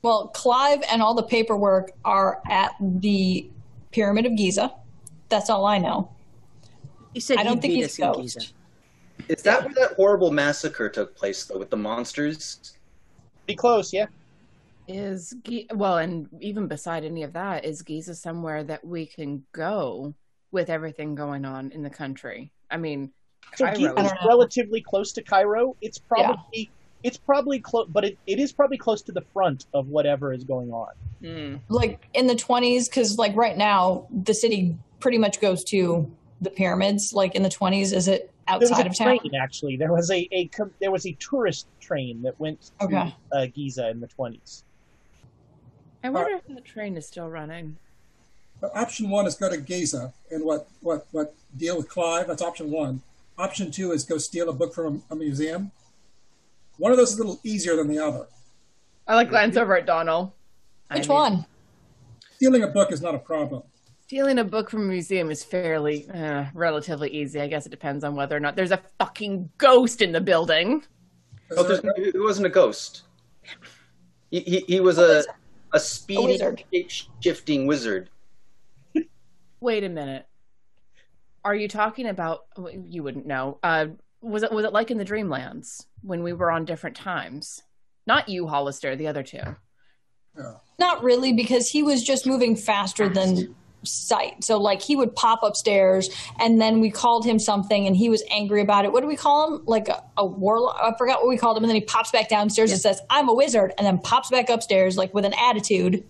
Well, Clive and all the paperwork are at the Pyramid of Giza. That's all I know. You said I don't think he's a ghost. Is that where that horrible massacre took place, though, with the monsters? Be close, yeah. Well, and even beside any of that, is Giza somewhere that we can go with everything going on in the country? I mean, so Giza's relatively close to Cairo. It's probably close, but it is probably close to the front of whatever is going on. Mm. Like in the 20s, because like right now, the city pretty much goes to the pyramids. Like in the 20s, is it outside of town? Train, actually, there was a tourist train that went to Giza in the 20s. I wonder if the train is still running. Option one is go to Giza and deal with Clive. That's option one. Option two is go steal a book from a museum. One of those is a little easier than the other. I glance over at Donald. Which one? Stealing a book is not a problem. Stealing a book from a museum is fairly, relatively easy. I guess it depends on whether or not there's a fucking ghost in the building. It wasn't a ghost. He was a speedy, shape-shifting wizard. Wait a minute. Are you talking about? You wouldn't know. Was it like in the Dreamlands when we were on different times? Not you, Hollister. The other two. No. Not really, because he was just moving faster than sight. So like he would pop upstairs, and then we called him something, and he was angry about it. What do we call him? Like a warlock? I forgot what we called him. And then he pops back downstairs and says, "I'm a wizard," and then pops back upstairs like with an attitude.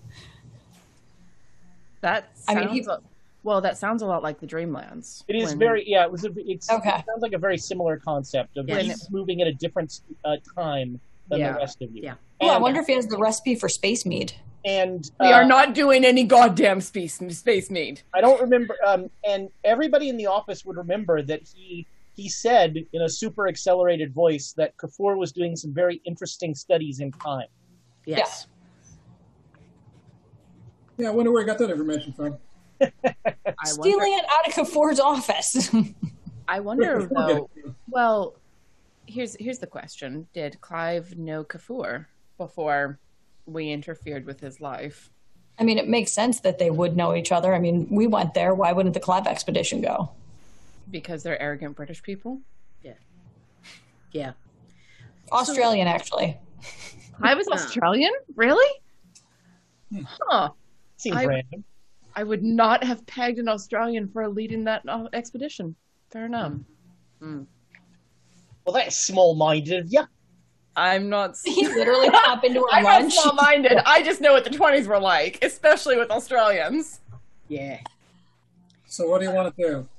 Well, that sounds a lot like the Dreamlands. It is very, it sounds like a very similar concept of he's moving at a different time than the rest of you. Yeah. Well, I wonder if he has the recipe for space mead. And we are not doing any goddamn space mead. I don't remember, and everybody in the office would remember that he said in a super accelerated voice that Kafour was doing some very interesting studies in time. Yes. Yeah, I wonder where I got that information from. Stealing it out of Kafour's office. I wonder, though. Well, here's the question: did Clive know Kafour before we interfered with his life? I mean, it makes sense that they would know each other. I mean, we went there. Why wouldn't the Clive expedition go? Because they're arrogant British people. Yeah. Yeah. Australian, actually. I was Australian. Really? Huh. Seems random. I would not have pegged an Australian for leading that expedition. Fair enough. Mm. Well, that's small-minded of you. I'm not. He literally popped into her lunch. I'm not small-minded. I just know what the 20s were like, especially with Australians. Yeah. So what do you want to do?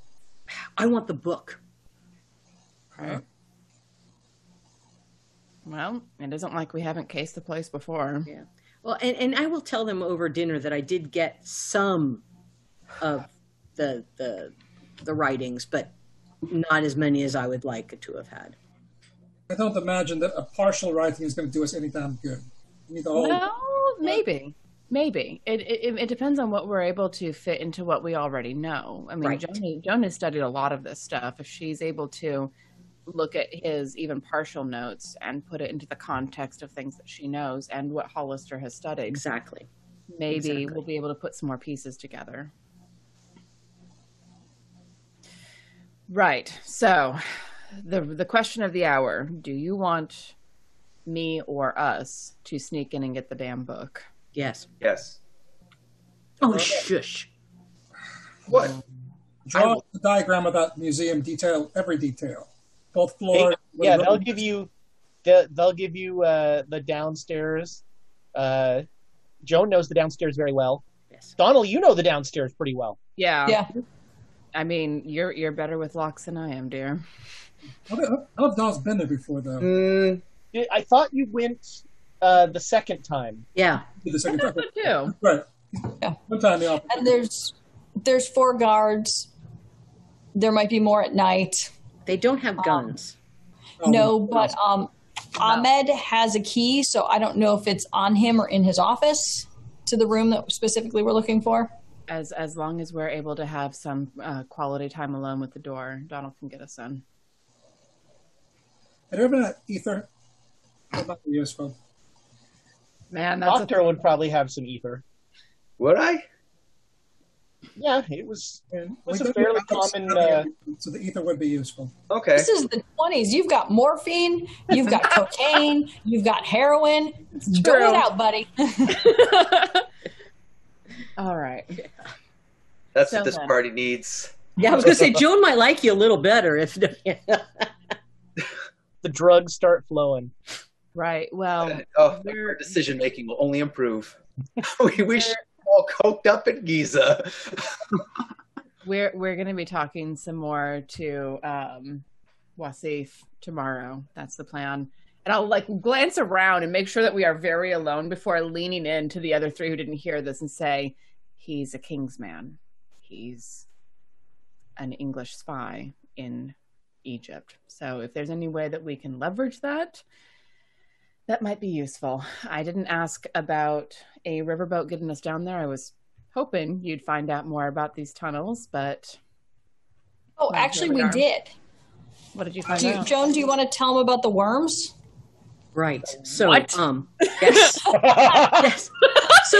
I want the book. Right. Well, it isn't like we haven't cased the place before. Yeah. Well, and I will tell them over dinner that I did get some of the writings, but not as many as I would like to have had. I don't imagine that a partial writing is going to do us any damn good. We need the whole. Well, maybe. It depends on what we're able to fit into what we already know. I mean, Joan has studied a lot of this stuff. If she's able to look at his even partial notes and put it into the context of things that she knows and what Hollister has studied. Exactly. We'll be able to put some more pieces together. Right. So the question of the hour, do you want me or us to sneak in and get the damn book? Yes. Yes. Oh, shush. What? Draw the diagram about museum detail, every detail. Both floors. Yeah, they'll give you the downstairs. Joan knows the downstairs very well. Yes. Donald, you know the downstairs pretty well. Yeah. Yeah. I mean, you're better with locks than I am, dear. I don't know if Donald's been there before, though. I thought you went the second time. Yeah. The second time too. Right. Yeah. One time the office. And there's 4 guards. There might be more at night. They don't have guns. No, but Ahmed has a key, so I don't know if it's on him or in his office. to the room that specifically we're looking for? As long as we're able to have some quality time alone with the door, Donald can get us in. Had there been an ether? What about the US phone? Man, that's Doctor would probably have some ether. Would I? Yeah, it was. It was a fairly common. So the ether would be useful. Okay. This is the 20s. You've got morphine. You've got cocaine. You've got heroin. Go it out, buddy. All right. Yeah. That's so what this party needs. Yeah, I was gonna say Joan might like you a little better if the drugs start flowing. Right. Well, our decision making will only improve. We wish. All coked up at Giza. we're going to be talking some more to Wasif tomorrow. That's the plan. And I'll like glance around and make sure that we are very alone before leaning in to the other three who didn't hear this and say, he's a king's man. He's an English spy in Egypt. So if there's any way that we can leverage that, that might be useful. I didn't ask about a riverboat getting us down there. I was hoping you'd find out more about these tunnels, but... Oh, actually we did. What did you find out? Joan, do you want to tell them about the worms? Right. So, what? Yes. Yes. So...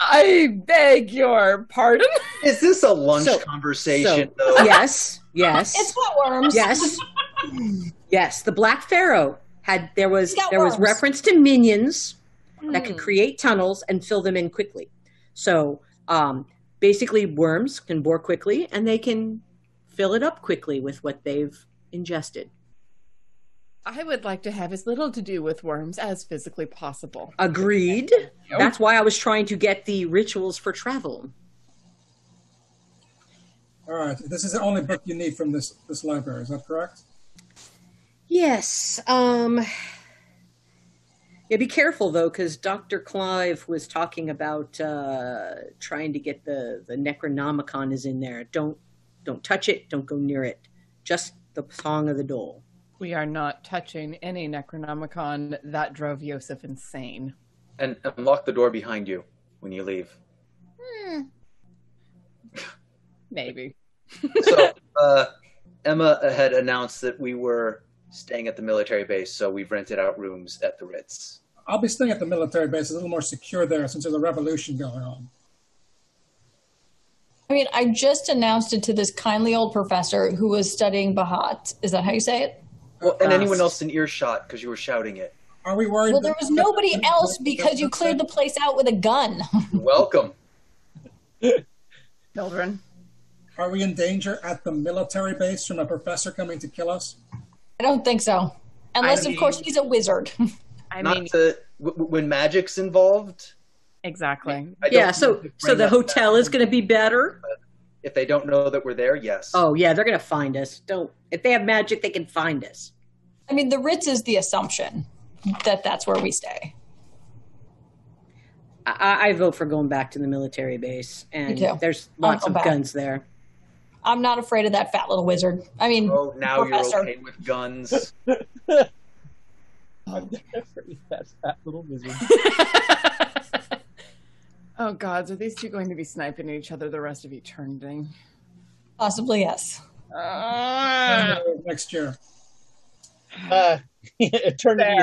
I beg your pardon? Is this a lunch conversation, though? Yes. Yes. It's what worms. Yes. Yes, the Black Pharaoh had, there was reference to minions that could create tunnels and fill them in quickly. So basically worms can bore quickly and they can fill it up quickly with what they've ingested. I would like to have as little to do with worms as physically possible. Agreed. That's why I was trying to get the rituals for travel. All right, this is the only book you need from this library, is that correct? Yes. Yeah, be careful, though, because Dr. Clive was talking about trying to get the Necronomicon is in there. Don't touch it. Don't go near it. Just the Song of the Dole. We are not touching any Necronomicon. That drove Yosef insane. And lock the door behind you when you leave. Maybe. So Emma had announced that we were staying at the military base, so we've rented out rooms at the Ritz. I'll be staying at the military base. It's a little more secure there since there's a revolution going on. I mean, I just announced it to this kindly old professor who was studying Bahat. Is that how you say it? Well, and anyone else in earshot because you were shouting it. Are we worried? Well, there was nobody else because you cleared the place out with a gun. You're welcome. Children. Are we in danger at the military base from a professor coming to kill us? I don't think so. Unless, of course, he's a wizard. I mean, when magic's involved? Exactly. Yeah, so the hotel is going to be better? If they don't know that we're there, yes. Oh, yeah, they're going to find us. If they have magic, they can find us. I mean, the Ritz is the assumption that that's where we stay. I vote for going back to the military base. And there's lots of guns there. I'm not afraid of that fat little wizard. I mean, oh, now professor. You're okay with guns. I'm not afraid of that fat little wizard. Oh, gods, are these two going to be sniping at each other the rest of eternity? Possibly, yes. Next year. Eternity.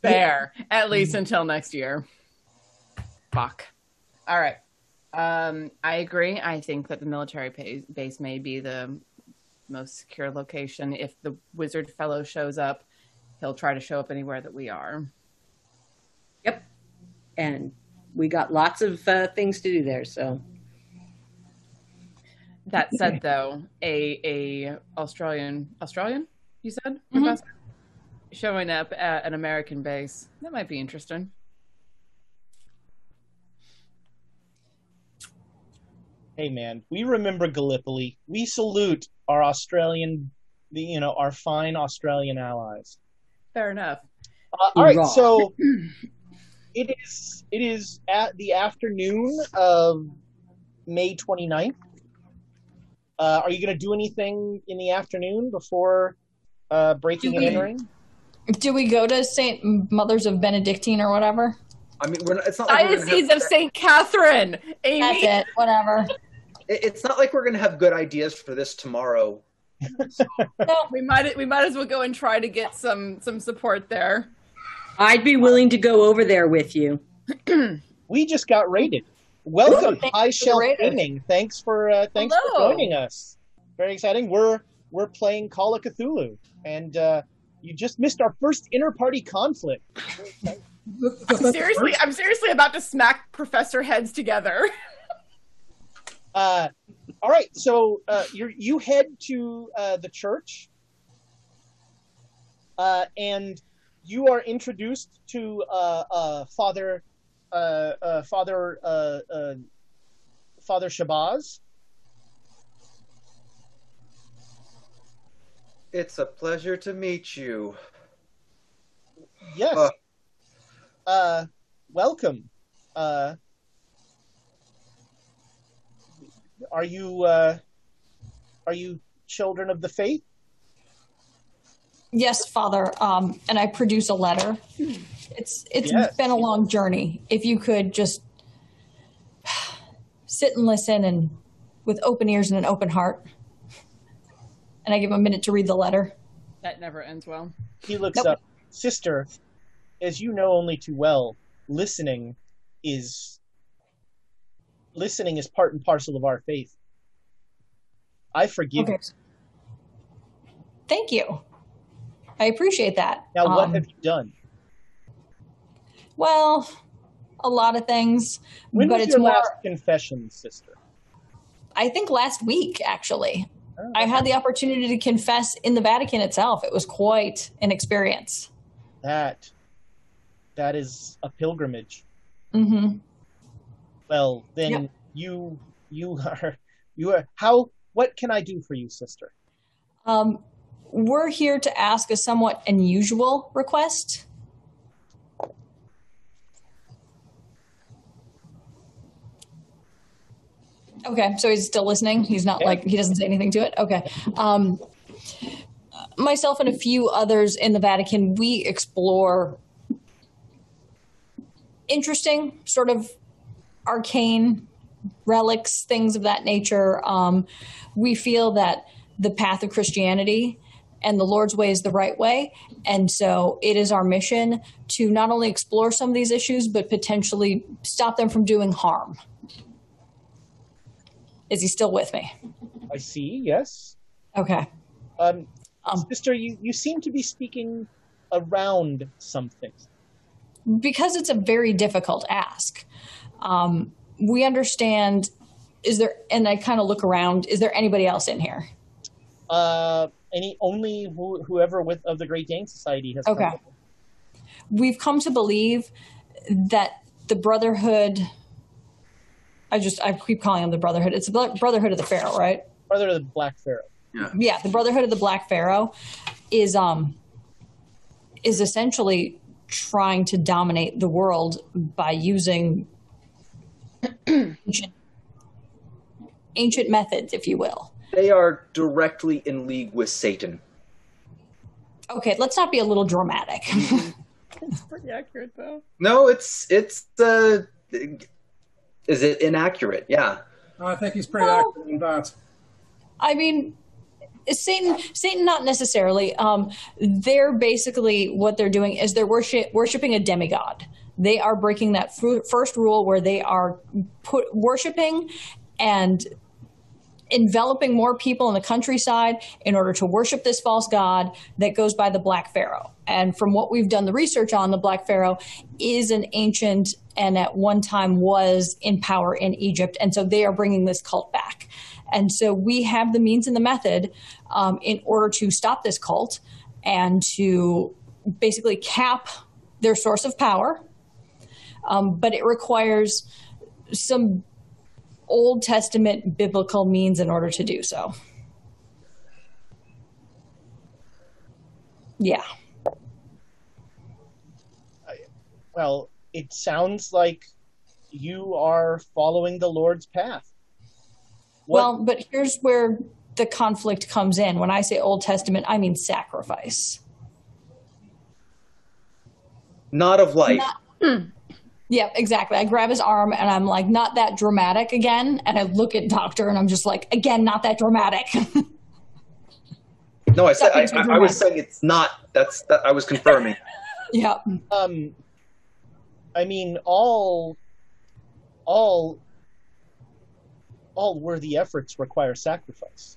Fair. At least until next year. Fuck. All right. I agree. I think that the military base may be the most secure location. If the wizard fellow shows up, he'll try to show up anywhere that we are. Yep. And we got lots of things to do there, so. That said, though, a Australian, you said? Professor? Showing up at an American base. That might be interesting. Hey man, we remember Gallipoli. We salute our Australian, our fine Australian allies. Fair enough. All right, so it is at the afternoon of May 29th. Are you going to do anything in the afternoon before breaking and entering? Do we go to Saint Mothers of Benedictine or whatever? I mean, we're not, it's not like Diocese of Saint Catherine. Amy. That's it. Whatever. It's not like we're going to have good ideas for this tomorrow. So. No, we might as well go and try to get some support there. I'd be willing to go over there with you. We just got raided. Welcome, High Shell Gaming. Thanks for joining us. Very exciting. We're playing Call of Cthulhu, and you just missed our first inter-party conflict. I'm seriously about to smack Professor Heads together. All right, so you head to the church, and you are introduced to Father Shabazz. It's a pleasure to meet you. Yes. Welcome. Are you children of the faith? Yes, Father. And I produce a letter. It's been a long journey. If you could just sit and listen, and with open ears and an open heart. And I give him a minute to read the letter. That never ends well. He looks up. Sister, as you know only too well, listening is part and parcel of our faith. I forgive you. Thank you. I appreciate that. Now, what have you done? Well, a lot of things. When was your last confession, sister? I think last week, actually. Oh, I had the opportunity to confess in the Vatican itself. It was quite an experience. That is a pilgrimage. Mm-hmm. Well, then you are what can I do for you, sister? We're here to ask a somewhat unusual request. Okay, so he's still listening. He's not he doesn't say anything to it. Okay. Myself and a few others in the Vatican, we explore interesting sort of arcane relics, things of that nature. We feel that the path of Christianity and the Lord's way is the right way. And so it is our mission to not only explore some of these issues, but potentially stop them from doing harm. Is he still with me? I see, yes. Okay. Sister, you seem to be speaking around something. Because it's a very difficult ask. We understand, and I kind of look around, is there anybody else in here? Whoever of the Great Dane Society has come. Okay. We've come to believe that the Brotherhood, I keep calling them the Brotherhood. It's the Brotherhood of the Pharaoh, right? Brotherhood of the Black Pharaoh. Yeah, the Brotherhood of the Black Pharaoh is essentially trying to dominate the world by using ancient methods, if you will. They are directly in league with Satan. Okay, let's not be a little dramatic. It's pretty accurate, though. No, is it inaccurate? Yeah. I think he's pretty accurate in that. I mean, Satan not necessarily. They're basically, what they're doing is they're worshiping a demigod. They are breaking that first rule where they are worshiping and enveloping more people in the countryside in order to worship this false god that goes by the Black Pharaoh. And from what we've done the research on, the Black Pharaoh is an ancient and at one time was in power in Egypt. And so they are bringing this cult back. And so we have the means and the method in order to stop this cult and to basically cap their source of power. But it requires some Old Testament biblical means in order to do so. Yeah. Well, it sounds like you are following the Lord's path. Well, but here's where the conflict comes in. When I say Old Testament, I mean sacrifice. Not of life. Yeah, exactly. I grab his arm and I'm like, not that dramatic again. And I look at Doctor and I'm just like, again, not that dramatic. No, I said I was saying it's not. That I was confirming. Yeah. I mean, all worthy efforts require sacrifice.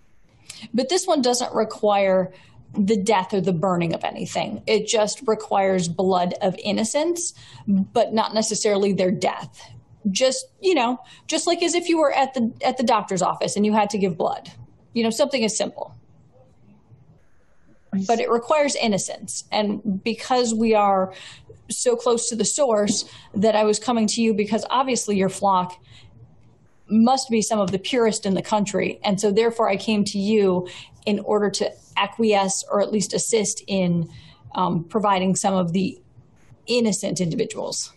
But this one doesn't require the death or the burning of anything. It just requires blood of innocence, but not necessarily their death. Just, you know, just like as if you were at the doctor's office and you had to give blood. You know, something as simple. But it requires innocence. And because we are so close to the source, that I was coming to you because obviously your flock must be some of the purest in the country. And so therefore I came to you in order to acquiesce or at least assist in providing some of the innocent individuals.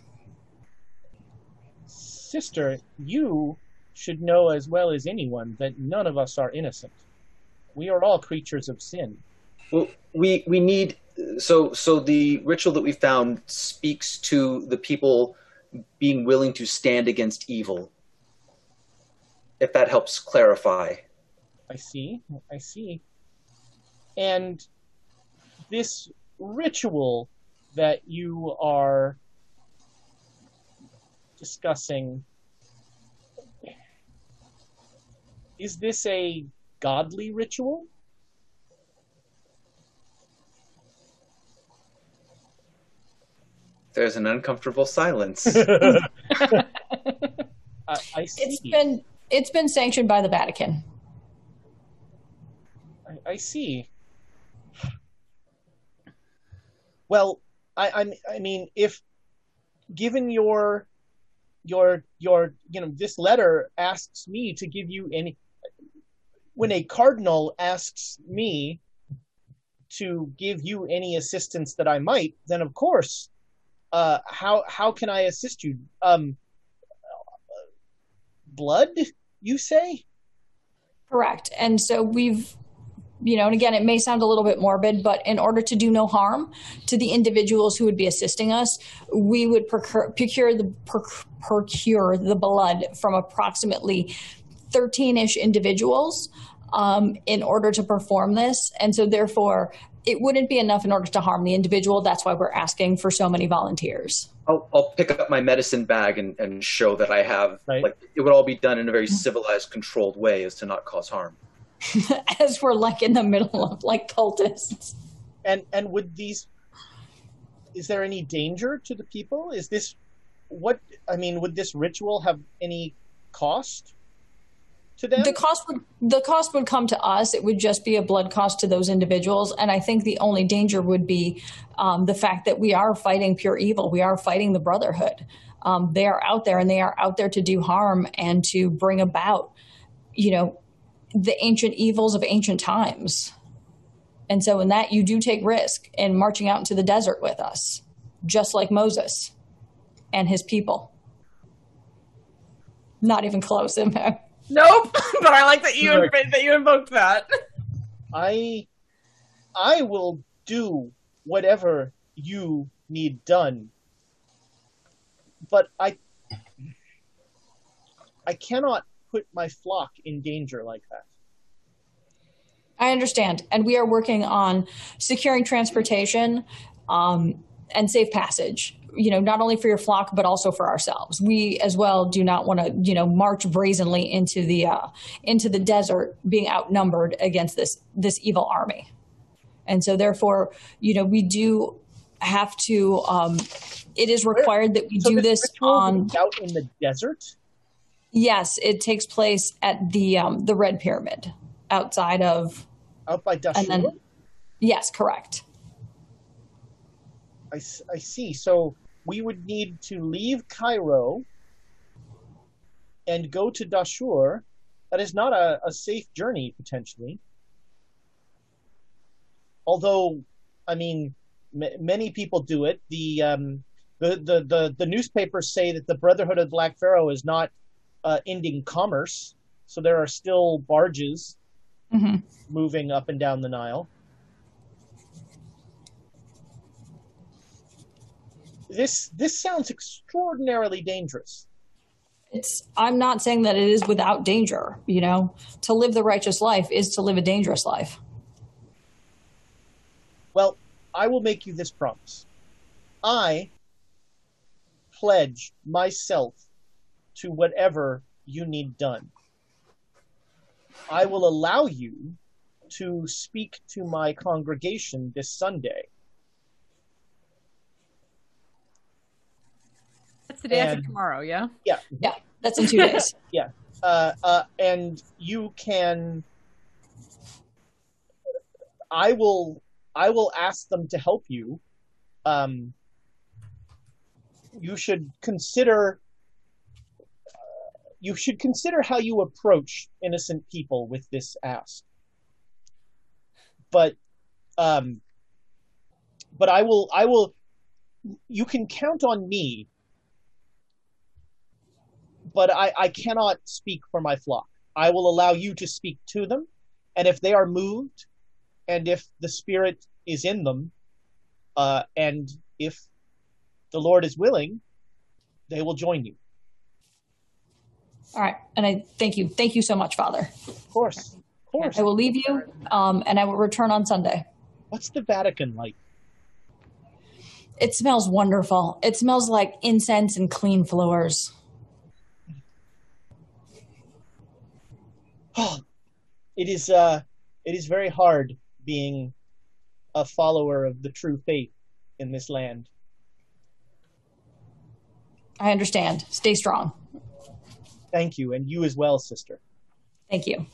Sister, you should know as well as anyone that none of us are innocent. We are all creatures of sin. Well, we need, so the ritual that we found speaks to the people being willing to stand against evil. If that helps clarify. I see. And this ritual that you are discussing, is this a godly ritual? There's an uncomfortable silence. I see. It's been sanctioned by the Vatican. I see. Well, I mean, if given your you know, this letter asks me to give you any, when a cardinal asks me to give you any assistance that I might, then of course. How can I assist you? Blood, you say? Correct. And so we've, you know, and again, it may sound a little bit morbid, but in order to do no harm to the individuals who would be assisting us, we would procure the blood from approximately 13-ish individuals in order to perform this. And so therefore, it wouldn't be enough in order to harm the individual. That's why we're asking for so many volunteers. I'll pick up my medicine bag and show that I have, right. Like, it would all be done in a very civilized, controlled way as to not cause harm. As we're like in the middle of like cultists. And would these, is there any danger to the people? Is this, what, I mean, would this ritual have any cost? The cost would come to us. It would just be a blood cost to those individuals. And I think the only danger would be the fact that we are fighting pure evil. We are fighting the Brotherhood. They are out there, and they are out there to do harm and to bring about, you know, the ancient evils of ancient times. And so in that, you do take risk in marching out into the desert with us, just like Moses and his people. Not even close, in fact. Nope, but I like that you invoked that. I will do whatever you need done, but I cannot put my flock in danger like that. I understand, and we are working on securing transportation and safe passage. You know, not only for your flock, but also for ourselves. We as well do not want to, you know, march brazenly into the desert, being outnumbered against this evil army. And so therefore, you know, we do have to, it is required that we do this on... Out in the desert? Yes, it takes place at the Red Pyramid, outside of... Out by Dashur? Yes, correct. I see. So... We would need to leave Cairo and go to Dashur. That is not a safe journey, potentially. Although, I mean, many people do it. The newspapers say that the Brotherhood of the Black Pharaoh is not ending commerce, so there are still barges moving up and down the Nile. This sounds extraordinarily dangerous. I'm not saying that it is without danger, you know. To live the righteous life is to live a dangerous life. Well, I will make you this promise. I pledge myself to whatever you need done. I will allow you to speak to my congregation this Sunday. That's the day after tomorrow, yeah? Yeah. Yeah, that's in 2 days. Yeah. And you can... I will ask them to help you. You should consider how you approach innocent people with this ask. But I will. You can count on me. But I cannot speak for my flock. I will allow you to speak to them, and if they are moved, and if the spirit is in them, and if the Lord is willing, they will join you. All right, and I thank you. Thank you so much, Father. Of course, of course. I will leave you, and I will return on Sunday. What's the Vatican like? It smells wonderful. It smells like incense and clean floors. Oh, it is very hard being a follower of the true faith in this land. I understand. Stay strong. Thank you, and you as well, sister. Thank you.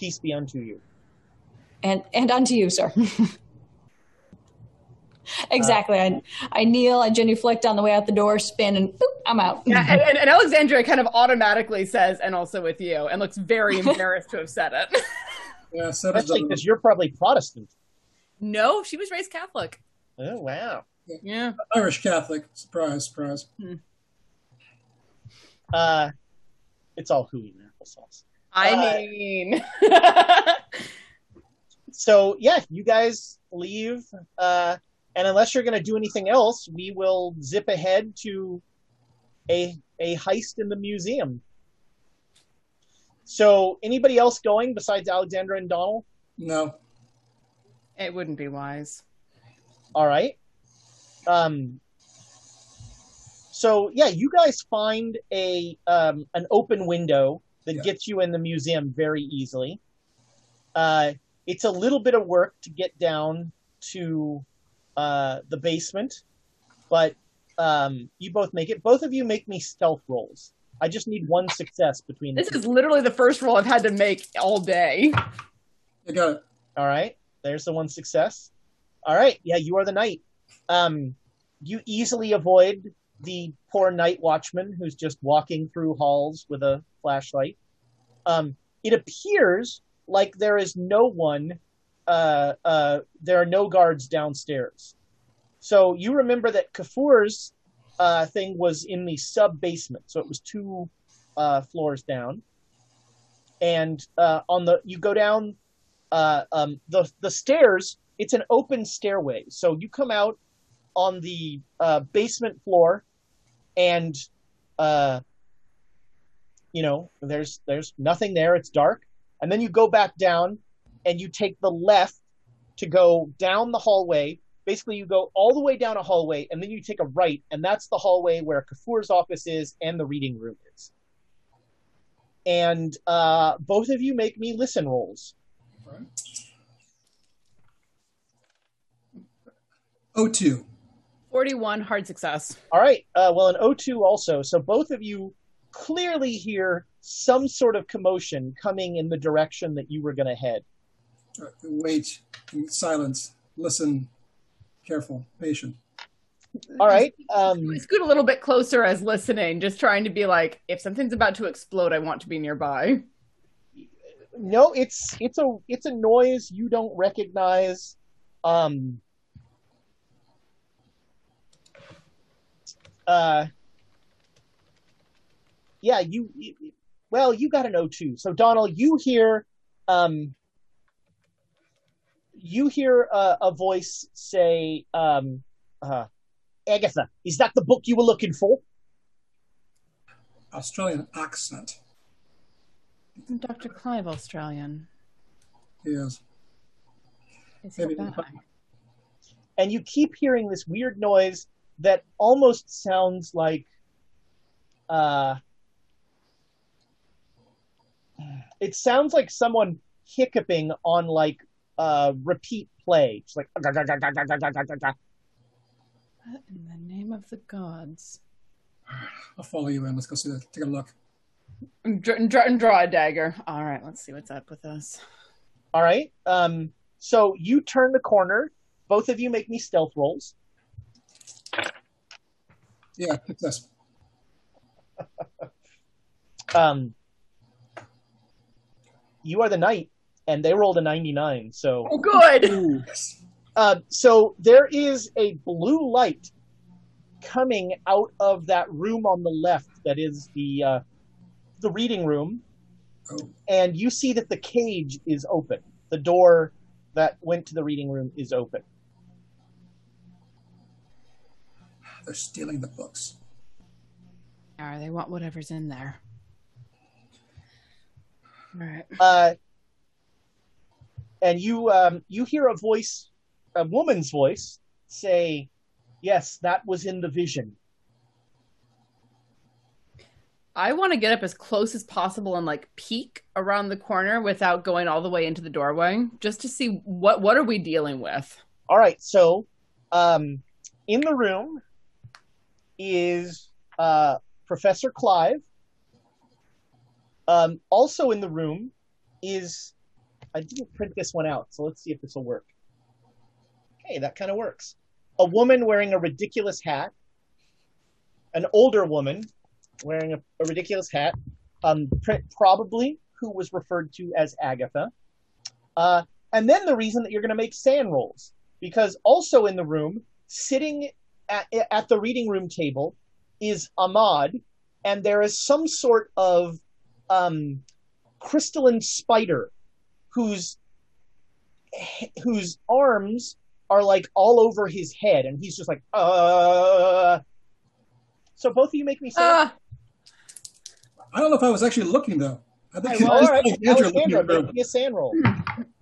Peace be unto you. And unto you, sir. Exactly. I kneel, I genuflect on the way out the door, spin, and boop, I'm out. Yeah, and Alexandria kind of automatically says, and also with you, and looks very embarrassed to have said it. Yeah, especially because you're probably Protestant. No, she was raised Catholic. Oh, wow. Yeah. Irish Catholic. Surprise, surprise. Hmm. It's all hooey and applesauce. I mean. So, yeah, you guys leave. And unless you're going to do anything else, we will zip ahead to a heist in the museum. So, anybody else going besides Alexandra and Donald? No. It wouldn't be wise. All right. So, yeah, you guys find an open window that gets you in the museum very easily. It's a little bit of work to get down to... the basement, but you both make it. Both of you make me stealth rolls. I just need one success between this. This is literally the first roll I've had to make all day. I got it. All right. There's the one success. All right. Yeah, you are the knight. You easily avoid the poor night watchman who's just walking through halls with a flashlight. It appears like there is no one. There are no guards downstairs. So you remember that Kafour's thing was in the sub-basement, so it was 2 floors down. And you go down the stairs. It's an open stairway, so you come out on the basement floor, and there's nothing there. It's dark, and then you go back down. And you take the left to go down the hallway. Basically, you go all the way down a hallway, and then you take a right, and that's the hallway where Kafour's office is and the reading room is. And both of you make me listen rolls. Right. O2. 41, hard success. All right. Well, an O2 also. So both of you clearly hear some sort of commotion coming in the direction that you were going to head. Wait. Silence. Listen. Careful. Patient. All right. We scoot a little bit closer as listening, just trying to be like, if something's about to explode, I want to be nearby. No, it's a noise you don't recognize. Yeah, you got an O2. So, Donald, you hear... You hear a voice say, Agatha, is that the book you were looking for? Australian accent. Isn't Dr. Clive Australian? He is. Maybe back. And you keep hearing this weird noise that almost sounds like it sounds like someone hiccuping on like repeat play. It's like what in the name of the gods. I'll follow you in. Let's go see that. Take a look. And draw a dagger. All right, let's see what's up with us. All right. So you turn the corner. Both of you make me stealth rolls. Yeah, success. You are the knight, and they rolled a 99. So oh, good. So there is a blue light coming out of that room on the left. That is the reading room, oh. And you see that the cage is open. The door that went to the reading room is open. They're stealing the books. Or they want whatever's in there. All right. And you hear a voice, a woman's voice, say, "Yes, that was in the vision." I want to get up as close as possible and like peek around the corner without going all the way into the doorway, just to see what are we dealing with. All right, so in the room is Professor Clive. Also in the room is, I didn't print this one out, so let's see if this will work. Okay, that kind of works. A woman wearing a ridiculous hat, an older woman wearing a ridiculous hat, probably who was referred to as Agatha. And then the reason that you're going to make sand rolls, because also in the room, sitting at the reading room table, is Ahmed, and there is some sort of crystalline spider whose arms are like all over his head, and he's just like, So both of you make me say. I don't know if I was actually looking though. I think Alexandra made me a sand roll.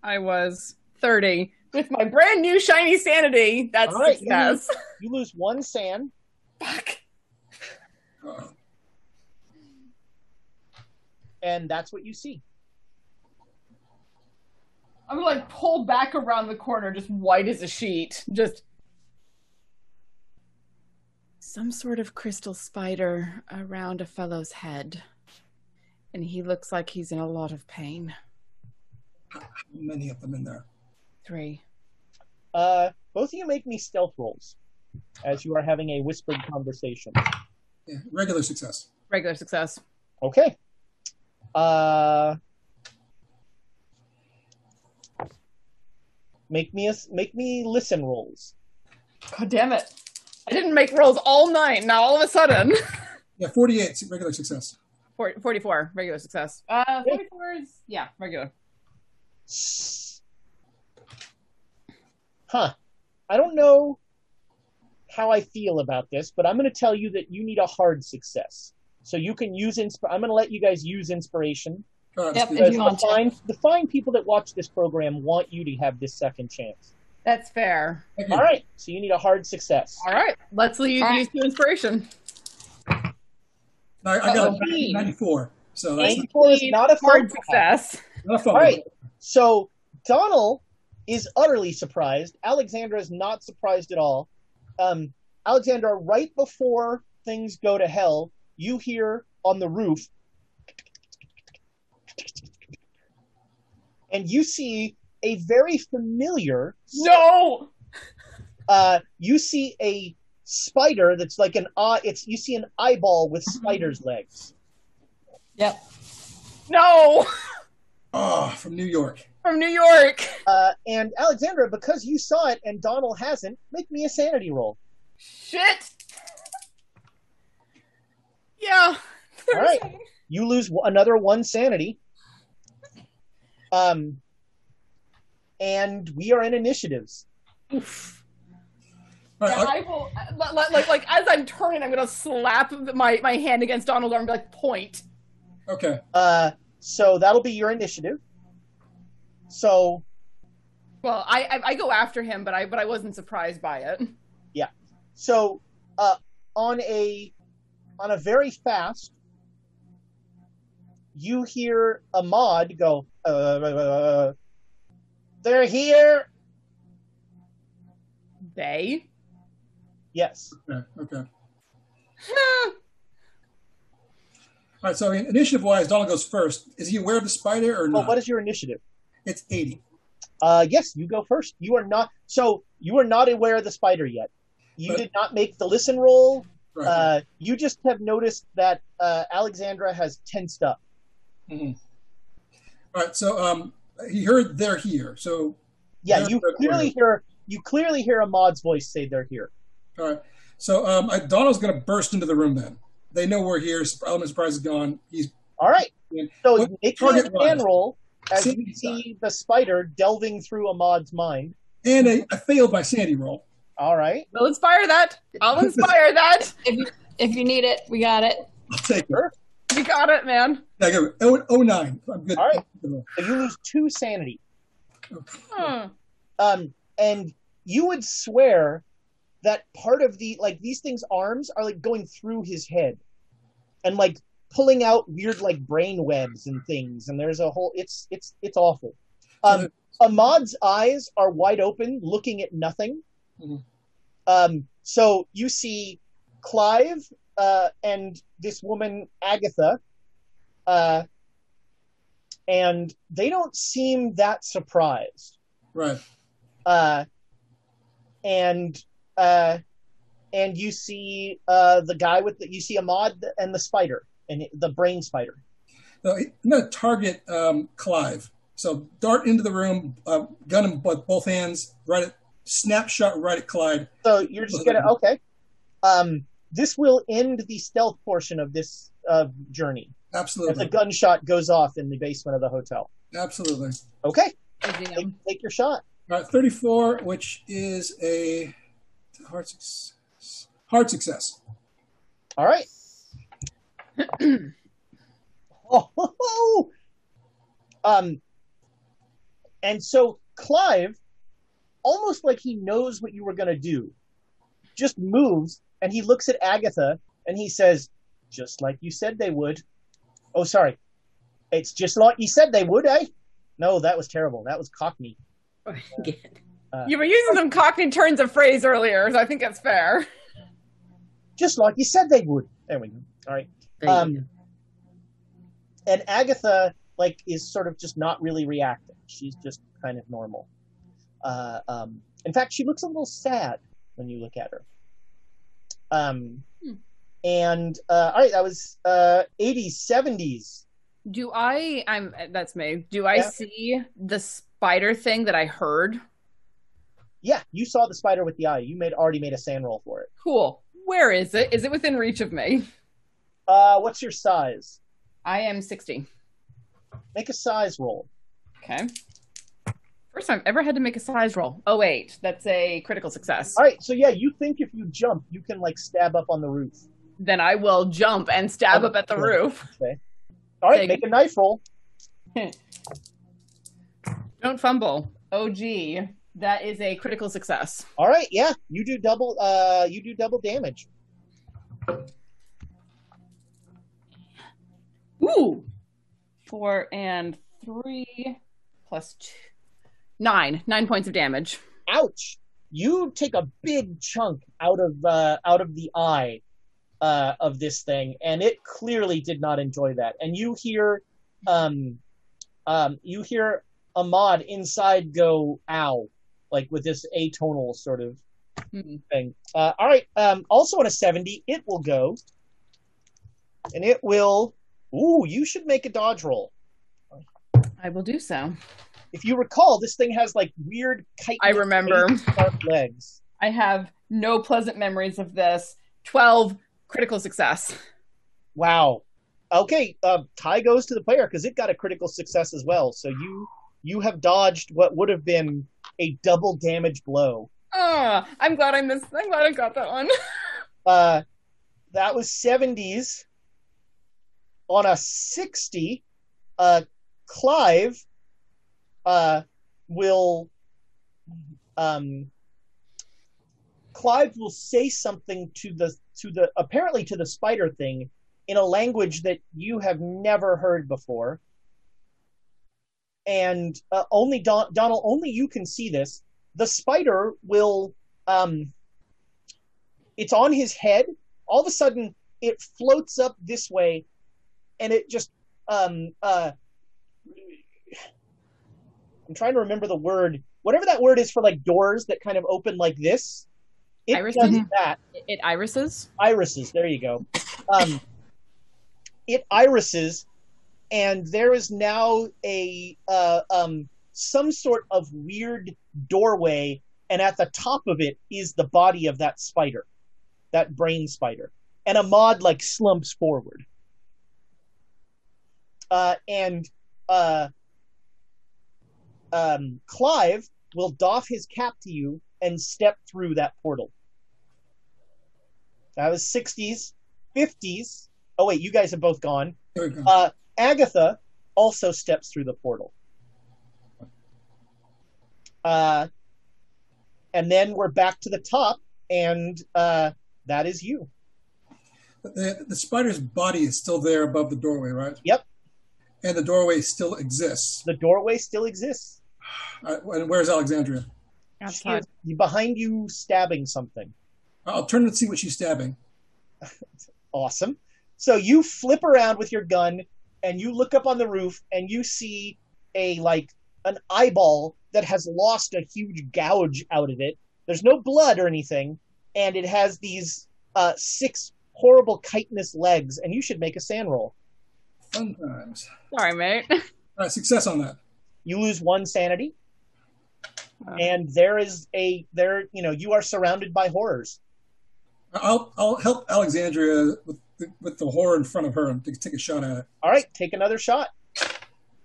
I was 30 with my brand new shiny sanity. That's right, success. You lose one sand. Fuck. And that's what you see. I'm gonna like pull back around the corner, just white as a sheet, just. Some sort of crystal spider around a fellow's head. And he looks like he's in a lot of pain. How many of them in there? 3. Both of you make me stealth rolls as you are having a whispered conversation. Yeah, regular success. Regular success. Okay. Make me listen rolls. God damn it. I didn't make rolls all night. Now all of a sudden. Yeah, 48 regular success. 44 regular success. 44 is yeah regular. Huh. I don't know how I feel about this, but I'm going to tell you that you need a hard success. So you can use I'm going to let you guys use inspiration. Right, yep, the fine people that watch this program want you to have this second chance. That's fair. All right. So you need a hard success. All right. Let's use your inspiration. I got a 94. So 94 is not a hard success. All right. So Donald is utterly surprised. Alexandra is not surprised at all. Alexandra, right before things go to hell, you hear on the roof, and you see a very familiar... No! You see a spider that's like an eye... You see an eyeball with spider's legs. Yep. No! Oh, from New York. From New York! And Alexandra, because you saw it and Donald hasn't, make me a sanity roll. Shit! Yeah. All right. You lose another one sanity. And we are in initiatives. Oof. that I will, like as I'm turning, I'm gonna slap my hand against Donald's arm and be like, point. Okay. So that'll be your initiative. So. Well, I go after him, but I wasn't surprised by it. Yeah. So, on a very fast, you hear Ahmed go, they're here. They? Yes. Okay. Okay. All right. So, initiative-wise, Donald goes first. Is he aware of the spider or not? Well, what is your initiative? It's 80. Yes, you go first. You are not. So you are not aware of the spider yet. You did not make the listen roll. Right. You just have noticed that Alexandra has tensed up. Mm-hmm. All right. So he heard they're here. So yeah, you clearly hear Ahmed's voice say they're here. All right. So Donald's going to burst into the room. Then they know we're here. Element of surprise is gone. He's all right. So make a man roll. As you see the spider delving through Ahmed's mind. And I failed my sanity roll. All right. We'll inspire that. I'll inspire that. If you need it, we got it. I'll take it. You got it, man. Yeah, I got it. 09. I'm good. All right. So you lose 2 sanity. Okay. Hmm. And you would swear that part of the, like, these things' arms are, like, going through his head. And, like, pulling out weird like brain webs and things, and there's a whole it's awful. Ahmed's eyes are wide open, looking at nothing. Mm-hmm. So you see Clive and this woman Agatha, and they don't seem that surprised. Right. And you see the guy with the, you see Ahmed and the spider. And the brain spider. So I'm going to target Clive. So dart into the room, gun him with both hands, right at, snapshot right at Clive. So you're just going to, okay. This will end the stealth portion of this journey. Absolutely. If the gunshot goes off in the basement of the hotel. Absolutely. Okay. Take your shot. All right, 34, which is a hard success. All right. And so Clive, almost like he knows what you were going to do, just moves and he looks at Agatha and he says, just like you said they would. Oh, sorry. It's just like you said they would, eh? No, that was terrible. That was Cockney. You were using some Cockney turns of phrase earlier, so I think that's fair. Just like you said they would. There we go. All right. And Agatha, like, is sort of just not really reacting. She's just kind of normal. In fact, she looks a little sad when you look at her. And all right, that was 80s, 70s. Do I? That's me. Do I see the spider thing that I heard? Yeah, you saw the spider with the eye. You already made a sand roll for it. Cool. Where is it? Is it within reach of me? What's your size? I am 60. Make a size roll. Okay. First time I've ever had to make a size roll. Oh, wait. That's a critical success. All right. So, yeah, you think if you jump, you can, like, stab up on the roof. Then I will jump and stab up at the roof. Okay. All right. Make a knife roll. Don't fumble. Oh, gee. That is a critical success. All right. Yeah. You do double damage. Ooh, 4 and 3 plus 2, 9. 9 points of damage. Ouch! You take a big chunk out of the eye of this thing, and it clearly did not enjoy that. And you hear Ahmed inside go ow, like with this atonal sort of thing. All right. Also on a 70, it will go, and it will. Ooh, you should make a dodge roll. I will do so. If you recall, this thing has like weird kite. I remember. Sharp legs. I have no pleasant memories of this. 12 critical success. Wow. Okay, tie goes to the player because it got a critical success as well. So you have dodged what would have been a double damage blow. Ah, oh, I'm glad I missed. I'm glad I got that one. That was 70s. On a 60, Clive will say something apparently to the spider thing in a language that you have never heard before. And only you can see this. The spider will, it's on his head. All of a sudden, it floats up this way, and it just, I'm trying to remember the word. Whatever that word is for, like, doors that kind of open like this. It irises. Does that. It irises? Irises, there you go. It irises, and there is now a some sort of weird doorway, and at the top of it is the body of that spider, that brain spider. And Ahmed, like, slumps forward. Clive will doff his cap to you and step through that portal. That was 60s, 50s. Oh, wait, you guys have both gone. Agatha also steps through the portal. And then we're back to the top, and that is you. The spider's body is still there above the doorway, right? Yep. And the doorway still exists. The doorway still exists. And where's Alexandria? Outside. She's behind you, stabbing something. I'll turn and see what she's stabbing. Awesome. So you flip around with your gun, and you look up on the roof, and you see an eyeball that has lost a huge gouge out of it. There's no blood or anything, and it has these 6 horrible chitinous legs, and you should make a sand roll. Sometimes. Sorry, mate. All right, success on that. You lose 1 sanity, and you are surrounded by horrors. I'll help Alexandria with the horror in front of her and take a shot at it. All right, take another shot.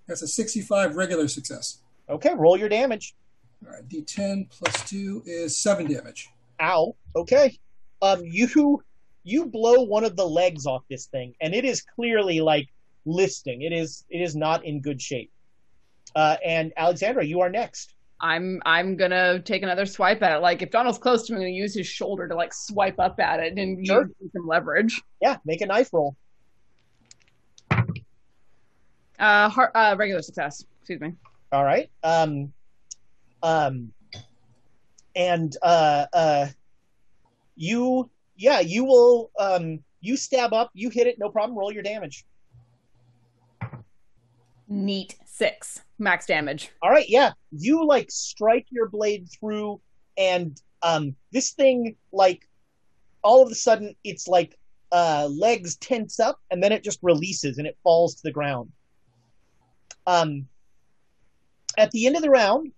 That's a 65 regular success. Okay, roll your damage. All right, D10 plus 2 is 7 damage. Ow. Okay. You blow one of the legs off this thing, and it is clearly, like, listing. It is not in good shape. And Alexandra, you are next. I'm gonna take another swipe at it. Like, if Donald's close to me, I'm gonna use his shoulder to, like, swipe up at it and use some leverage. Yeah, make a knife roll. Regular success. Excuse me. All right. You will, you stab up, you hit it, no problem, roll your damage. Neat. 6. Max damage. All right, yeah. You, like, strike your blade through, and this thing, like, all of a sudden, it's like legs tense up, and then it just releases, and it falls to the ground. At the end of the round,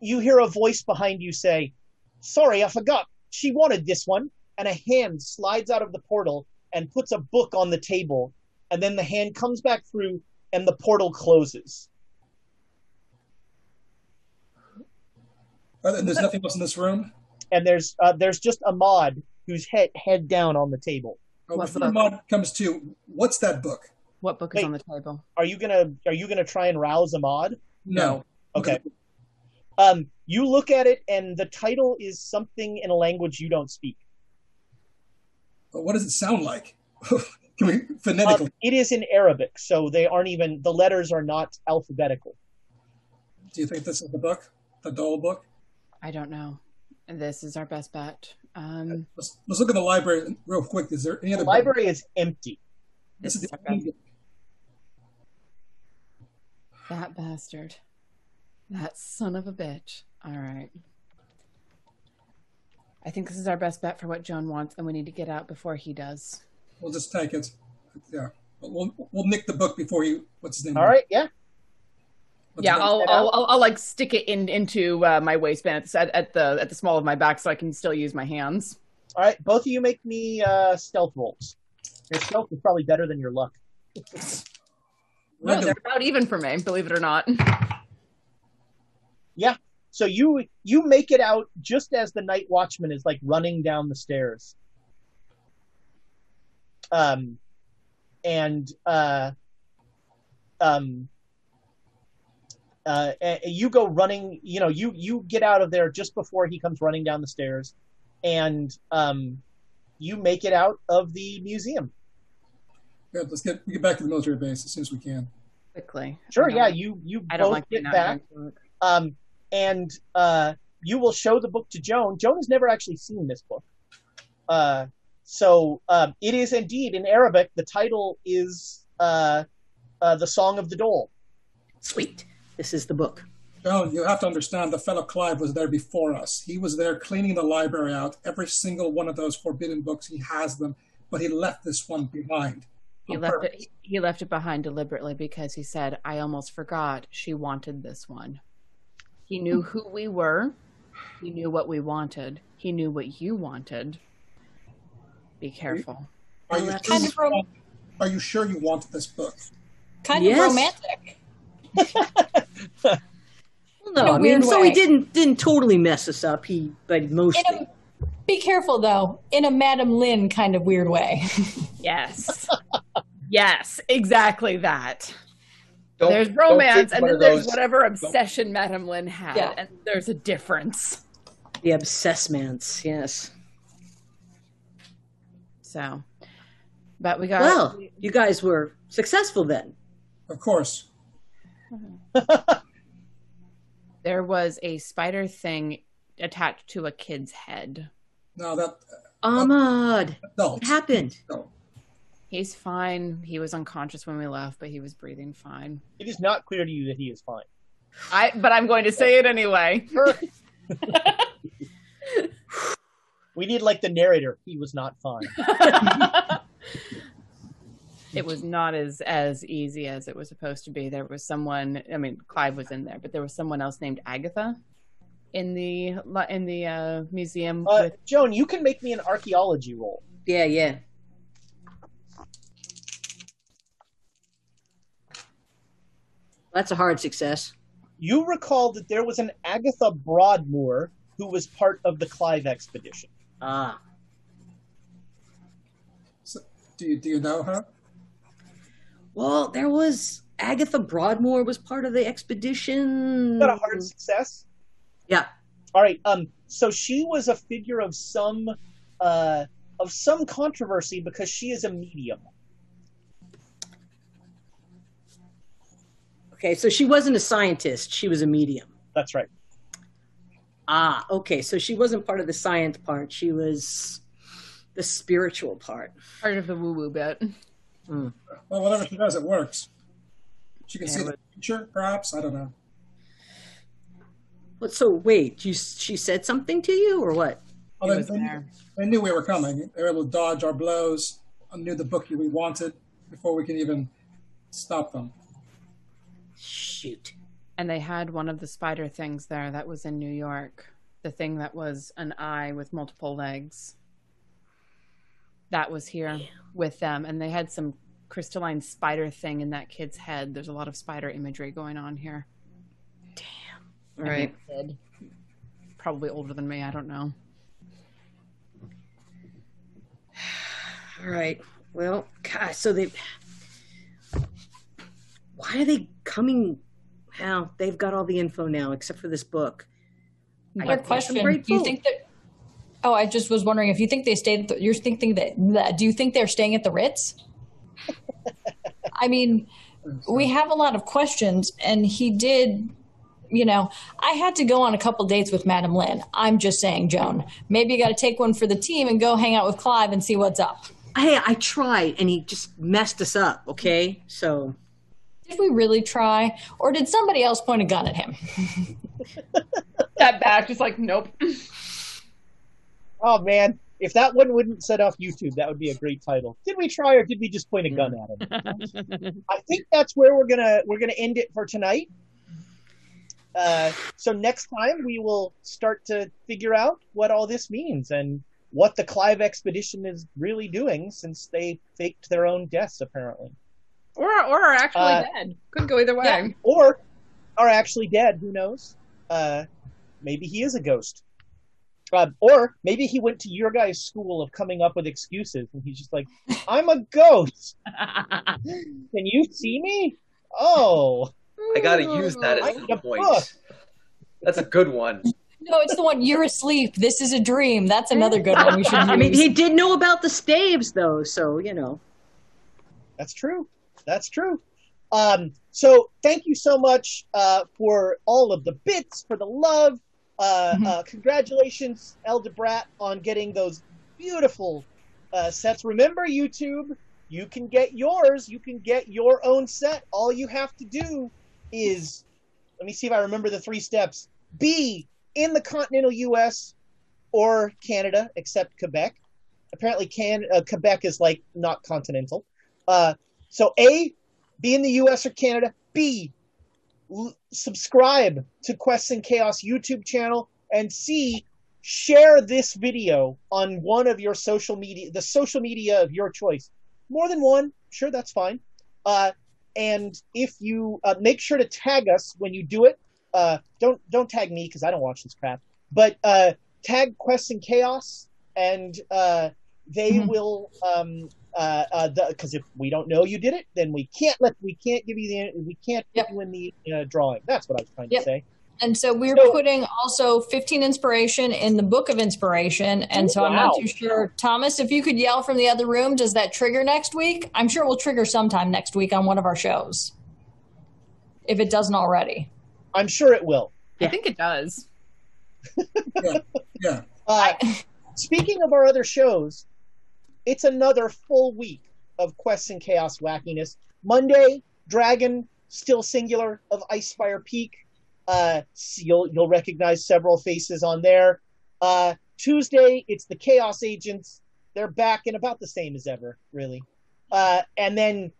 you hear a voice behind you say, "Sorry, I forgot. She wanted this one," and a hand slides out of the portal and puts a book on the table, and then the hand comes back through, and the portal closes. And there's nothing else in this room? And there's just Ahmed, who's head down on the table. Oh, before Ahmed comes to, what's that book? What book is on the table? Are you gonna try and rouse Ahmed? No. Okay. You look at it, and the title is something in a language you don't speak. What does it sound like? Can we phonetically? It is in Arabic, so the letters are not alphabetical. Do you think this is the book? The Dole book? I don't know. This is our best bet. Let's look at the library real quick. Is there any other book? The library is empty. This is our best. That bastard. That son of a bitch. All right. I think this is our best bet for what Joan wants, and we need to get out before he does. We'll just take it. Yeah. We'll nick the book before you. What's his name? All right. Yeah. I'll like stick it into my waistband at the small of my back, so I can still use my hands. All right. Both of you make me stealth rolls. Your stealth is probably better than your luck. No, they're about even for me, believe it or not. Yeah, So you make it out just as the night watchman is like running down the stairs. You go running, you know, you get out of there just before he comes running down the stairs, and you make it out of the museum. Good. Let's get back to the military base as soon as we can. Quickly. Sure. Yeah. You both like get back. You will show the book to Joan. Joan has never actually seen this book. It is indeed, in Arabic, the title is The Song of the Dole. Sweet. This is the book. Joan, you have to understand the fellow Clive was there before us. He was there cleaning the library out. Every single one of those forbidden books, he has them, but he left this one behind. He left it behind deliberately because he said, I almost forgot she wanted this one. He knew who we were. He knew what we wanted. He knew what you wanted. Be careful. Are you sure you wanted this book? Kind of romantic. Well, no, I mean, so he didn't totally mess us up. But mostly. Be careful, though, in a Madame Lynn kind of weird way. Yes. Yes, exactly that. There's romance, and then there's whatever obsession Madame Lynn had, and there's a difference. The obsessments, yes. So, but we got... Well, you guys were successful then. Of course. There was a spider thing attached to a kid's head. No, that... Ahmed! What happened? No. He's fine. He was unconscious when we left, but he was breathing fine. It is not clear to you that he is fine. But I'm going to say it anyway. We need, like, the narrator. He was not fine. It was not as easy as it was supposed to be. There was someone, I mean, Clive was in there, but there was someone else named Agatha in the museum. Joan, you can make me an archaeology roll. Yeah. That's a hard success. You recall that there was an Agatha Broadmoor who was part of the Clive Expedition. Ah. So, do you know her? Well, there was... Agatha Broadmoor was part of the expedition. Not a hard success? Yeah. All right. So she was a figure of some controversy because she is a medium. Okay, so she wasn't a scientist. She was a medium. That's right. Ah, okay. So she wasn't part of the science part. She was the spiritual part. Part of the woo-woo bit. Mm. Well, whatever she does, it works. She can see the future, perhaps. I don't know. Well, so wait, she said something to you or what? Well, they knew we were coming. They were able to dodge our blows. I knew the book we wanted before we could even stop them. Shoot. And they had one of the spider things there that was in New York. The thing that was an eye with multiple legs. That was here with them. And they had some crystalline spider thing in that kid's head. There's a lot of spider imagery going on here. Damn. All right. Probably older than me. I don't know. All right. Well, gosh, so they... Why are they coming? How they've got all the info now, except for this book. What question? Do you think that? Oh, I just was wondering if you think they stayed. You're thinking that? Do you think they're staying at the Ritz? I mean, we have a lot of questions, and he did. You know, I had to go on a couple dates with Madame Lynn. I'm just saying, Joan. Maybe you got to take one for the team and go hang out with Clive and see what's up. Hey, I tried, and he just messed us up. Okay, so. Did we really try, or did somebody else point a gun at him? That back, just like, nope. Oh, man. If that one wouldn't set off YouTube, that would be a great title. Did we try, or did we just point a gun at him? I think that's where we're gonna end it for tonight. So next time, we will start to figure out what all this means and what the Clive Expedition is really doing since they faked their own deaths, apparently. Or are actually dead. Could go either way. Yeah. Or are actually dead. Who knows? Maybe he is a ghost. Or maybe he went to your guy's school of coming up with excuses, and he's just like, I'm a ghost. Can you see me? Oh. I got to use that at some point. That's a good one. No, it's the one, you're asleep, this is a dream. That's another good one we should use. I mean, he did know about the staves, though, so, you know. That's true. That's true. So thank you so much for all of the bits, for the love. Congratulations, Elder Brat, on getting those beautiful sets. Remember, YouTube, you can get yours. You can get your own set. All you have to do is, let me see if I remember the 3 steps. Be in the continental U.S. or Canada, except Quebec. Apparently, Quebec is like not continental. So A, be in the U.S. or Canada. B, subscribe to Quests and Chaos YouTube channel, and C, share this video on one of your social media, the social media of your choice. More than one, sure, that's fine. And if you make sure to tag us when you do it. Don't tag me because I don't watch this crap. But tag Quests and Chaos, and they will. Because if we don't know you did it, then we can't give you the, we can't put you in the drawing. That's what I was trying to say. And so we're putting also 15 inspiration in the Book of Inspiration. And so I'm not too sure. Thomas, if you could yell from the other room, does that trigger next week? I'm sure it will trigger sometime next week on one of our shows, if it doesn't already. I'm sure it will. Yeah. I think it does. Yeah. Speaking of our other shows, it's another full week of Quests and Chaos wackiness. Monday, Dragon, still singular, of Icefire Peak. You'll recognize several faces on there. Tuesday, it's the Chaos Agents. They're back and about the same as ever, really. And then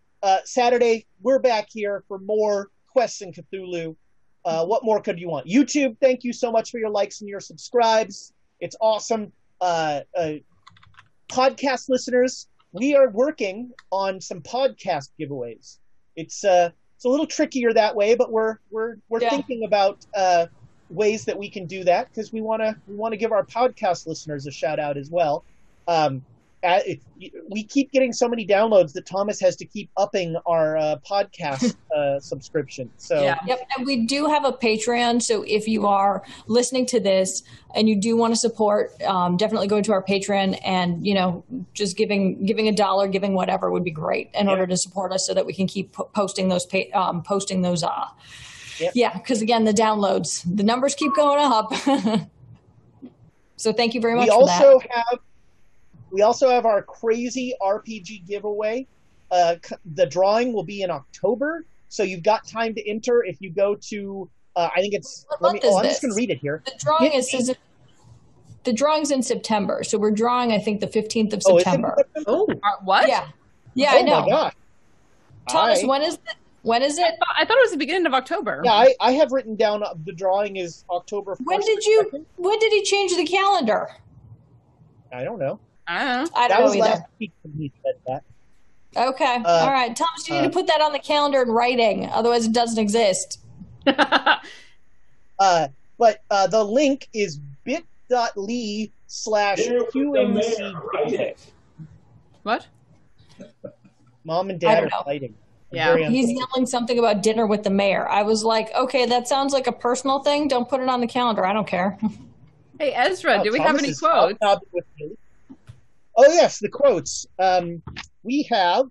Saturday, we're back here for more Quests in Cthulhu. What more could you want? YouTube, thank you so much for your likes and your subscribes. It's awesome. Podcast listeners, we are working on some podcast giveaways. It's a little trickier that way, but we're thinking about ways that we can do that, because we want to give our podcast listeners a shout out as well. We keep getting so many downloads that Thomas has to keep upping our podcast subscription. So and we do have a Patreon. So if you are listening to this and you do want to support, definitely go to our Patreon, and you know, just giving $1, giving whatever would be great in order to support us, so that we can keep posting those because again, the downloads, the numbers keep going up. So thank you very much. We also have our crazy RPG giveaway. The drawing will be in October, so you've got time to enter if you go to. I think it's. I'm just going to read it here. The drawing is. The drawing's in September, so we're drawing. I think the 15th of September. What? Yeah, I know. Oh my gosh. Thomas, when is it? I thought it was the beginning of October. Yeah, I have written down the drawing is October 1st. When did he change the calendar? I don't know. I don't know either. Last week he said that. Okay. All right. Thomas, you need to put that on the calendar in writing. Otherwise, it doesn't exist. but the link is bit.ly/QMC. What? Mom and Dad are fighting. Yeah, he's yelling something about dinner with the mayor. I was like, okay, that sounds like a personal thing. Don't put it on the calendar. I don't care. Hey, Ezra, do we have any quotes? Oh, yes, the quotes. We have,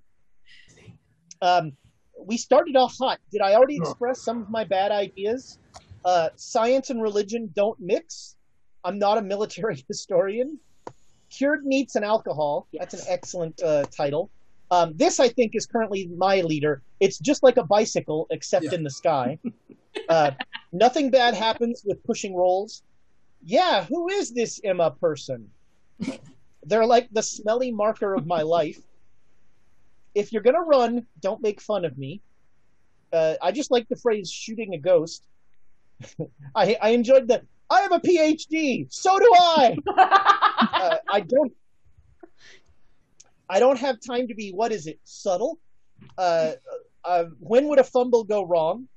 we started off hot. Did I already express some of my bad ideas? Science and religion don't mix. I'm not a military historian. Cured meats and alcohol. That's an excellent title. This, I think, is currently my leader. It's just like a bicycle, except in the sky. Nothing bad happens with pushing rolls. Yeah, who is this Emma person? They're like the smelly marker of my life. If you're going to run, don't make fun of me. I just like the phrase shooting a ghost. I enjoyed the, I have a PhD. So do I. I don't have time to be, what is it? Subtle. When would a fumble go wrong?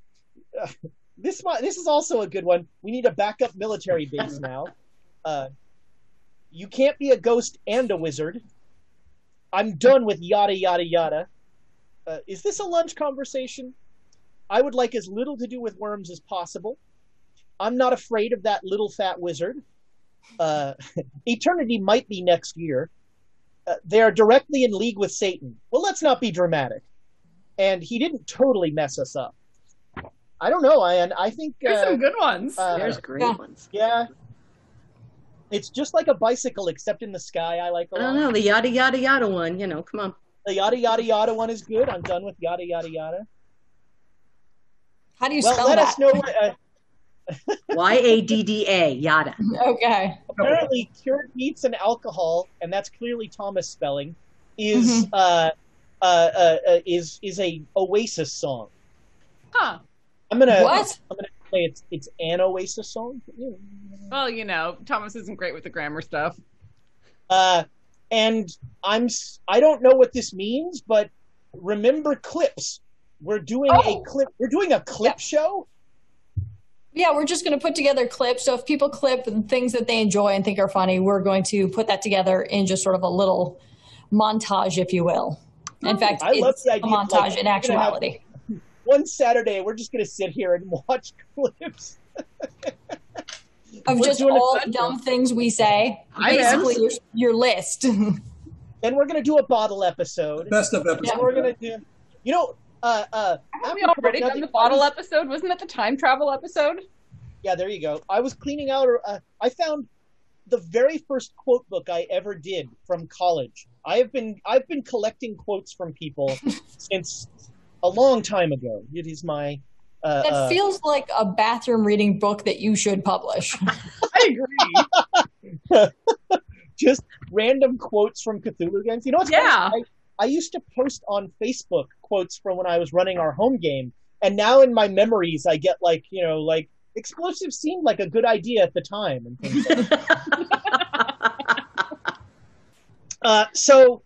This is also a good one. We need a backup military base now. You can't be a ghost and a wizard. I'm done with yada, yada, yada. Is this a lunch conversation? I would like as little to do with worms as possible. I'm not afraid of that little fat wizard. Eternity might be next year. They are directly in league with Satan. Well, let's not be dramatic. And he didn't totally mess us up. I don't know, Ian. I think... There's some good ones. There's great ones. Yeah. It's just like a bicycle, except in the sky. I like a lot. I don't know. The yada, yada, yada one. You know, come on. The yada, yada, yada one is good. I'm done with yada, yada, yada. How do you spell that? Let us know... Y-A-D-D-A, yada. Okay. Apparently, cured meats and alcohol, and that's clearly Thomas spelling, is is a Oasis song. Huh. I'm gonna say it's an Oasis song. Well, you know, Thomas isn't great with the grammar stuff. And I don't know what this means, but remember clips. We're doing a clip. We're doing a clip show. Yeah, we're just going to put together clips. So if people clip and things that they enjoy and think are funny, we're going to put that together in just sort of a little montage, if you will. In fact, I love the idea a montage in actuality. One Saturday, we're just going to sit here and watch clips. Of just all dumb things we say. Basically, your list. Then we're going to do a bottle episode. Best of episode. Yeah, we're going to do, you know... Haven't we already done the bottle episode? Wasn't that the time travel episode? Yeah, there you go. I was cleaning out, I found the very first quote book I ever did from college. I've been collecting quotes from people since a long time ago. It is my... that feels like a bathroom reading book that you should publish. I agree. Just random quotes from Cthulhu games. You know what's funny? I used to post on Facebook quotes from when I was running our home game, and now in my memories I get like, you know, like explosives seemed like a good idea at the time and things like that. So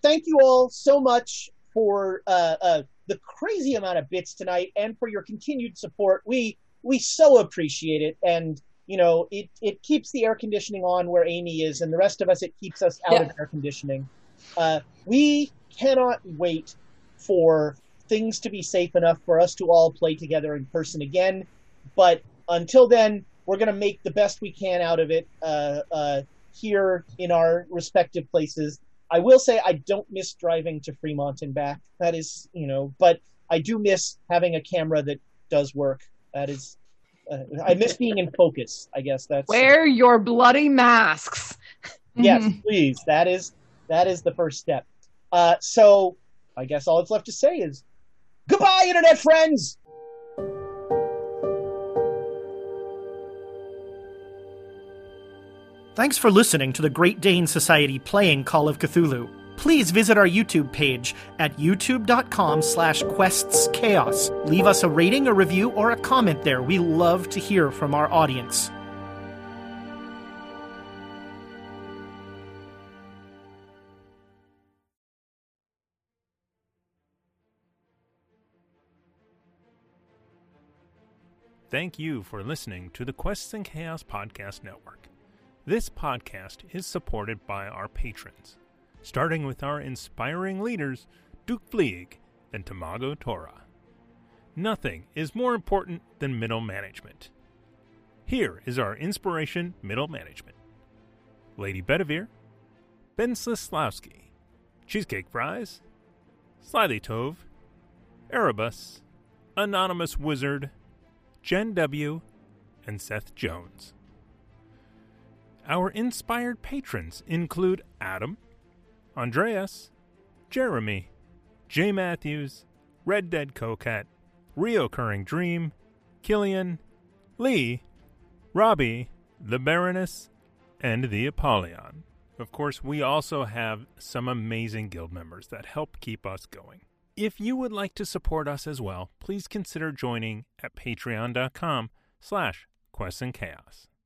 thank you all so much for the crazy amount of bits tonight and for your continued support. We so appreciate it, and you know it keeps the air conditioning on where Amy is, and the rest of us it keeps us out of air conditioning. We cannot wait for things to be safe enough for us to all play together in person again. But until then, we're going to make the best we can out of it here in our respective places. I will say I don't miss driving to Fremont and back. That is, you know, but I do miss having a camera that does work. That is, I miss being in focus, I guess. That's wear your bloody masks. Yes, please. That is the first step. So I guess all that's left to say is goodbye, Internet friends! Thanks for listening to the Great Dane Society playing Call of Cthulhu. Please visit our YouTube page at youtube.com/questschaos. Leave us a rating, a review, or a comment there. We love to hear from our audience. Thank you for listening to the Quests and Chaos Podcast Network. This podcast is supported by our patrons, starting with our inspiring leaders, Duke Vlieg and Tamagotora. Nothing is more important than middle management. Here is our inspiration middle management. Lady Bedivere, Ben Slislawski, Cheesecake Fries, Slyly Tove, Erebus, Anonymous Wizard, Jen W., and Seth Jones. Our inspired patrons include Adam, Andreas, Jeremy, Jay Matthews, Red Dead Coquette, Reoccurring Dream, Killian, Lee, Robbie, the Baroness, and the Apollyon. Of course, we also have some amazing guild members that help keep us going. If you would like to support us as well, please consider joining at patreon.com/questsandchaos.